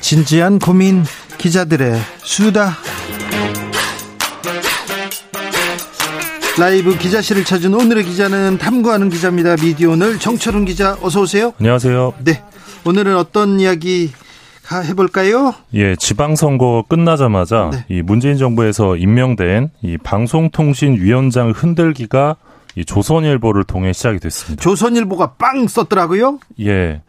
진지한 고민, 기자들의 수다. 라이브 기자실을 찾은 오늘의 기자는 탐구하는 기자입니다. 미디어 오늘 정철훈 기자 어서 오세요. 안녕하세요. 네, 오늘은 어떤 이야기 해볼까요? 예, 지방선거 끝나자마자 네. 이 문재인 정부에서 임명된 이 방송통신위원장 흔들기가 이 조선일보를 통해 시작이 됐습니다. 조선일보가 빵 썼더라고요. 예,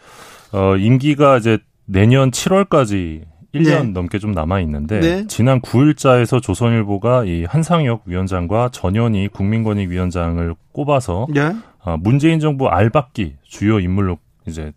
어, 임기가 이제 내년 칠월까지 일 년 네. 넘게 좀 남아있는데 네. 지난 구일자에서 조선일보가 이 한상혁 위원장과 전현희 국민권익위원장을 꼽아서 네. 문재인 정부 알박기 주요 인물로 이제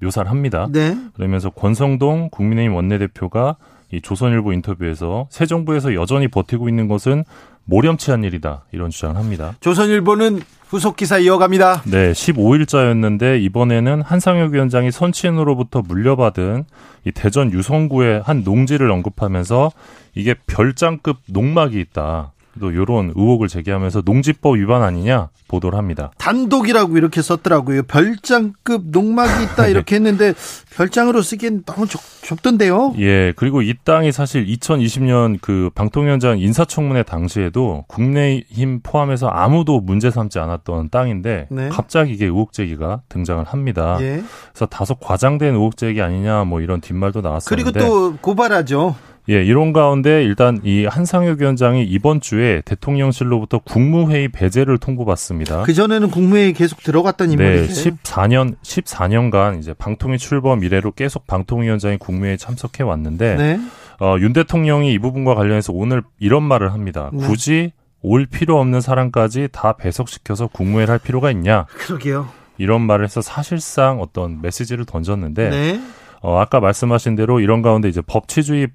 묘사를 합니다. 네. 그러면서 권성동 국민의힘 원내대표가 이 조선일보 인터뷰에서 새 정부에서 여전히 버티고 있는 것은 모렴치한 일이다 이런 주장을 합니다. 조선일보는 후속 기사 이어갑니다. 네, 십오일자였는데 이번에는 한상혁 위원장이 선친으로부터 물려받은 이 대전 유성구의 한 농지를 언급하면서 이게 별장급 농막이 있다. 또 이런 의혹을 제기하면서 농지법 위반 아니냐 보도를 합니다. 단독이라고 이렇게 썼더라고요. 별장급 농막이 있다 이렇게 했는데 별장으로 쓰기엔 너무 좁, 좁던데요. 예, 그리고 이 땅이 사실 이천이십년 그 방통위원장 인사청문회 당시에도 국내힘 포함해서 아무도 문제 삼지 않았던 땅인데 네. 갑자기 이게 의혹 제기가 등장을 합니다. 예. 그래서 다소 과장된 의혹 제기 아니냐 뭐 이런 뒷말도 나왔었는데 그리고 또 고발하죠. 예, 이런 가운데 일단 이 한상혁 위원장이 이번 주에 대통령실로부터 국무회의 배제를 통보받습니다. 그전에는 국무회의 계속 들어갔던 인물이세요? 네, 십사년 십사년간 이제 방통위 출범 이래로 계속 방통위원장이 국무회의에 참석해 왔는데 네. 어, 윤 대통령이 이 부분과 관련해서 오늘 이런 말을 합니다. 네. 굳이 올 필요 없는 사람까지 다 배석시켜서 국무회의를 할 필요가 있냐? 그러게요. 이런 말을 해서 사실상 어떤 메시지를 던졌는데 네. 어, 아까 말씀하신 대로 이런 가운데 이제 법치주의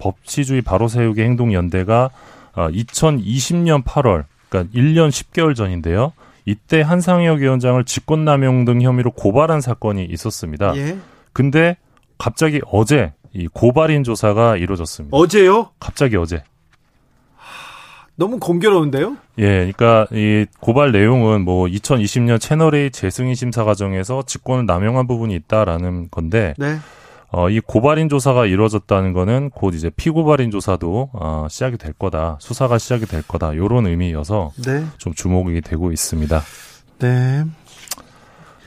법치주의 바로 세우기 행동연대가 이천이십년 팔월, 그러니까 일년 십개월 전인데요. 이때 한상혁 위원장을 직권남용 등 혐의로 고발한 사건이 있었습니다. 예. 근데 갑자기 어제 이 고발인 조사가 이루어졌습니다. 어제요? 갑자기 어제. 하, 너무 공교로운데요? 예, 그러니까 이 고발 내용은 뭐 이천이십년 채널A 재승인 심사 과정에서 직권을 남용한 부분이 있다라는 건데. 네. 어, 이 고발인 조사가 이루어졌다는 거는 곧 이제 피고발인 조사도 어, 시작이 될 거다. 수사가 시작이 될 거다. 요런 의미여서 네. 좀 주목이 되고 있습니다. 네.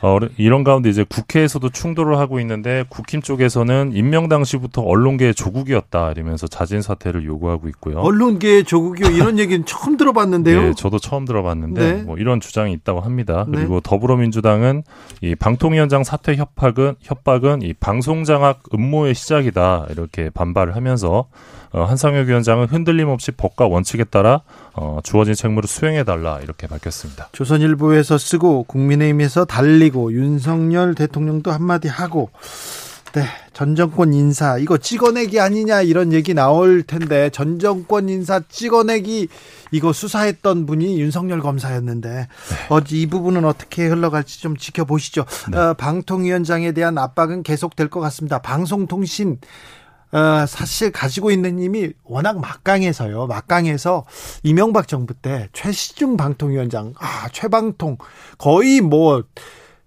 어, 이런 가운데 이제 국회에서도 충돌을 하고 있는데 국힘 쪽에서는 임명 당시부터 언론계의 조국이었다 이러면서 자진 사퇴를 요구하고 있고요. 언론계의 조국이요? 이런 얘기는 처음 들어봤는데요. 네, 저도 처음 들어봤는데 네. 뭐 이런 주장이 있다고 합니다. 네. 그리고 더불어민주당은 이 방통위원장 사퇴 협박은 협박은 이 방송장악 음모의 시작이다 이렇게 반발을 하면서 한상혁 위원장은 흔들림 없이 법과 원칙에 따라 주어진 책무를 수행해달라 이렇게 밝혔습니다. 조선일보에서 쓰고 국민의힘에서 달리고 윤석열 대통령도 한마디 하고 네, 전 정권 인사 이거 찍어내기 아니냐 이런 얘기 나올 텐데 전 정권 인사 찍어내기 이거 수사했던 분이 윤석열 검사였는데 네. 어제 이 부분은 어떻게 흘러갈지 좀 지켜보시죠. 네. 어, 방통위원장에 대한 압박은 계속될 것 같습니다. 방송통신 어, 사실 가지고 있는 힘이 워낙 막강해서요. 막강해서 이명박 정부 때 최시중 방통위원장 아 최방통 거의 뭐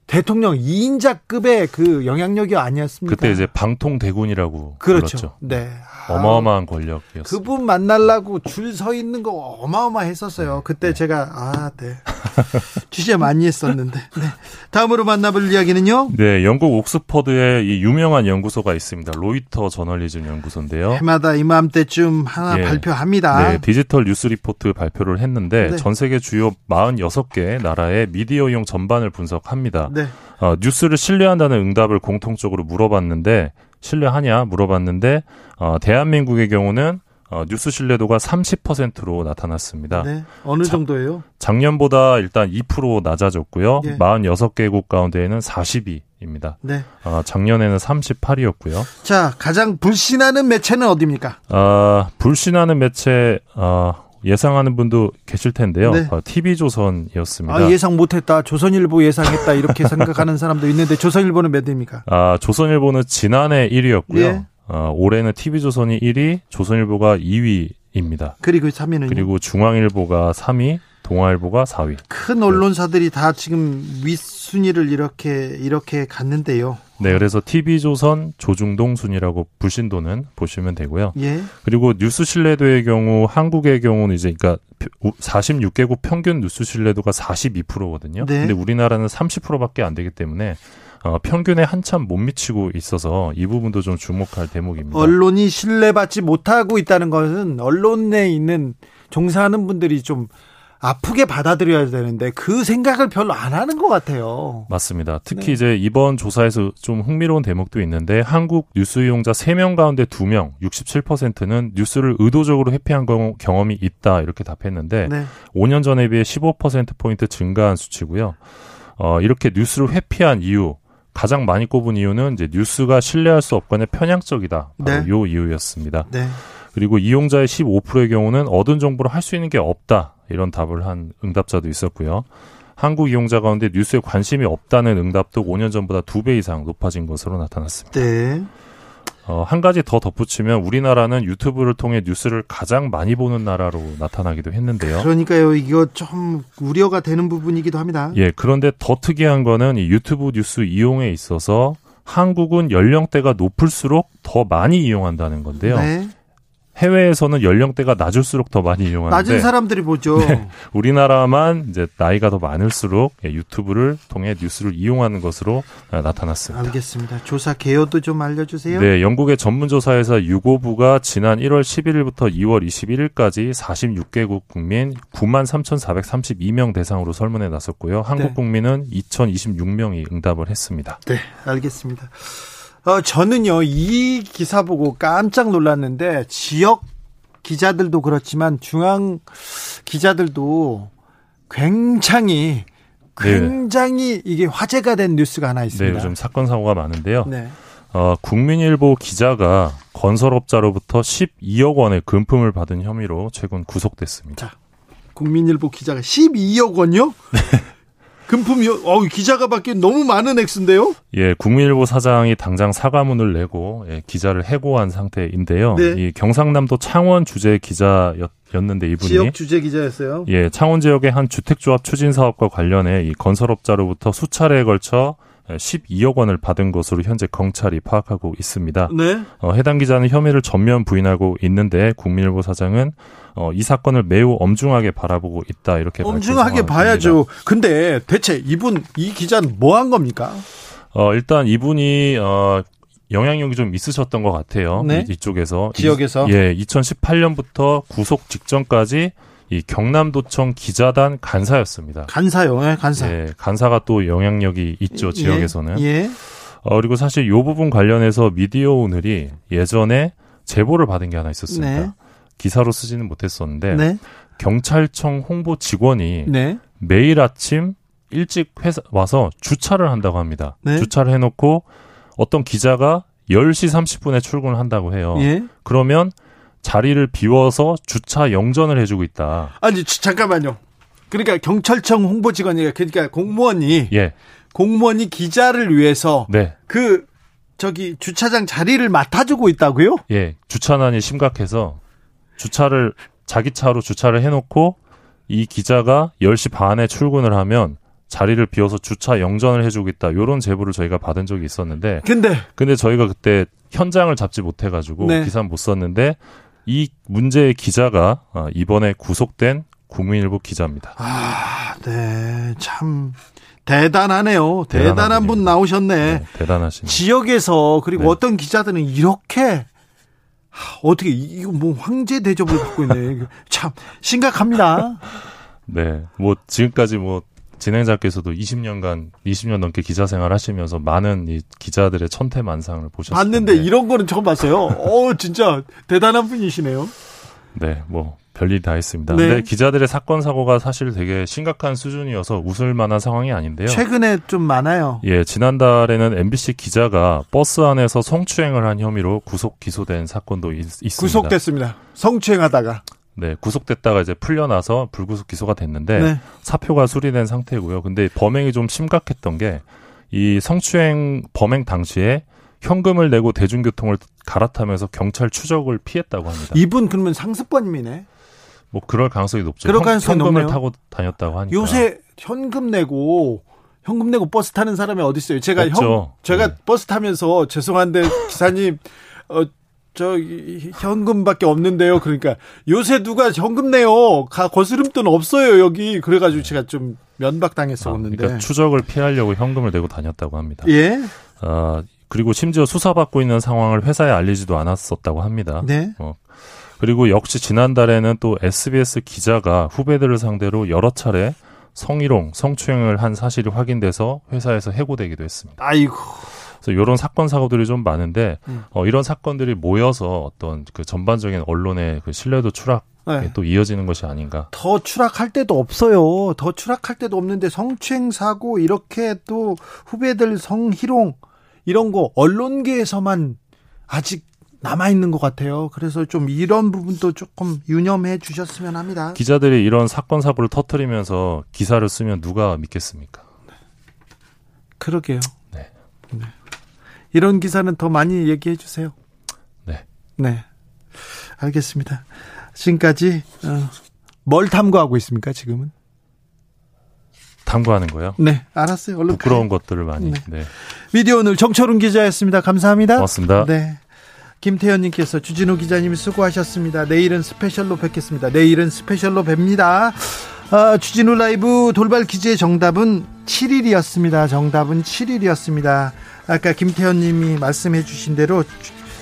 대통령 이인자급의 그 영향력이 아니었습니까? 그때 이제 방통대군이라고 그렇죠. 불렀죠. 네. 어마어마한 권력이었어요. 그분 만나려고 줄 서 있는 거 어마어마했었어요. 그때 네. 제가 아, 네. 취재 많이 했었는데. 네. 다음으로 만나볼 이야기는요. 네, 영국 옥스퍼드에 이 유명한 연구소가 있습니다. 로이터 저널리즘 연구소인데요. 해마다 이맘때쯤 하나 네. 발표합니다. 네, 디지털 뉴스 리포트 발표를 했는데 네. 전 세계 주요 사십육 개 나라의 미디어 이용 전반을 분석합니다. 네. 어, 뉴스를 신뢰한다는 응답을 공통적으로 물어봤는데 신뢰하냐 물어봤는데 어, 대한민국의 경우는 어, 뉴스 신뢰도가 삼십 퍼센트로 나타났습니다. 네. 어느 자, 정도예요? 작년보다 일단 이 퍼센트 낮아졌고요. 예. 사십육 개국 가운데에는 사십이입니다. 네. 어, 작년에는 삼십팔이었고요. 자, 가장 불신하는 매체는 어디입니까? 어, 불신하는 매체... 어, 예상하는 분도 계실 텐데요. 네. 티비조선이었습니다. 아, 예상 못했다. 조선일보 예상했다. 이렇게 생각하는 사람도 있는데 조선일보는 몇 위입니까? 아, 조선일보는 지난해 일 위였고요. 예. 아, 올해는 티비조선이 일 위, 조선일보가 이 위입니다. 그리고 삼 위는요? 그리고 중앙일보가 삼 위, 동아일보가 사 위. 큰 언론사들이 네. 다 지금 윗순위를 이렇게 이렇게 갔는데요. 네, 그래서 티비조선 조중동 순이라고 불신도는 보시면 되고요. 예. 그리고 뉴스 신뢰도의 경우 한국의 경우는 이제 그러니까 사십육 개국 평균 뉴스 신뢰도가 사십이 퍼센트거든요. 네. 근데 우리나라는 삼십 퍼센트밖에 안 되기 때문에 어, 평균에 한참 못 미치고 있어서 이 부분도 좀 주목할 대목입니다. 언론이 신뢰받지 못하고 있다는 것은 언론에 있는 종사하는 분들이 좀 아프게 받아들여야 되는데 그 생각을 별로 안 하는 것 같아요. 맞습니다. 특히 네. 이제 이번 조사에서 좀 흥미로운 대목도 있는데 한국 뉴스 이용자 세 명 가운데 두 명, 육십칠 퍼센트는 뉴스를 의도적으로 회피한 경험이 있다 이렇게 답했는데 네. 오 년 전에 비해 십오 퍼센트포인트 증가한 수치고요. 어, 이렇게 뉴스를 회피한 이유, 가장 많이 꼽은 이유는 이제 뉴스가 신뢰할 수 없거나 편향적이다. 바로 요 네. 이유였습니다. 네. 그리고 이용자의 십오 퍼센트의 경우는 얻은 정보를 할 수 있는 게 없다. 이런 답을 한 응답자도 있었고요. 한국 이용자 가운데 뉴스에 관심이 없다는 응답도 오 년 전보다 두 배 이상 높아진 것으로 나타났습니다. 네. 어, 한 가지 더 덧붙이면 우리나라는 유튜브를 통해 뉴스를 가장 많이 보는 나라로 나타나기도 했는데요. 그러니까요. 이거 좀 우려가 되는 부분이기도 합니다. 예, 그런데 더 특이한 거는 이 유튜브 뉴스 이용에 있어서 한국은 연령대가 높을수록 더 많이 이용한다는 건데요. 네. 해외에서는 연령대가 낮을수록 더 많이 이용하는데 낮은 사람들이 보죠. 네, 우리나라만 이제 나이가 더 많을수록 유튜브를 통해 뉴스를 이용하는 것으로 나타났습니다. 알겠습니다. 조사 개요도 좀 알려주세요. 네, 영국의 전문조사회사 유고부가 지난 일월 십일일부터 이월 이십일일까지 사십육 개국 국민 구만 삼천사백삼십이 명 대상으로 설문에 나섰고요. 한국 네. 국민은 이천이십육 명이 응답을 했습니다. 네, 알겠습니다. 어, 저는요, 이 기사 보고 깜짝 놀랐는데, 지역 기자들도 그렇지만, 중앙 기자들도 굉장히, 굉장히 네. 이게 화제가 된 뉴스가 하나 있습니다. 네, 요즘 사건, 사고가 많은데요. 네. 어, 국민일보 기자가 건설업자로부터 십이억 원의 금품을 받은 혐의로 최근 구속됐습니다. 자, 국민일보 기자가 십이억 원요? 네. 금품이 어 기자가 받기엔 너무 많은 액수인데요. 예, 국민일보 사장이 당장 사과문을 내고 예, 기자를 해고한 상태인데요. 네. 이 경상남도 창원 주재 기자였는데 이분이 지역 주재 기자였어요. 예, 창원 지역의 한 주택조합 추진 사업과 관련해 이 건설업자로부터 수차례에 걸쳐 십이억 원을 받은 것으로 현재 경찰이 파악하고 있습니다. 네. 어, 해당 기자는 혐의를 전면 부인하고 있는데 국민일보 사장은 어, 이 사건을 매우 엄중하게 바라보고 있다 이렇게 엄중하게 봐야죠. 근데 대체 이분 이 기자는 뭐 한 겁니까? 어, 일단 이분이 어, 영향력이 좀 있으셨던 것 같아요. 네? 이쪽에서 지역에서 이, 예, 이천십팔년부터 구속 직전까지. 이 경남도청 기자단 간사였습니다. 간사요, 네, 간사. 예, 간사가 또 영향력이 있죠, 지역에서는. 예. 예. 어, 그리고 사실 이 부분 관련해서 미디어 오늘이 예전에 제보를 받은 게 하나 있었습니다. 네. 기사로 쓰지는 못했었는데 네. 경찰청 홍보 직원이 네. 매일 아침 일찍 회사 와서 주차를 한다고 합니다. 네. 주차를 해놓고 어떤 기자가 열 시 삼십 분에 출근을 한다고 해요. 예? 그러면 자리를 비워서 주차 영전을 해주고 있다. 아니 잠깐만요. 그러니까 경찰청 홍보 직원이 그러니까 공무원이 예. 공무원이 기자를 위해서 네. 그 저기 주차장 자리를 맡아주고 있다고요? 예, 주차난이 심각해서 주차를 자기 차로 주차를 해놓고 이 기자가 열 시 반에 출근을 하면 자리를 비워서 주차 영전을 해주겠다. 이런 제보를 저희가 받은 적이 있었는데 근데 근데 저희가 그때 현장을 잡지 못해가지고 네. 기사 못 썼는데 이 문제의 기자가 이번에 구속된 국민일보 기자입니다. 아, 네, 참 대단하네요. 대단한, 대단한 분 나오셨네. 네, 대단하시네. 지역에서 그리고 네. 어떤 기자들은 이렇게 어떻게 이거 뭐 황제 대접을 받고 있네. 참 심각합니다. 네, 뭐 지금까지 뭐. 진행자께서도 이십 년간, 이십 년 넘게 기자 생활하시면서 많은 이 기자들의 천태만상을 보셨을 텐데 봤는데 이런 거는 처음 봤어요. 어, 진짜 대단한 분이시네요. 네, 뭐 별일 다 했습니다. 네. 근데 기자들의 사건 사고가 사실 되게 심각한 수준이어서 웃을 만한 상황이 아닌데요. 최근에 좀 많아요. 예, 지난달에는 엠비씨 기자가 버스 안에서 성추행을 한 혐의로 구속 기소된 사건도 있, 있습니다. 구속됐습니다. 성추행하다가. 네, 구속됐다가 이제 풀려나서 불구속 기소가 됐는데 네. 사표가 수리된 상태고요. 근데 범행이 좀 심각했던 게 이 성추행 범행 당시에 현금을 내고 대중교통을 갈아타면서 경찰 추적을 피했다고 합니다. 이분 그러면 상습범이네. 뭐 그럴 가능성이 높죠. 그럴 가능성이 현금을 높네요. 타고 다녔다고 하니까. 요새 현금 내고 현금 내고 버스 타는 사람이 어디 있어요? 제가 형, 제가 네. 버스 타면서 죄송한데 기사님 어 저 현금밖에 없는데요. 그러니까 요새 누가 현금 내요. 가 거스름돈 없어요 여기. 그래가지고 제가 좀 면박당했었는데. 아, 그러니까 추적을 피하려고 현금을 내고 다녔다고 합니다. 예. 아 그리고 심지어 수사받고 있는 상황을 회사에 알리지도 않았었다고 합니다. 네. 어, 그리고 역시 지난달에는 또 에스비에스 기자가 후배들을 상대로 여러 차례 성희롱, 성추행을 한 사실이 확인돼서 회사에서 해고되기도 했습니다. 아이고. 이런 사건 사고들이 좀 많은데 음. 어, 이런 사건들이 모여서 어떤 그 전반적인 언론의 그 신뢰도 추락 네. 또 이어지는 것이 아닌가. 더 추락할 데도 없어요. 더 추락할 데도 없는데 성추행 사고 이렇게 또 후배들 성희롱 이런 거 언론계에서만 아직 남아있는 것 같아요. 그래서 좀 이런 부분도 조금 유념해 주셨으면 합니다. 기자들이 이런 사건 사고를 터뜨리면서 기사를 쓰면 누가 믿겠습니까? 네. 그러게요. 네. 네. 이런 기사는 더 많이 얘기해 주세요. 네. 네. 알겠습니다. 지금까지 어, 뭘 탐구하고 있습니까? 지금은? 탐구하는 거요? 네. 알았어요. 얼른 부끄러운 가요. 것들을 많이. 네. 네. 미디어 오늘 정철훈 기자였습니다. 감사합니다. 고맙습니다. 네. 김태현님께서 주진우 기자님이 수고하셨습니다. 내일은 스페셜로 뵙겠습니다. 내일은 스페셜로 뵙니다. 아, 주진우 라이브 돌발 퀴즈의 정답은 칠 일이었습니다. 정답은 칠 일이었습니다. 아까 김태현 님이 말씀해 주신 대로 주,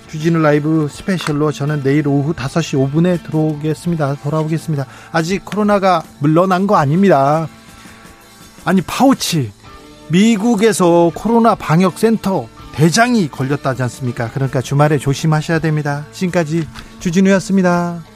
주진우 라이브 스페셜로 저는 내일 오후 다섯 시 오 분에 들어오겠습니다. 돌아오겠습니다. 아직 코로나가 물러난 거 아닙니다. 아니 파우치 미국에서 코로나 방역센터 대장이 걸렸다지 않습니까? 그러니까 주말에 조심하셔야 됩니다. 지금까지 주진우였습니다.